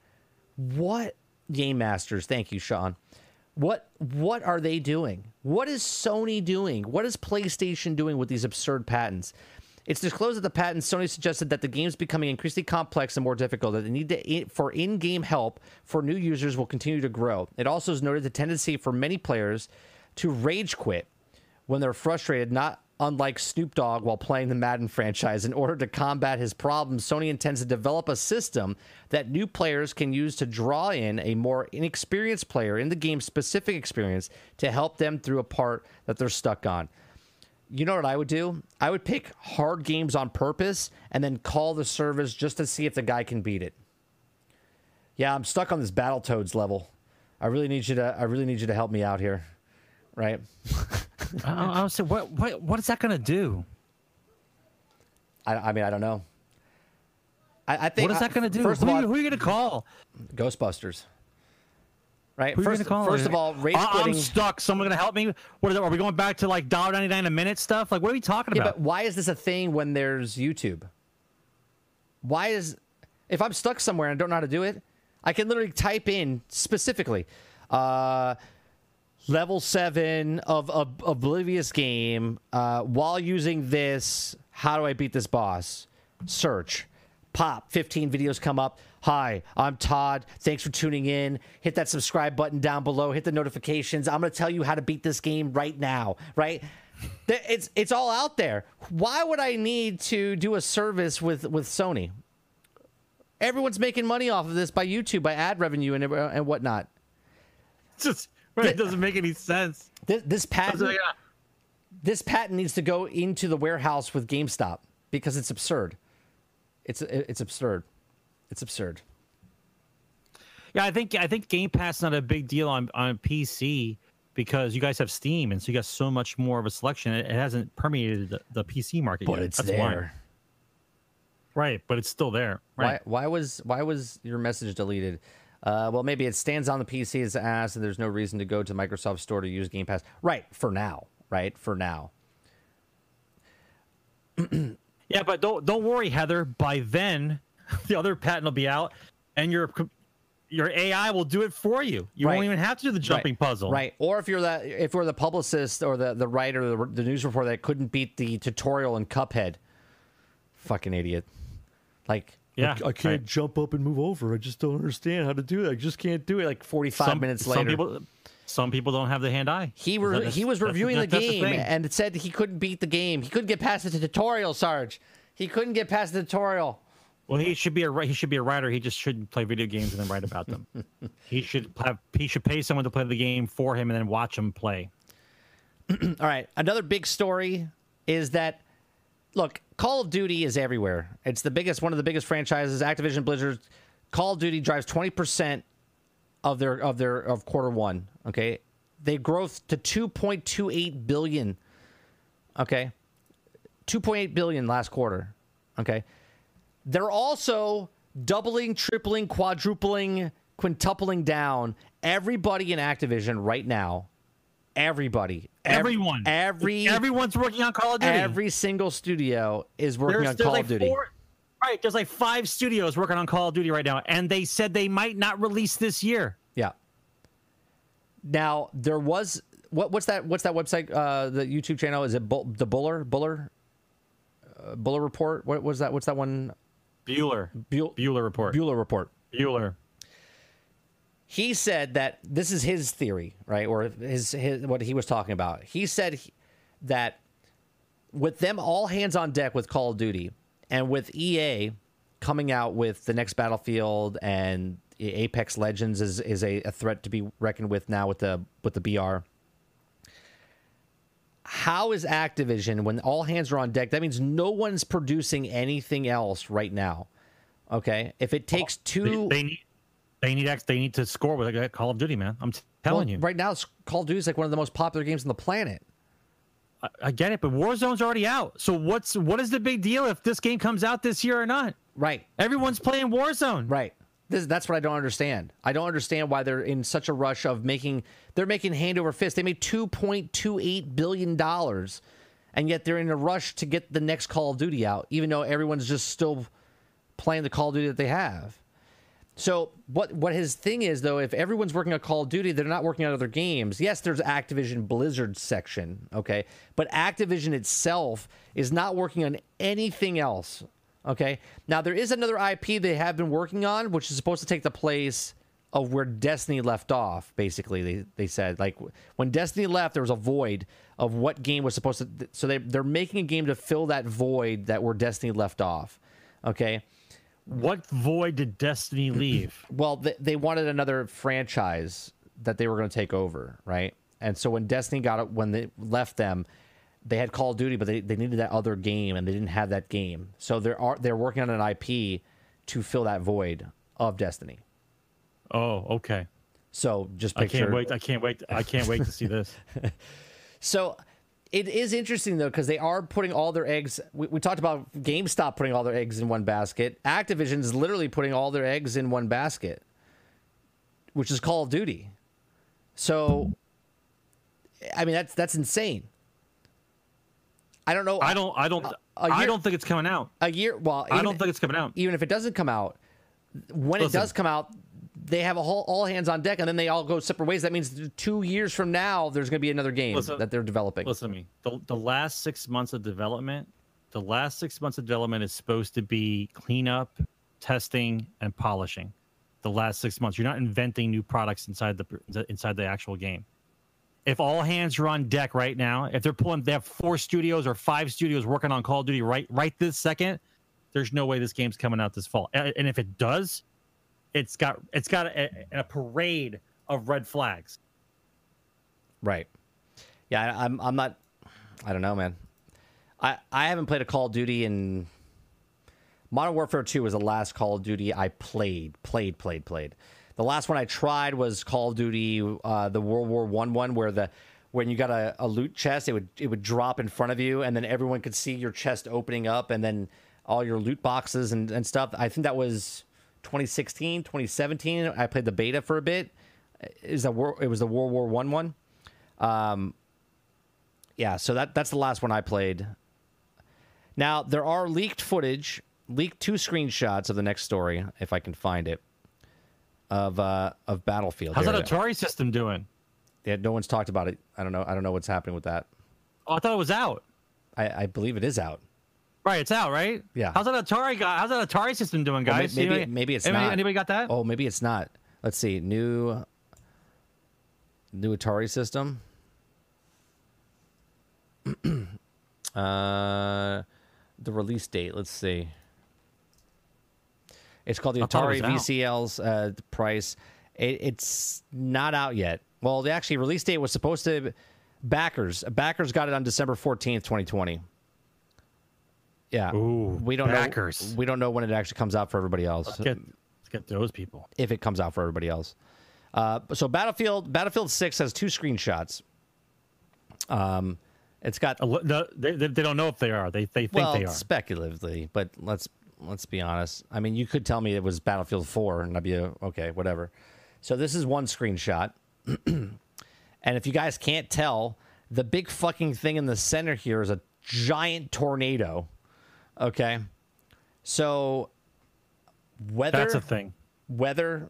what? Game Masters. Thank you, Sean. What are they doing? What is Sony doing? What is PlayStation doing with these absurd patents? It's disclosed that the patent Sony suggested that the game's becoming increasingly complex and more difficult, that the need for in-game help for new users will continue to grow. It also is noted the tendency for many players to rage quit when they're frustrated, not unlike Snoop Dogg while playing the Madden franchise. In order to combat his problems, Sony intends to develop a system that new players can use to draw in a more inexperienced player in the game's specific experience to help them through a part that they're stuck on. You know what I would do? I would pick hard games on purpose and then call the service just to see if the guy can beat it. Yeah, I'm stuck on this Battletoads level. I really need you to help me out here. Right? I was saying, what is that going to do? I mean, I don't know. I think. What is that going to do? First of all, who are you going to call? Ghostbusters. Right. First of all, race quitting. I'm stuck. Someone going to help me? What are we going back to like $1.99 a minute stuff? Like, what are we talking about? But why is this a thing when there's YouTube? Why is, if I'm stuck somewhere and I don't know how to do it, I can literally type in specifically, level 7 of Oblivious game while using this. How do I beat this boss? Search. Pop. 15 videos come up. Hi, I'm Todd. Thanks for tuning in. Hit that subscribe button down below. Hit the notifications. I'm going to tell you how to beat this game right now, right? It's all out there. Why would I need to do a service with Sony? Everyone's making money off of this by YouTube, by ad revenue and whatnot. It's just, right, it doesn't make any sense. This patent needs to go into the warehouse with GameStop because it's absurd. It's absurd. It's absurd. Yeah, I think Game Pass is not a big deal on PC because you guys have Steam, and so you got so much more of a selection. It hasn't permeated the PC market yet. But it's there. Right, but it's still there. Right. Why was your message deleted? Well, maybe it stands on the PC's ass, and there's no reason to go to the Microsoft Store to use Game Pass. Right, for now. Right, for now. Yeah, but don't worry, Heather. By then, the other patent will be out, and your AI will do it for you. You won't even have to do the jumping puzzle. Right. Or if we're the publicist or the writer, the news reporter that couldn't beat the tutorial in Cuphead, fucking idiot. Like, yeah, I can't jump up and move over. I just don't understand how to do that. I just can't do it. Like 45 minutes later. Some people don't have the hand-eye. He was reviewing the game and it said he couldn't beat the game. He couldn't get past the tutorial, Sarge. He couldn't get past the tutorial. Well, he should be a writer. He just shouldn't play video games and then write about them. he should pay someone to play the game for him and then watch him play. All right. Another big story is that, look, Call of Duty is everywhere. It's the biggest, one of the biggest franchises. Activision Blizzard, Call of Duty drives 20% of quarter one. Okay, they growth to 2.28 billion. Okay, 2.8 billion last quarter. Okay, they're also doubling, tripling, quadrupling, quintupling down. Everybody in Activision right now, everyone's working on Call of Duty. Every single studio is working on Call of Duty. Right, there's like 5 studios working on Call of Duty right now, and they said they might not release this year. Yeah. Now there was what's that website? The YouTube channel, is it the Buller Report? What was that? What's that one? Bueller Report. He said that this is his theory, right, or his what he was talking about. He said that with them all hands on deck with Call of Duty. And with EA coming out with the next Battlefield and Apex Legends is a threat to be reckoned with now with the BR. How is Activision, when all hands are on deck, that means no one's producing anything else right now. Okay? If it takes two... They need to score with like Call of Duty, man. I'm telling you. Right now, Call of Duty is like one of the most popular games on the planet. I get it, but Warzone's already out. So what is the big deal if this game comes out this year or not? Right. Everyone's playing Warzone. Right. That's what I don't understand. I don't understand why they're in such a rush of making... They're making hand over fist. They made $2.28 billion, and yet they're in a rush to get the next Call of Duty out, even though everyone's just still playing the Call of Duty that they have. So what his thing is, though, if everyone's working on Call of Duty, they're not working on other games. Yes, there's Activision Blizzard section, okay? But Activision itself is not working on anything else, okay? Now, there is another IP they have been working on, which is supposed to take the place of where Destiny left off, basically, they said. Like, when Destiny left, there was a void of what game was supposed to... So they're making a game to fill that void that where Destiny left off, okay? What void did Destiny leave? Well, they wanted another franchise that they were going to take over, right? And so when Destiny got it, when they left them, they had Call of Duty, but they needed that other game, and they didn't have that game. So they're working on an IP to fill that void of Destiny. Oh, okay. So just picture. I can't wait to see this. So It is interesting, though, because they are putting all their eggs... We talked about GameStop putting all their eggs in one basket. Activision's literally putting all their eggs in one basket, which is Call of Duty. So, I mean, that's insane. I don't know. I don't think it's coming out. Well, I don't think it's coming out. Even if it doesn't come out, when it does come out, they have a whole all hands on deck, and then they all go separate ways. That means 2 years from now, there's going to be another game that they're developing. Listen to me. The last 6 months of development, is supposed to be cleanup, testing, and polishing. The last 6 months, you're not inventing new products inside the actual game. If all hands are on deck right now, if they're pulling, they have 4 studios or 5 studios working on Call of Duty right this second. There's no way this game's coming out this fall. And if it does, it's got a parade of red flags. Right. Yeah, I'm not. I don't know, man. I haven't played a Call of Duty in... Modern Warfare 2 was the last Call of Duty I played. The last one I tried was Call of Duty, the World War I one, where when you got a loot chest, it would drop in front of you, and then everyone could see your chest opening up, and then all your loot boxes and stuff. I think that was 2016, 2017. I played the beta for a bit. It was the World War I one. Yeah, so that's the last one I played. Now, there are leaked 2 screenshots of the next story, if I can find it, of Battlefield. How's that Atari system doing? Yeah, no one's talked about it. I don't know what's happening with that. Oh, I thought it was out. I believe it is out. Right, it's out, right? Yeah. How's that Atari system doing, guys? Well, maybe it's not. Anybody got that? Oh, maybe it's not. Let's see. New Atari system. The release date. Let's see. It's called the Atari VCL's price. It's not out yet. Well, the actually release date was supposed to... Backers got it on December 14th, 2020. Yeah. Ooh, Backers. We don't know when it actually comes out for everybody else. Let's get those people. If it comes out for everybody else. So Battlefield 6 has 2 screenshots. It's got... They don't know if they are. They think they are. Speculatively, but let's be honest. I mean, you could tell me it was Battlefield 4, and I'd be okay, whatever. So this is 1 screenshot. And if you guys can't tell, the big fucking thing in the center here is a giant tornado. Okay? So weather... That's a thing. Weather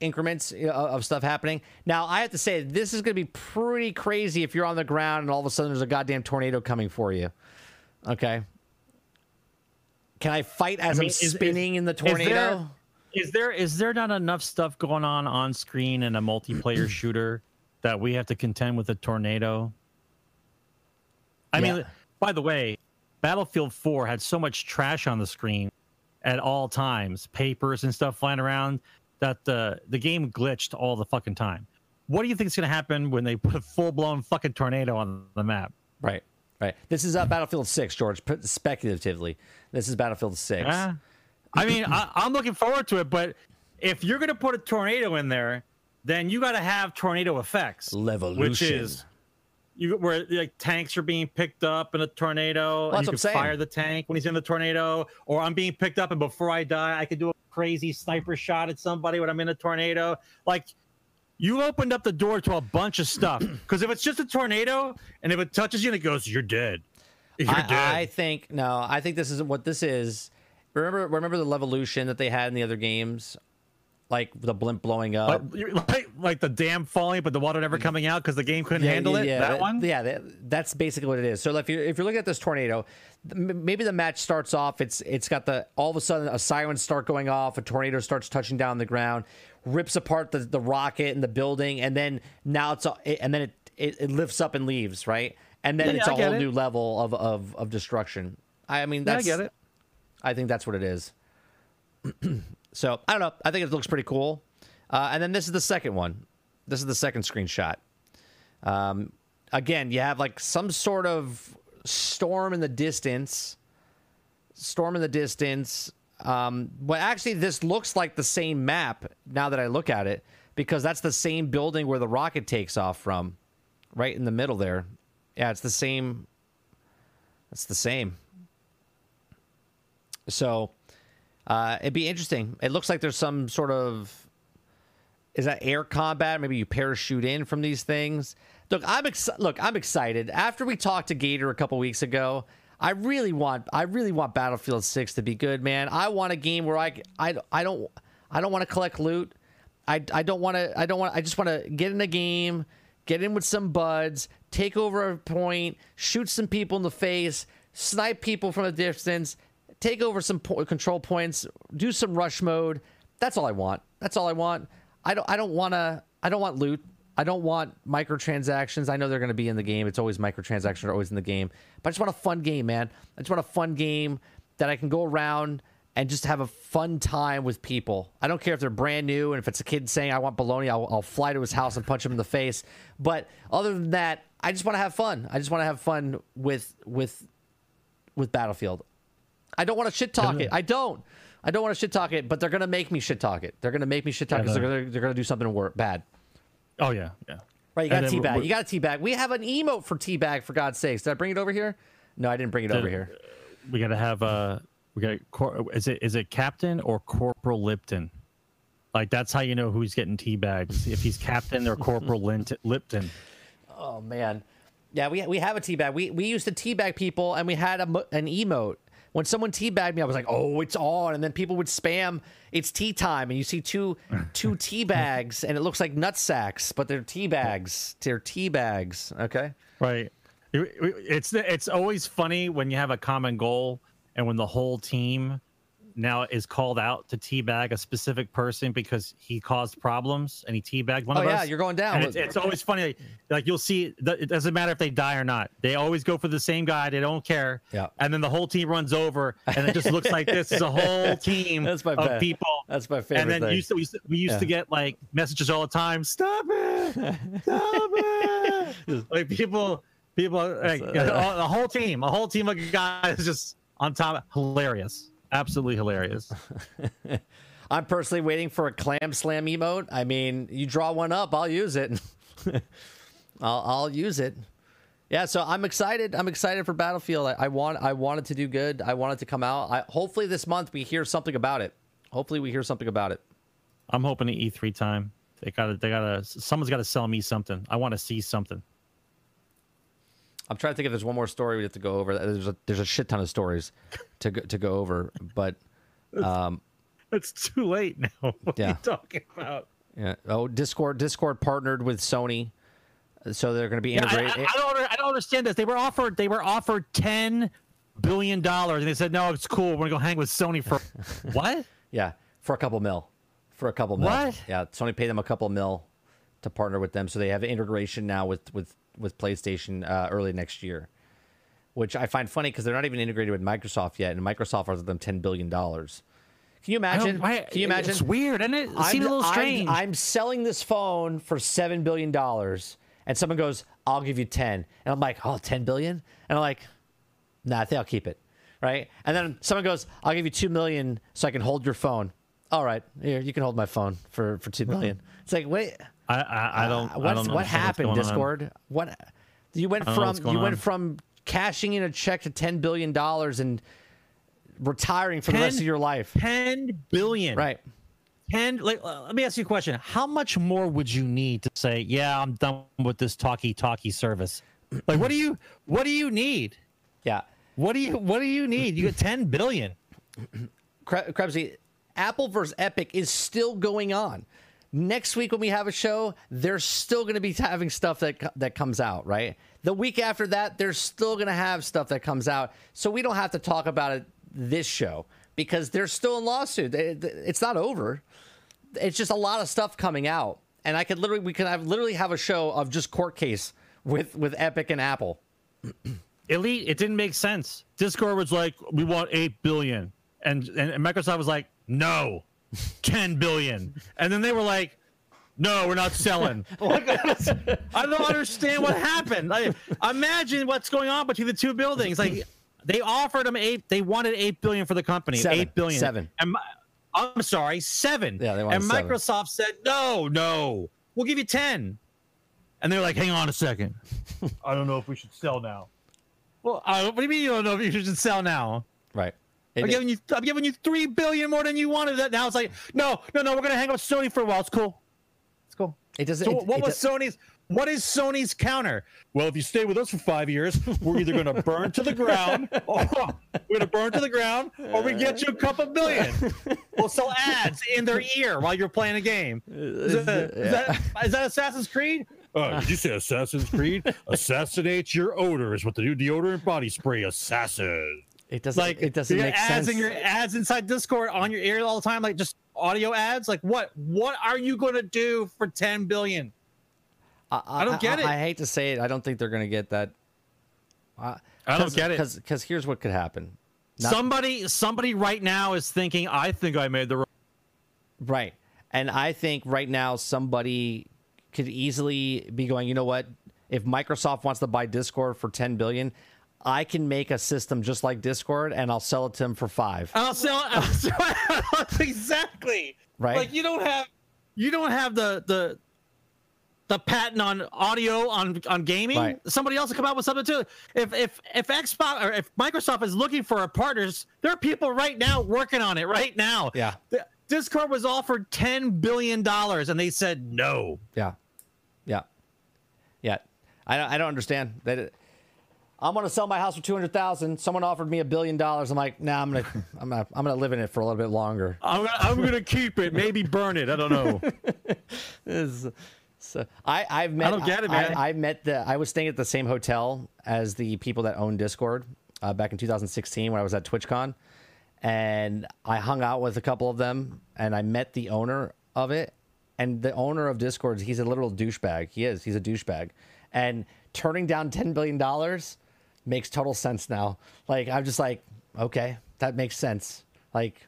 increments of stuff happening. Now, I have to say, this is going to be pretty crazy if you're on the ground and all of a sudden there's a goddamn tornado coming for you. Okay? Can I fight as I'm spinning in the tornado? Is there not enough stuff going on screen in a multiplayer shooter that we have to contend with a tornado? I mean, by the way, Battlefield 4 had so much trash on the screen at all times, papers and stuff flying around, that the game glitched all the fucking time. What do you think is going to happen when they put a full-blown fucking tornado on the map? Right. This is Battlefield 6, George, speculatively. This is Battlefield 6. I mean, I'm looking forward to it, but if you're going to put a tornado in there, then you got to have tornado effects. Levolution. Which is where like tanks are being picked up in a tornado. Well, and you can fire the tank when he's in the tornado. Or I'm being picked up, and before I die, I could do a crazy sniper shot at somebody when I'm in a tornado. Like... You opened up the door to a bunch of stuff. Because if it's just a tornado, and if it touches you and it goes, you're dead. You're dead. I think this isn't what this is. Remember the Levolution that they had in the other games? Like the blimp blowing up. Like the dam falling, but the water never coming out because the game couldn't handle it? That one? Yeah, that's basically what it is. So if you're looking at this tornado, maybe the match starts off, it's got all of a sudden a siren start going off, a tornado starts touching down the ground, rips apart the rocket and the building, and then now it lifts up and leaves, right? And then it's a whole new level of destruction. I mean, that's... Yeah, I get it. I think that's what it is. So, I don't know. I think it looks pretty cool. And then this is the second one. This is the second screenshot. Again, you have like some sort of storm in the distance. But actually, this looks like the same map now that I look at it, because that's the same building where the rocket takes off from, right in the middle there. Yeah, it's the same. It's the same. So it'd be interesting. It looks like there's some sort of, is that air combat? Maybe you parachute in from these things. Look, I'm excited. After we talked to Gator a couple weeks ago, I really want Battlefield 6 to be good, man. I want a game where I don't want to collect loot. I just want to get in a game, get in with some buds, take over a point, shoot some people in the face, snipe people from a distance, take over some control points, do some rush mode. That's all I want. That's all I want. I don't want loot. I don't want microtransactions. I know they're going to be in the game. It's always microtransactions are always in the game. But I just want a fun game, man. I just want a fun game that I can go around and just have a fun time with people. I don't care if they're brand new, and if it's a kid saying, I want bologna, I'll fly to his house and punch him in the face. But other than that, I just want to have fun. I just want to have fun with Battlefield. I don't want to shit-talk it. I don't want to shit-talk it, but they're going to make me shit-talk it. They're going to make me shit-talk it because they're going to do something bad. Oh, yeah, yeah. Right, you got a teabag. You got a teabag. We have an emote for teabag, for God's sakes. Did I bring it over here? No, I didn't bring it over here. We got to have... Is it Captain or Corporal Lipton? Like, that's how you know who's getting teabagged. If he's Captain or Corporal Lipton. Oh, man. Yeah, we have a teabag. We used to teabag people, and we had an emote. When someone teabagged me, I was like, oh, it's on. And then people would spam, it's tea time. And you see two teabags, and it looks like nutsacks, but they're teabags. They're teabags, okay? Right. It's always funny when you have a common goal and when the whole team now is called out to teabag a specific person because he caused problems and he teabagged one of us. Oh, yeah, you're going down. It's always funny. Like you'll see, it doesn't matter if they die or not. They always go for the same guy. They don't care. Yeah. And then the whole team runs over, and it just looks like this is a whole team of people. That's my favorite thing. And then we used to get like messages all the time. Stop it! Stop it! Like people, like, a whole team of guys just... on top, hilarious. Absolutely hilarious. I'm personally waiting for a clam slam emote. I mean, you draw one up, I'll use it. I'll use it. Yeah, so I'm excited. I'm excited for Battlefield. I want it to do good. I want it to come out. Hopefully this month we hear something about it. Hopefully we hear something about it. I'm hoping at E3 time. Someone's got to sell me something. I want to see something. I'm trying to think if there's one more story we have to go over. There's a shit ton of stories to go over, but it's too late now. What are you talking about? Yeah. Oh, Discord partnered with Sony, so they're going to be integrated. I don't understand this. They were offered $10 billion, and they said no, it's cool. We're going to go hang with Sony for what? Yeah, for a couple mil. For a couple mil. What? Yeah, Sony paid them a couple mil to partner with them, so they have integration now with PlayStation early next year, which I find funny because they're not even integrated with Microsoft yet, and Microsoft offers them $10 billion. Can you imagine? Can you imagine? It's weird, isn't it? It seems a little strange. I'm selling this phone for $7 billion, and someone goes, I'll give you 10. And I'm like, oh, 10 billion? And I'm like, nah, I think I'll keep it, right? And then someone goes, I'll give you 2 million so I can hold your phone. All right, here, you can hold my phone for 2 million. It's like, wait... I don't know what happened, Discord. What you went from cashing in a check to $10 billion and retiring for the rest of your life. 10 billion, right? Let me ask you a question: how much more would you need to say, "Yeah, I'm done with this talkie service"? Like, what do you need? Yeah, what do you need? You got 10 billion. Krebsy, Apple versus Epic is still going on. Next week when we have a show, they're still going to be having stuff that comes out, right? The week after that, they're still going to have stuff that comes out. So we don't have to talk about it this show because they're still in lawsuit. It's not over. It's just a lot of stuff coming out. And we could literally have a show of just court case with Epic and Apple. Elite, it didn't make sense. Discord was like, we want 8 billion. And Microsoft was like, no. 10 billion. And then they were like, no, we're not selling. I don't understand what happened. Like, imagine what's going on between the two buildings. Like, they offered them 8. They wanted 8 billion for the company. 8 billion. 7. And I'm sorry, 7. Yeah, they wanted 7. Microsoft said, no, we'll give you 10. And they're like, hang on a second. I don't know if we should sell now. Well, what do you mean you don't know if you should sell now? Right. I'm giving you $3 billion more than you wanted. That now it's like, no, we're gonna hang up Sony for a while. It's cool. It's cool. It doesn't. So what is Sony's counter? Well, if you stay with us for 5 years, we're either gonna burn to the ground, or we get you a couple billion. We'll sell ads in their ear while you're playing a game. Is that Assassin's Creed? Did you say Assassin's Creed? Assassinate your odor is what the new deodorant body spray. Assassin. It doesn't like it doesn't make sense. Your ads inside Discord on your ear all the time, like just audio ads. Like what are you going to do for $10 billion? I don't get it. I hate to say it. I don't think they're going to get that. I don't get it. Because here's what could happen. Somebody right now is thinking, I think I made the wrong. Right. And I think right now somebody could easily be going, you know what? If Microsoft wants to buy Discord for $10 billion, I can make a system just like Discord, and I'll sell it to him for $5. I'll sell it. Exactly. Right. Like you don't have the patent on audio on gaming. Right. Somebody else will come out with something too. If Xbox or if Microsoft is looking for our partners, there are people right now working on it right now. Yeah. Discord was offered $10 billion, and they said no. Yeah. Yeah. Yeah. I don't understand that. I'm gonna sell my house for $200,000. Someone offered me $1 billion. I'm like, nah, I'm gonna live in it for a little bit longer. I'm gonna keep it, maybe burn it. I don't know. I was staying at the same hotel as the people that owned Discord back in 2016 when I was at TwitchCon, and I hung out with a couple of them, and I met the owner of it, and the owner of Discord, he's a literal douchebag. He is. He's a douchebag, and turning down $10 billion. Makes total sense now. Like I'm just like, okay, that makes sense. Like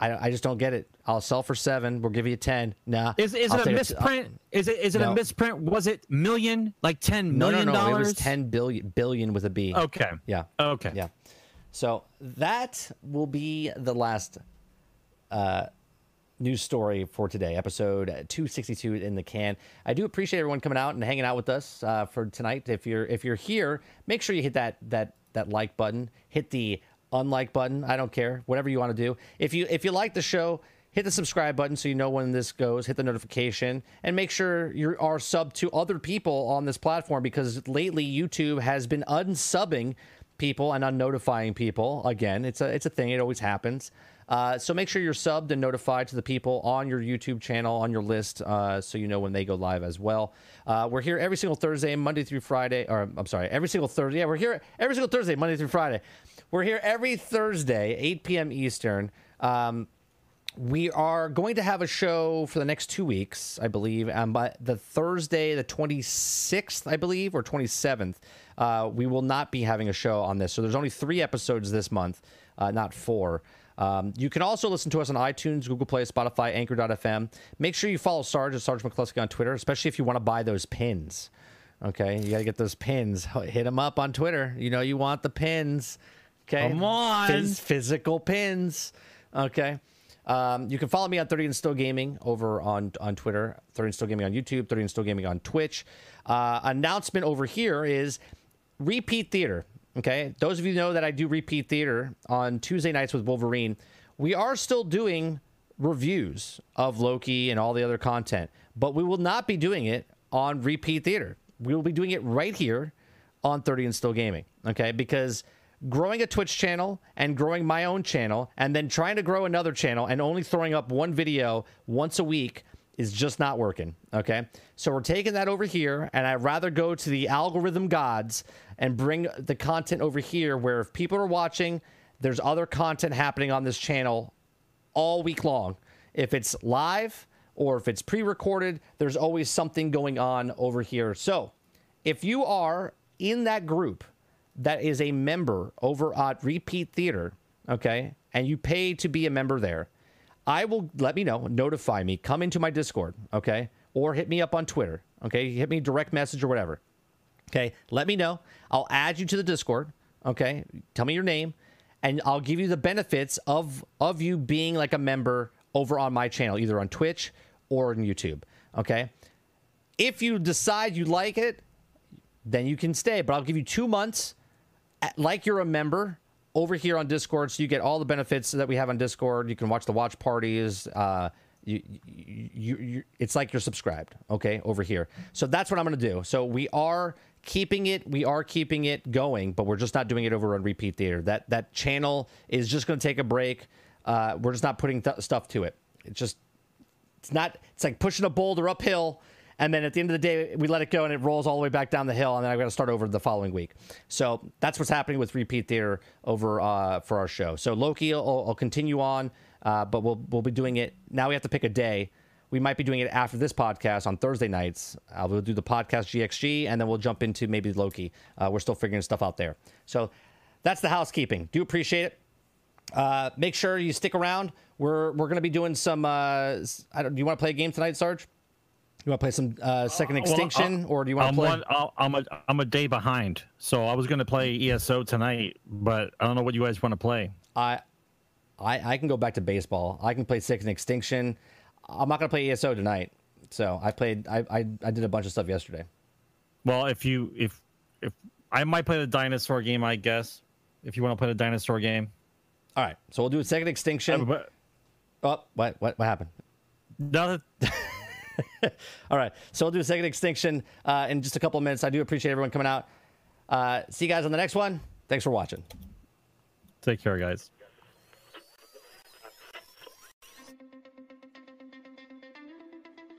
I just don't get it. I'll sell for $7. We'll give you 10. Nah. Is it a misprint? Is it a misprint? Was it million? Like $10 million? No. It was $10 billion with a B. Okay. Yeah. Okay. Yeah. So that will be the last news story for today, episode 262 in the can. I do appreciate everyone coming out and hanging out with us for tonight. If you're here, make sure you hit that like button, hit the unlike button. I don't care, whatever you want to do. If you like the show, hit the subscribe button so you know when this goes. Hit the notification and make sure you are subbed to other people on this platform, because lately YouTube has been unsubbing people and unnotifying people. Again, it's a thing. It always happens. So make sure you're subbed and notified to the people on your YouTube channel, on your list, so you know when they go live as well. We're here every single Thursday, Monday through Friday. Or I'm sorry, every single Thursday. Yeah, we're here every single Thursday, Monday through Friday. We're here every Thursday, 8 p.m. Eastern. We are going to have a show for the next 2 weeks, I believe. By the Thursday, the 26th, I believe, or 27th, we will not be having a show on this. So there's only 3 episodes this month, not 4. You can also listen to us on iTunes, Google Play, Spotify, Anchor.fm. Make sure you follow Sarge at Sarge McCluskey on Twitter, especially if you want to buy those pins. Okay, you got to get those pins. Hit them up on Twitter. You know you want the pins. Okay, come on, physical pins. Okay, you can follow me on 30 and Still Gaming over on Twitter, 30 and Still Gaming on YouTube, 30 and Still Gaming on Twitch. Announcement over here is Repeat Theater. Okay, those of you know that I do Repeat Theater on Tuesday nights with Wolverine. We are still doing reviews of Loki and all the other content, but we will not be doing it on Repeat Theater. We will be doing it right here on 30 and Still Gaming, okay? Because growing a Twitch channel and growing my own channel and then trying to grow another channel and only throwing up one video once a week is just not working, okay? So we're taking that over here, and I'd rather go to the algorithm gods and bring the content over here where if people are watching, there's other content happening on this channel all week long. If it's live or if it's pre-recorded, there's always something going on over here. So if you are in that group that is a member over at Repeat Theater, okay, and you pay to be a member there, I will let me know, notify me, come into my Discord, okay? Or hit me up on Twitter, okay? Hit me direct message or whatever, okay? Let me know. I'll add you to the Discord, okay? Tell me your name, and I'll give you the benefits of you being like a member over on my channel, either on Twitch or on YouTube, okay? If you decide you like it, then you can stay. But I'll give you 2 months, like you're a member, over here on Discord, so you get all the benefits that we have on Discord. You can watch the watch parties. It's like you're subscribed, okay, over here. So that's what I'm going to do. So we are keeping it. We are keeping it going, but we're just not doing it over on Repeat Theater. That channel is just going to take a break. We're just not putting stuff to it. It's just, it's not, it's like pushing a boulder uphill. And then at the end of the day, we let it go and it rolls all the way back down the hill. And then I've got to start over the following week. So that's what's happening with Repeat Theater over for our show. So Loki will continue on, but we'll be doing it. Now we have to pick a day. We might be doing it after this podcast on Thursday nights. We'll do the podcast GXG, and then we'll jump into maybe Loki. We're still figuring stuff out there. So that's the housekeeping. Do appreciate it. Make sure you stick around. We're going to be doing some... do you want to play a game tonight, Sarge? You want to play some Second Extinction, or do you want to play? I'm a day behind, so I was going to play ESO tonight, but I don't know what you guys want to play. I can go back to baseball. I can play Second Extinction. I'm not going to play ESO tonight, so I did a bunch of stuff yesterday. Well, if I might play the dinosaur game, I guess, if you want to play the dinosaur game. All right, so we'll do a Second Extinction. Oh, what happened? Nothing. All right, so we'll do a Second Extinction in just a couple of minutes. I do appreciate everyone coming out. See you guys on the next one. Thanks for watching. Take care, guys.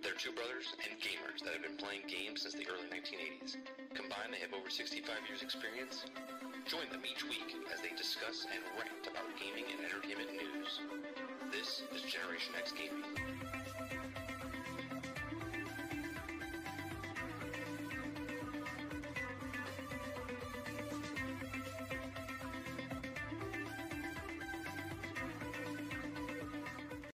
They're two brothers and gamers that have been playing games since the early 1980s. Combined, they have over 65 years experience. Join them each week as they discuss and rant about gaming and entertainment news. This is Generation X Gaming.